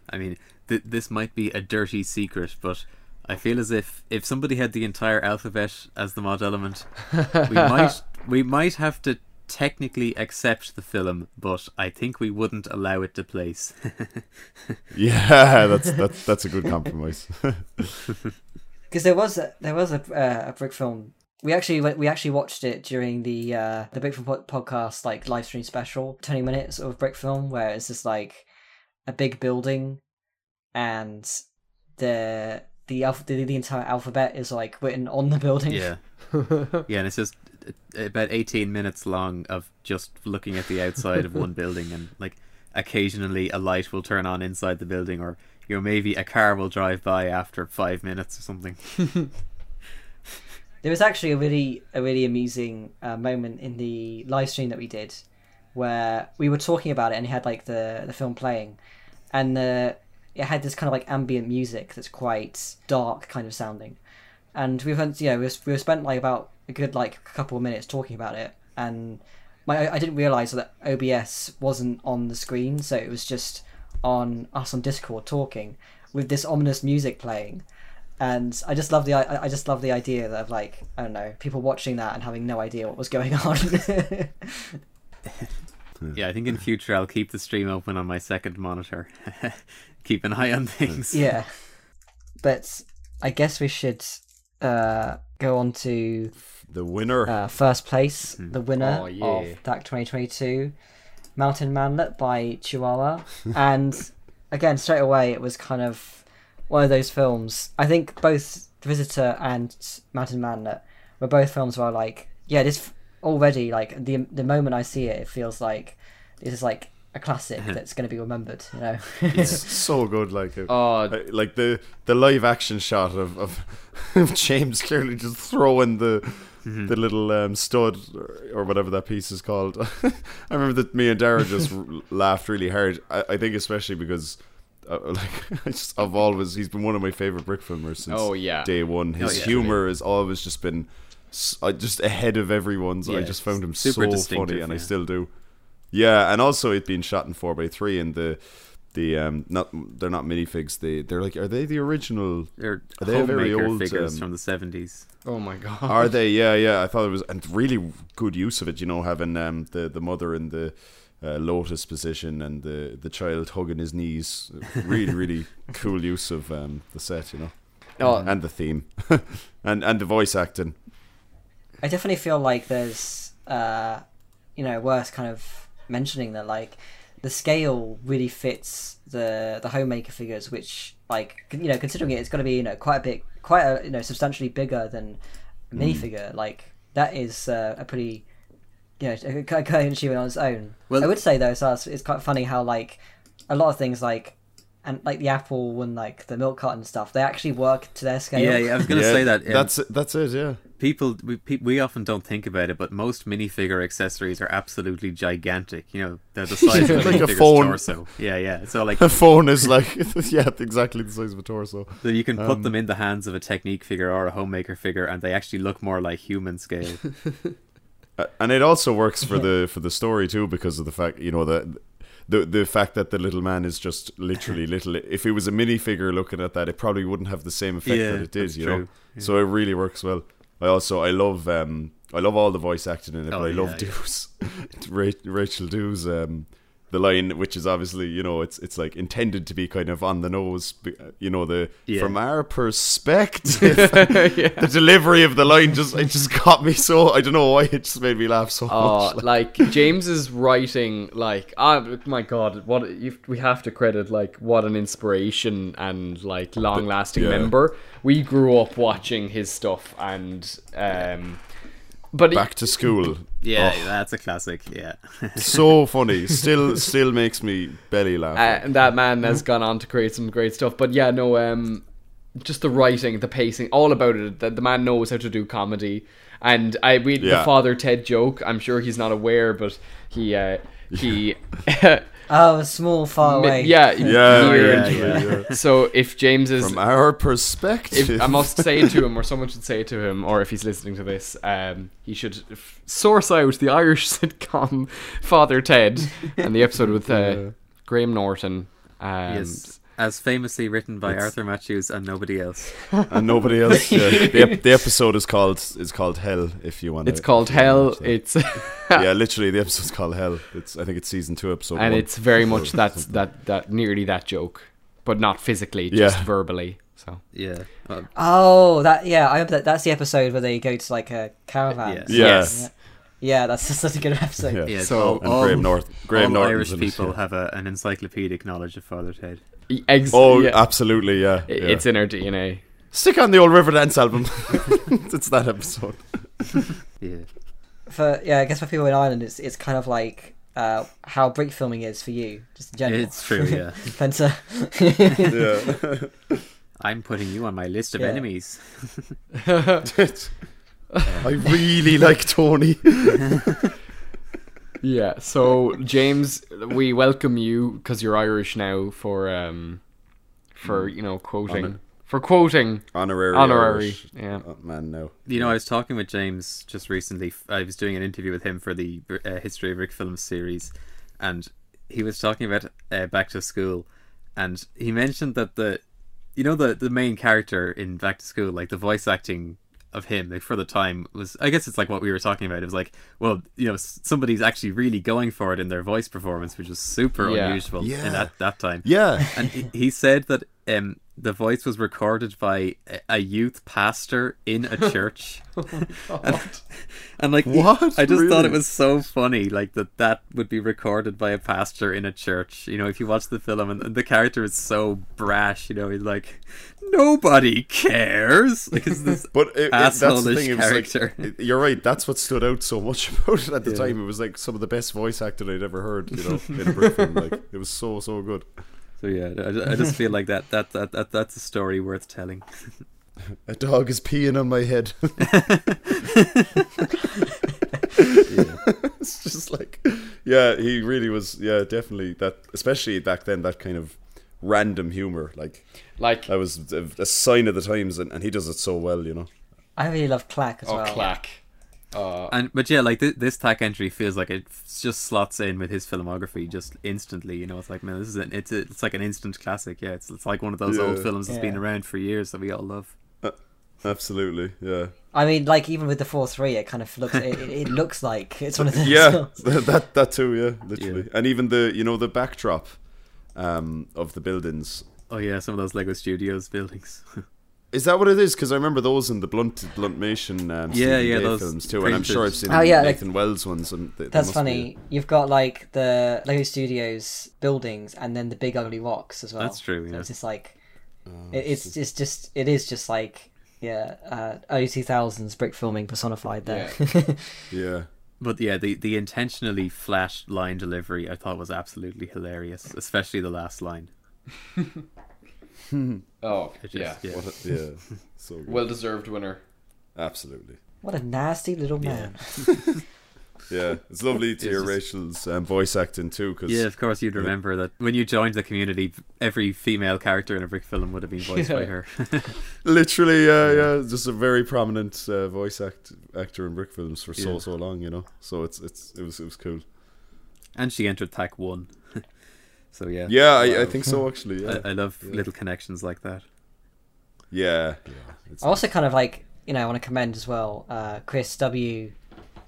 I mean, this might be a dirty secret, but I feel as if somebody had the entire alphabet as the mod element, we might have to technically accept the film, but I think we wouldn't allow it to place. Yeah, that's a good compromise. Because there was a brick film. We actually watched it during the Brick Film podcast, like live stream special, 20 minutes of brick film, where it's just like a big building, and the entire alphabet is like written on the building. Yeah, yeah, and it's just about 18 minutes long of just looking at the outside of one building, and like occasionally a light will turn on inside the building, or, you know, maybe a car will drive by after 5 minutes or something. There was actually a really amusing moment in the live stream that we did where we were talking about it, and it had like the film playing, and it had this kind of like ambient music that's quite dark kind of sounding, and we spent like about a good like couple of minutes talking about it, and I didn't realize that OBS wasn't on the screen, so it was just on us on Discord talking with this ominous music playing, and I just love the idea that, of like, I don't know, people watching that and having no idea what was going on. Yeah, I think in future I'll keep the stream open on my second monitor. Keep an eye on things. Yeah, but I guess we should go on to the winner, first place, the winner of THAC 2022, Mountain Manlet by Chihuahua. And again, straight away, it was kind of one of those films. I think both The Visitor and Mountain Manlet were both films where, like, yeah, this already, like, the moment I see it, it feels like this is like a classic that's going to be remembered, you know. It's so good, like a, like the live action shot of James clearly just throwing the little stud or whatever that piece is called. I remember that me and Dara just laughed really hard. I think especially because he's been one of my favorite brick filmers since day one. His humor has always just been just ahead of everyone's. I just found him super funny, and I still do. Yeah, and also it being shot in 4x3, and they're not minifigs. They're like, are they the original? Are they very old figures from the '70s? Oh my god, are they? Yeah. I thought it was, and really good use of it. You know, having the mother in the lotus position and the child hugging his knees. Really, really cool use of the set. You know, and the theme, and the voice acting. I definitely feel like there's worth kind of mentioning that, like, the scale really fits the homemaker figures, which, like, you know, considering it's going to be, you know, quite a substantially bigger than a minifigure, like, that is a pretty, you know, a coherent human on its own. Well, I would say though, so it's quite funny how, like, a lot of things like the apple and like the milk carton stuff, they actually work to their scale. Yeah, I was going to say that. That's it. Yeah. People, we often don't think about it, but most minifigure accessories are absolutely gigantic. You know, they're the size of like a phone. Torso. Yeah. So like a phone is like exactly the size of a torso. So you can put them in the hands of a technique figure or a homemaker figure, and they actually look more like human scale. And it also works for the story too, because of the fact, you know, that. The fact that the little man is just literally little. If it was a minifigure looking at that, it probably wouldn't have the same effect that it did, you know. Yeah. So it really works well. I love all the voice acting in it, but I love Dew's Rachel Dew's the line, which is obviously, you know, it's like intended to be kind of on the nose, you know, from our perspective. The delivery of the line just got me so, I don't know why, it just made me laugh so much. Like James's writing, like, my god, we have to credit, like, what an inspiration and like long lasting member. We grew up watching his stuff, and but Back to School. Yeah, that's a classic. Yeah, so funny. Still makes me belly laugh. And that man has gone on to create some great stuff. But yeah, no, just the writing, the pacing, all about it. That the man knows how to do comedy. And the Father Ted joke. I'm sure he's not aware, but he. Small, far away. Yeah. So if James is... From our perspective. If I must say it to him, or someone should say it to him, or if he's listening to this, he should source out the Irish sitcom Father Ted and the episode with Graham Norton. Yes, as famously written by Arthur Matthews and nobody else. The episode is called Hell, if you want to. It's called Hell. It's yeah, literally the episode's called Hell. I think it's season 2 episode 1. And it's very much that nearly that joke, but not physically, just verbally. So yeah. I hope that's the episode where they go to like a caravan. Yes. Yes. Yeah, that's such a good episode. Yeah. So Graham Norton Irish people have an encyclopedic knowledge of Father Ted. Absolutely, yeah. It's in our DNA. Stick on the old Riverdance album. It's that episode. Yeah. I guess for people in Ireland, it's kind of like how brick filming is for you, just in general. It's true, yeah. Fencer. Yeah. I'm putting you on my list of enemies. I really like Tony. Yeah, so James, we welcome you, because you're Irish now, for you know, quoting honorary Irish. Yeah. Oh, man, no. You know, I was talking with James just recently. I was doing an interview with him for the History of Brick Films series, and he was talking about Back to School, and he mentioned that the main character in Back to School, like the voice acting of him, like, for the time was, I guess it's like what we were talking about. It was like, well, you know, somebody's actually really going for it in their voice performance, which was super unusual in that time. Yeah. And he said that The voice was recorded by a youth pastor in a church. Oh, and like, what? I just thought it was so funny, like that would be recorded by a pastor in a church. You know, if you watch the film, and the character is so brash, you know, he's like, nobody cares. Like, it's this asshole-ish character. Like, you're right. That's what stood out so much about it at the time. It was like some of the best voice acting I'd ever heard. You know, in a brick film. Like, it was so, so good. So yeah, I just feel like that's a story worth telling. A dog is peeing on my head. Yeah. It's just like, yeah, he really was. Yeah, definitely that, especially back then, that kind of random humor, like that was a sign of the times, and he does it so well, you know. I really love Clack as well. Oh, Clack. But yeah, like this THAC entry feels like it just slots in with his filmography just instantly. You know, it's like, man, this is it's like an instant classic. Yeah, it's like one of those old films that's been around for years that we all love. Absolutely, yeah. I mean, like even with the 4-3, it kind of looks it looks like it's one of those. Yeah, that too. Yeah, literally, and even the backdrop, of the buildings. Oh yeah, some of those LEGO Studios buildings. Is that what it is? Because I remember those in the Bluntmation films too, and I'm sure I've seen Nathan Wells ones. And that's funny. You've got like the LEGO Studios buildings, and then the big ugly rocks as well. That's true. Yeah. So it's just like early 2000s brick filming personified there. Yeah. Yeah. But yeah, the intentionally flash line delivery I thought was absolutely hilarious, especially the last line. Oh, yeah. What so good. Well-deserved winner. Absolutely. What a nasty little man. Yeah, yeah, it's lovely to hear Rachel's voice acting too. Cause, yeah, of course you'd remember that when you joined the community, every female character in a brick film would have been voiced by her. Literally, yeah, just a very prominent voice actor in brick films for so long, you know. So it was cool. And she entered THAC 1. So yeah. Yeah, I think so actually. Yeah. I love little connections like that. Yeah. I also kind of like, you know, I want to commend as well Chris W.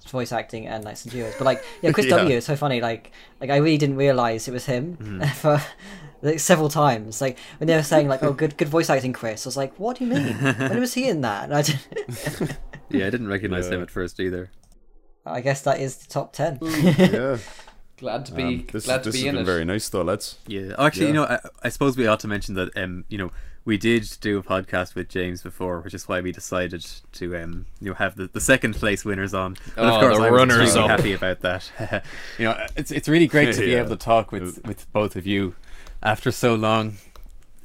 voice acting and like some viewers. But like Chris W. is so funny, like I really didn't realise it was him for like several times. Like when they were saying like, oh good voice acting Chris, I was like, what do you mean? When was he in that? And I didn't I didn't recognise him at first either. I guess that is the top 10. Yeah. Glad to be glad to be in it. This has been very nice though, lads. Yeah. Actually, you know, I suppose we ought to mention that, you know, we did do a podcast with James before, which is why we decided to, you know, have the second place winners on. But of course, I was really happy about that. You know, it's really great to be able to talk with both of you after so long.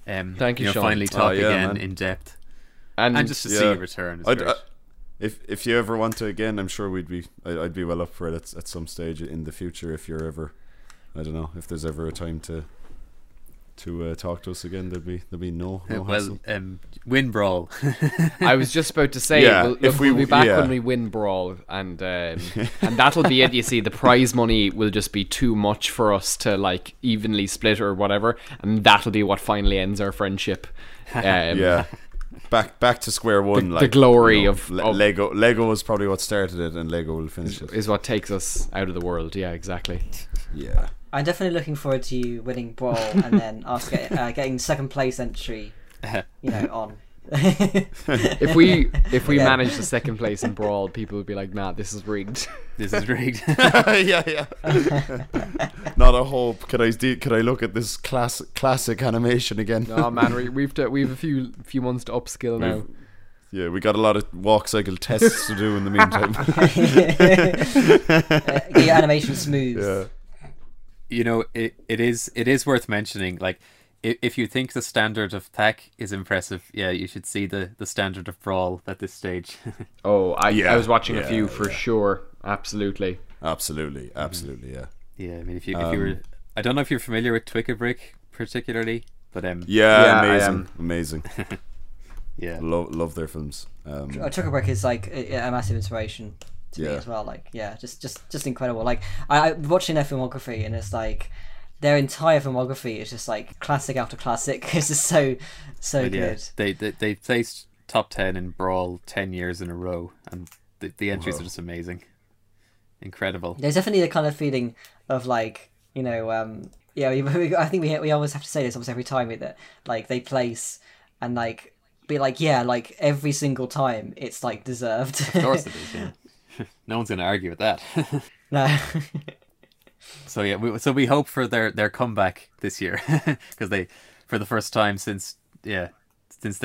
Thank you, Sean. Finally talk again, man. In depth. And just to see you return is great. If you ever want to again, I'm sure I'd be well up for it at some stage in the future. If you're ever, I don't know, if there's ever a time to talk to us again, there'd be no hassle. Win Brawl. I was just about to say, we'll be back when we win Brawl, and that'll be it. You see, the prize money will just be too much for us to like evenly split or whatever, and that'll be what finally ends our friendship. Yeah. Back to square one. The glory of LEGO. LEGO was probably what started it, and LEGO will finish it. Is what takes us out of the world. Yeah, exactly. Yeah. I'm definitely looking forward to you winning Brawl and then getting second place entry. You know, on. if we manage the second place in Brawl, people would be like, nah, this is rigged. yeah Not a hope. Could I look at this classic animation again? No, man, we've a few months to upskill now. Yeah, we got a lot of walk cycle tests to do in the meantime. Get your animation smooth. You know, it is worth mentioning, like, if you think the standard of THAC is impressive, yeah, you should see the standard of Brawl at this stage. I was watching a few for sure. Absolutely, yeah. I mean, if you were, I don't know if you're familiar with Twickabrick particularly, but amazing. Yeah, love their films. Twickabrick is like a massive inspiration to me as well. Like, just incredible. Like, I watching their filmography, and it's like, their entire filmography is just like classic after classic. It's just so good. Yeah, they placed top 10 in Brawl 10 years in a row, and the entries are just amazing, incredible. There's definitely the kind of feeling of like, you know, Yeah, I think we always have to say this almost every time that like they place and like be like, yeah, like every single time it's like deserved. Of course it is. Yeah. No one's going to argue with that. No. So yeah, we hope for their comeback this year, because they, for the first time since their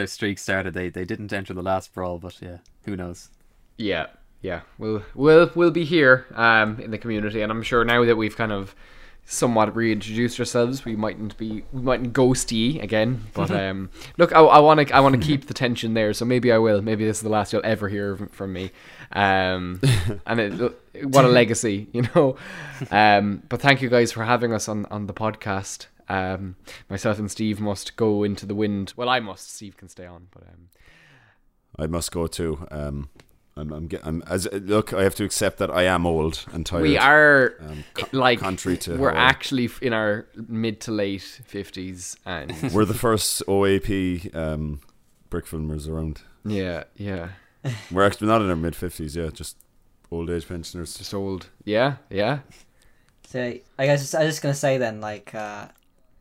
streak started, they didn't enter the last Brawl, but yeah, who knows? Yeah, yeah, we'll be here in the community, and I'm sure now that we've kind of somewhat reintroduced ourselves, we mightn't ghost ye again, but look, I want to keep the tension there, so maybe I will. Maybe this is the last you'll ever hear from me, and what a legacy, you know. But thank you guys for having us on the podcast. Myself and Steve must go into the wind. Well, I must. Steve can stay on, but I must go too. I have to accept that I am old and tired. We are we're actually in our mid to late 50s, and we're the first OAP brick filmers around. Yeah, yeah. We're actually not in our mid 50s. Yeah, just old age pensioners. Just old. Yeah, yeah. So I guess I was just gonna say then, like,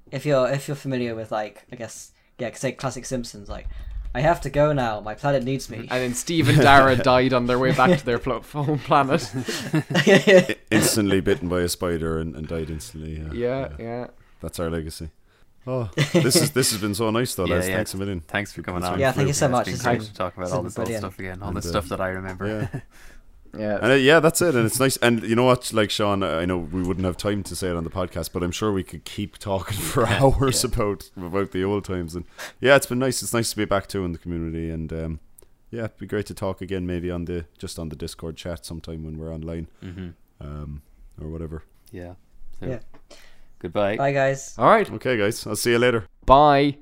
if you're familiar with, like, I guess, yeah, say classic Simpsons, like, I have to go now. My planet needs me. And then Steve and Dara died on their way back to their home planet. Instantly bitten by a spider and died instantly. Yeah. That's our legacy. Oh, this has been so nice, though, lads. Yeah. Thanks a million. Thanks for coming on. Yeah, thank you so much. It's been great to talk about all this old stuff again, all the stuff that I remember. Yeah. Yeah, and that's it, and it's nice. And you know what, like Sean, I know we wouldn't have time to say it on the podcast, but I'm sure we could keep talking for hours about the old times. And yeah, it's been nice. It's nice to be back too in the community, and yeah, it'd be great to talk again, maybe on the Discord chat sometime when we're online, or whatever. Yeah. Goodbye. Bye, guys. All right. Okay, guys. I'll see you later. Bye.